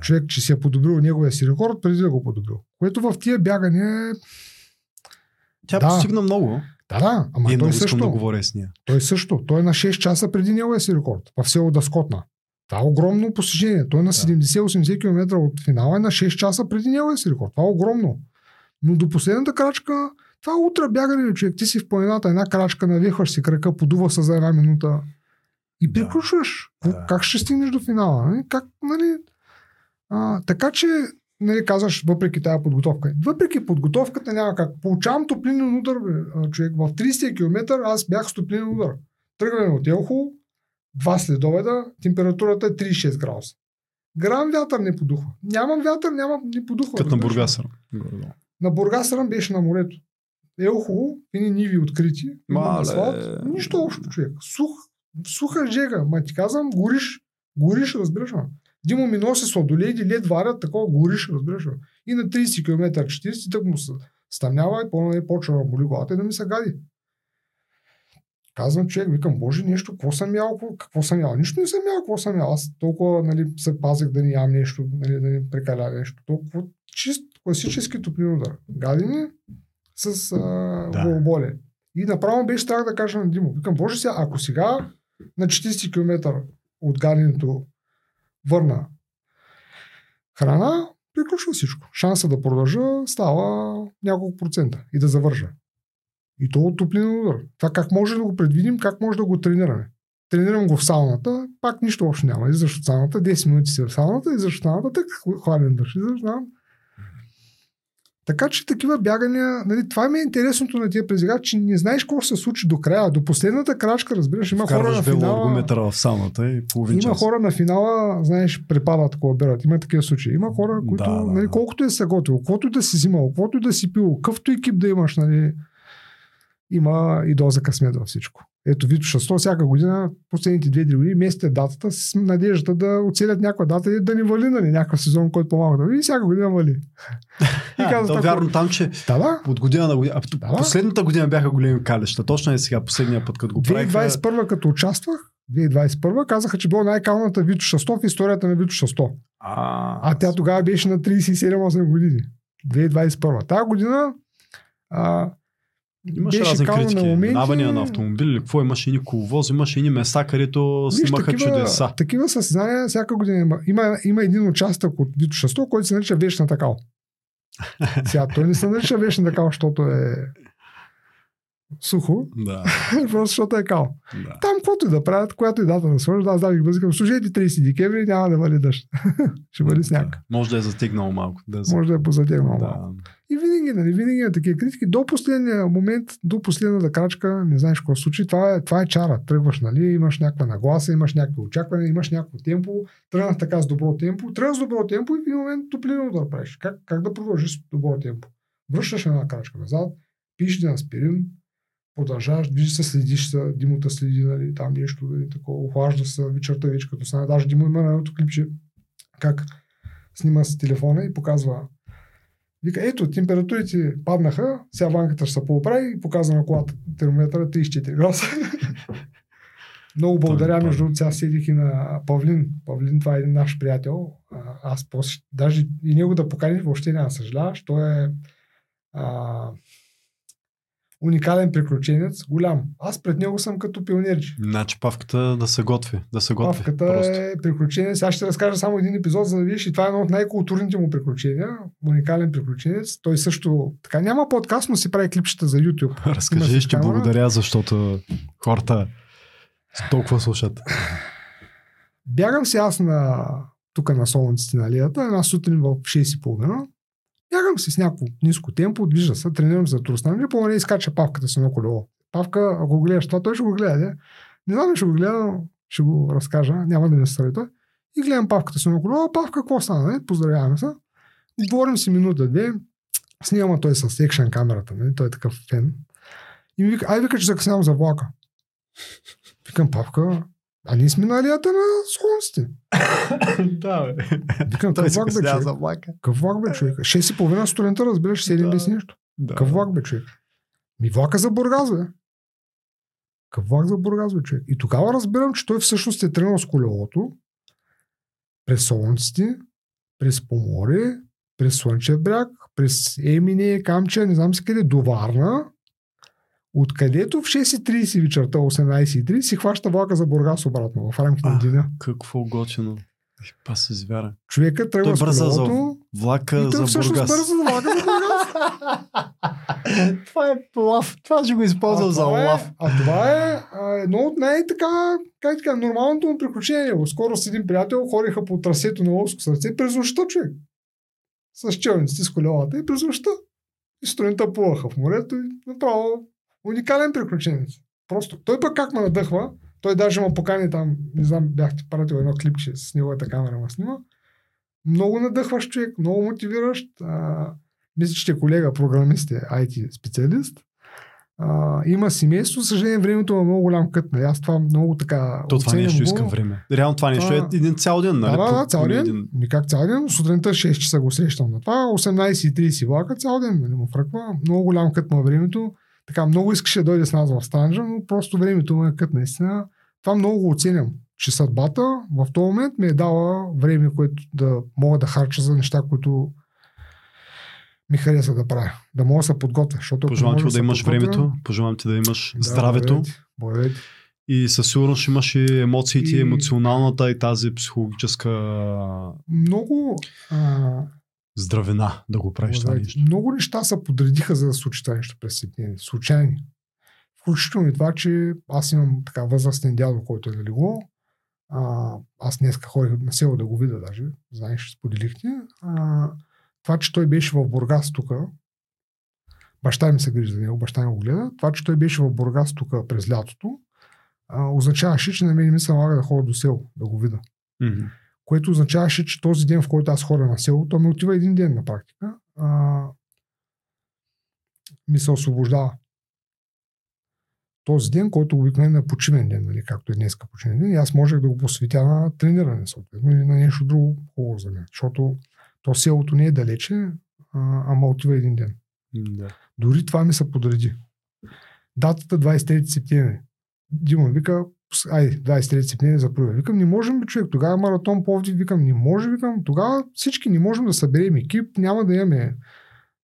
човек, че си е подобрил неговия си рекорд, преди да го подобрил. Което в тия бягане... Тя постигна много. Да, ама той също. Да говоря с нея. Той също. Той е на 6 часа преди неговия си рекорд. В село Даскотна. Това е огромно постижение. Той е на 70-80 км от финала, е на 6 часа преди неговия си рекорд. Това е огромно. Но до последната крачка, това е утре бягане, човек. Ти си в планината, една крачка, навихваш си крака, подува се за една минута. И приключваш. Да. Как ще стигнеш до финала? Нали? Как, нали? Така че, нали, казваш, въпреки тази подготовка. Въпреки подготовката няма как. Получавам топлинен удар, човек. В 30 км аз бях с топлинен удар. Тръгваме от Елхово, 2 следобеда, температурата е 36 градуса. Грам вятър не подухва. Нямам вятър, не подухва. Като на Бургас. На Бургас беше на морето. Елхово, едни ниви открити. Асфалт, нищо общо, човек. Суха жега, ма ти казвам, гориш, разбираш ме. Димо ми носи сладоледи, лед варят, такова гориш, разбираш ме. И на 30 км 40 тък му стъмнява и почва да боли главата и да ми се гади. Казвам човек, викам, боже, нещо, какво съм ял? Нищо не съм ял, какво съм ял. Аз толкова, нали, се пазих да не ям нещо, нали, да не прекаля нещо. Толкова чист, класически топлин удар. Гадини с главоболие. И направо беше страх да кажа на Димо. Викам, боже сега, ако сега на 40 км от гаденето върна храна, приключва всичко. Шанса да продължа става няколко процента и да завържа. И то от топлинен удар. Това как може да го предвидим, как може да го тренираме. Тренирам го в сауната, пак нищо общо няма. Излизаш от сауната, 10 минути си в сауната, излизаш от сауната, тък хладен дъжд, излизаш, Така че такива бягания, нали, това ми е интересното на тия презигра, че не знаеш какво се случи до края, до последната крачка, разбираш, има хора на финала. В самата и половин час. Има хора на финала, знаеш, препадат, кога берат. Има такива случаи. Има хора, които, да, нали, колкото е се готвил, колкото да си взимал, колкото да си пил, къвто екип да имаш, нали, има и доза късмет във всичко. Ето Витоша 100 всяка година, последните 2-3 години местите датата с надеждата да оцелят някаква дата и да ни вали, нали, някакъв сезон, който по-малко да вали, и всяка година вали. Да, вярно там, че от година на година. Последната година бяха големи калища. Точно е сега, последния път, като го правих. 2021 като участвах, 2021 казаха, че било най-калната Витоша 100 в историята на Витоша 100. А тя тогава беше на 37-8 години. 2021. Тая година имаше разни критики, минавания на автомобили, какво имаше ини коловоз, имаше ини места, където снимаха чудеса. Такива състезания всяка година има. Има един участък от Витоша 100, който се нарича Вечна такал. Сега той не се нарича Вечна такал, защото е сухо, да. Просто защото е кал. Да. Там каквото и да правят, която и дата на свържда, аз дадих бъзикам, служете 30 декември, няма да вали дъжд. Ще бъде сняг. Да. Може да е затегнал малко. Може да е позатегнал малко. И винаги, нали, винаги на такива критики. До последния момент, до последната крачка, не знаеш какво случи. Това е чара. Тръгваш, нали, имаш някаква нагласа, имаш някакви очаквания, имаш някакво темпо, тръгнах така с добро темпо, и в един момент топлина да правиш. Как да продължиш с добро темпо? Връщаш една крачка назад, пиеш един аспирин, продължаваш, движиш се, следиш се, Димута следи, нали, там нещо, нали, такова, охлажда се вечерта вече като стане. Даже Димо има на едното клипче, как снима с телефона и показва. Вика, ето, температурите паднаха, сега ванката ще се поправи и показва на колата термометъра 34 градуса. Много благодаря, между другото, сега седих и на Павлин. Павлин, това е един наш приятел. Аз после, даже и него да поканих, въобще няма съжаляваш. Той е уникален приключенец, голям. Аз пред него съм като пионерче. Значи павката да се готви. Павката просто е приключенец. Аз ще разкажа само един епизод, за да видиш, и това е едно от най-културните му приключения. Уникален приключенец. Той също така няма подкаст, но си прави клипчета за YouTube. Разкажи, ще благодаря, защото хората толкова слушат. Бягам се аз тук на солнците на алията, една сутрин в 6:30. Бягам се с някакво ниско темпо, движа се, тренирам за Тур Странджа, Поморие изкача павката си на колело. Павка, ако го гледаш това, той ще го гледа. Не знам, ще го гледа, ще го разкажа, няма да ме съсреди. И гледам павката си на колело, павка, какво стана? Поздравяваме се. Говорим си минута-две, снимам той с екшен камерата, не? Той е такъв фен. И ми вика, вика, че закъснявам за влака. Викам, павка, а ние сме на алията на солнците. Да, бе. Викам, къв влак бе, човек? 6:30 сутринта, разбираш, 7 без нещо. Къв влак бе, човек? Ми влака за Бургас, бе. Къв влак за Бургас, бе, човек? И тогава разбирам, че той всъщност е тренал с колелото през солнците, през Поморие, през Слънчев бряг, през Емине, Камче, не знам си къде, до Варна. Откъдето в 6:30 вечерта, 18:30 си хваща влака за Бургас обратно в рамките на деня. Какво готино. Пас се звяра. Човекът тръгва с колелото и той всъщност бърза за влака за Бургас. Това е лав. Това ще го използвам за лав. А това е едно от най-така нормалното му приключение. Скоро с един приятел хориха по трасето на Ловско сърце през нощта, човек. С челниците, с колелата и през нощта. И сутринта плуваха в морето и направо. Уникален приключенец. Просто. Той пък как ме надъхва, той даже ме покани там, не знам, бяхте пратил едно клипче с неговата камера, ме снима. Много надъхващ човек, много мотивиращ. Мисля, че колега, програмист е IT специалист. Има семейство, съжаление времето е много голям кът. Нали? Аз това много така. То това нещо искам време. Реално това нещо е един цял ден, нали? Да, цял ден. Един... Никак цял ден. Сутринта 6 часа го срещам на това. 18:30 влака цял ден, нали, му фръква. Много голям кът на времето. Така, много искаше да дойде с нас в Странджа, но просто времето ме е кът, наистина. Това много го оценям, че съдбата в този момент ми е дала време, което да мога да харча за неща, които ми хареса да правя. Да мога да се подготвя. Пожелавам ти да имаш времето, пожелавам ти да имаш здравето. Благодаря. И със сигурност ще имаш и емоциите, и емоционалната, и тази психологическа... Много... здравена да го правиш това нещо. Много неща се подредиха, за да случи това нещо през септември. Случайни. Включително и това, че аз имам така възрастен дядо, който е лелегло. Аз днеска ходих на село да го видя даже. Знаеш, споделихте. Това, че той беше в Бургас тук, баща ми се грижи за него, баща ми го гледа, това, че той беше в Бургас тук през лятото, означаваше, че на мен ми се налага да ходя до село, да го видя. Mm-hmm. Което означаваше, че този ден, в който аз ходя на село, то ми отива един ден на практика, ми се освобождава. Този ден, който обикновено е починен ден, нали, както е днеска починен ден, и аз можех да го посветя на трениране, съответно, или на нещо друго хубаво за мен, защото то селото не е далече, ама отива един ден. Да. Дори това ми се подреди. Датата 23 септември. Дима вика, айде, 23 септември за първи. Викам, не можем бе, човек, тогава маратон Пловдив, викам, не може, викам, тогава всички не можем да съберем екип, няма да имаме.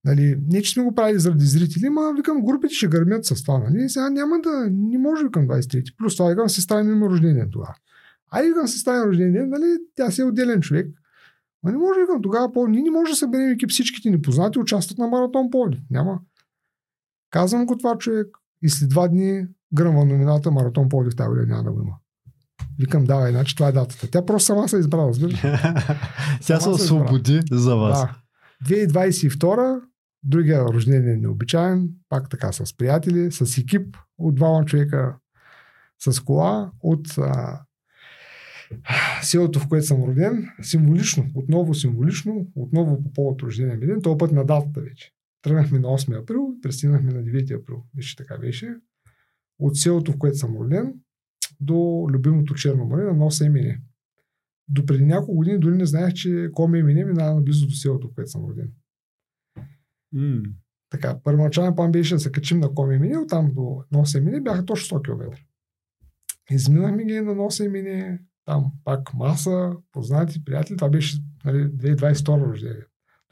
Нали, не, че сме го правили заради зрители, ма викам, групите ще гърмят с това, нали, сега няма да, не може, викам, 23. Плюс това, викам, сестра ми има рожден ден тогава. Айде, викам, сестра ми рожден ден, нали, тя си е отделен човек. Ма не може, викам, тогава по... Ние не може да съберем екип, всичките ни познати участват на маратон Пловдив. Няма. Казвам го това, човек, и след два дни гръмва номината маратон Пловдив тази година няма да го има. Викам, давай, значи това е датата. Тя просто сама се избра, разбира. Тя се освободи за вас. Да. 2022, другия рожден ден необичаен, пак така с приятели, с екип от двама човека, с кола, от селото, в което съм роден, символично, отново по повод рождения ми ден, този път на датата вече. Тръгнахме на 8 април, пристигнахме на 9 април, вижте така беше. От селото, в което съм роден, до любимото Черно море на Нос Емине. До преди няколко години дори не знаех, че Ком-Емине минава наблизо до селото, в което съм роден. Mm. Така, първоначален план беше да се качим на Ком-Емине, оттам до Нос Емине бяха точно 100 км. Изминахме ги на Нос Емине, там пак маса, познати, приятели. Това беше, нали, 2022 рождение.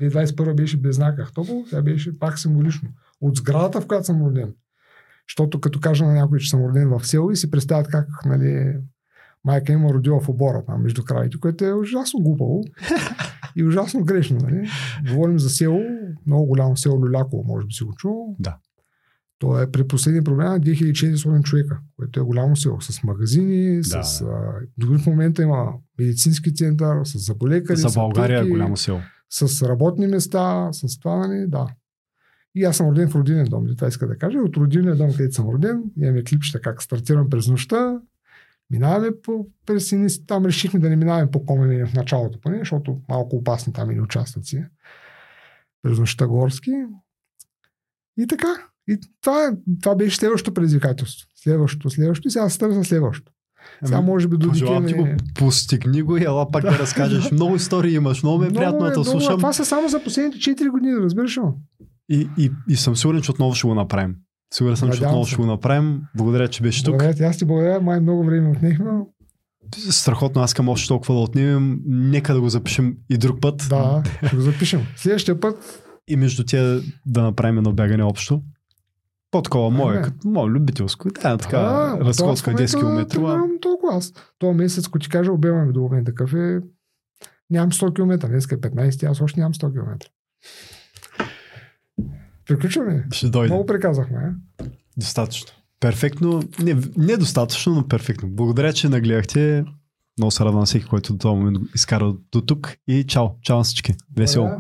2021 беше Близнак, Ахтопол, тя беше пак символично. От сградата, в която съм роден. Защото като кажа на някой, че съм роден в село и си представят как, нали, майка има родила в обора там между краите, което е ужасно глупаво и ужасно грешно. Нали? Говорим за село, много голямо село Люляково, може би си го чул. Да. То е при последния проблем на 2400 човека, което е голямо село, с магазини, да, с... Дори в момента има медицински център, с заболекари, за България е голямо село. С работни места, с това, нали, да. И аз съм роден в родилен дом, това иска да кажа. От родилния дом, където съм роден, имаме клипчета как стартирам през нощта, минаваме по персиници, там решихме да не минаваме по Комене в началото, поне, защото малко опасни там или участъци. През нощта горски. И така. И това беше следващото предизвикателство. Следващото и сега се търся следващото. Сега може би до дикене... Постигни го и ела пак да разкажеш. Много истории имаш, много ме приятно да слушам. Това са само за последните 4 години, разбираш ли? И съм сигурен, че отново ще го направим. Сигурен съм, че отново ще го направим. Благодаря, че беше тук. Благодаря, аз ти благодаря. Май много време отнехме. Страхотно, аз към още толкова да отнемем. Нека да го запишем и друг път. Да, ще го запишем. Следващия път. И между тия да направим едно бягане общо. По-такова мое любителско. Да, така, разходска 10 км. Нямам толкова аз. Това месец, когато ти кажа, обемаме до момента кафе. Нямам 100 км. Днеска е 15, аз още нямам 100 км. Приключваме. Ще дойде. Много приказахме. Достатъчно. Перфектно. Не достатъчно, но перфектно. Благодаря, че нагледахте. Много се радвам всеки, който до този момент изкара до тук. И чао. Чао на всички. Весело.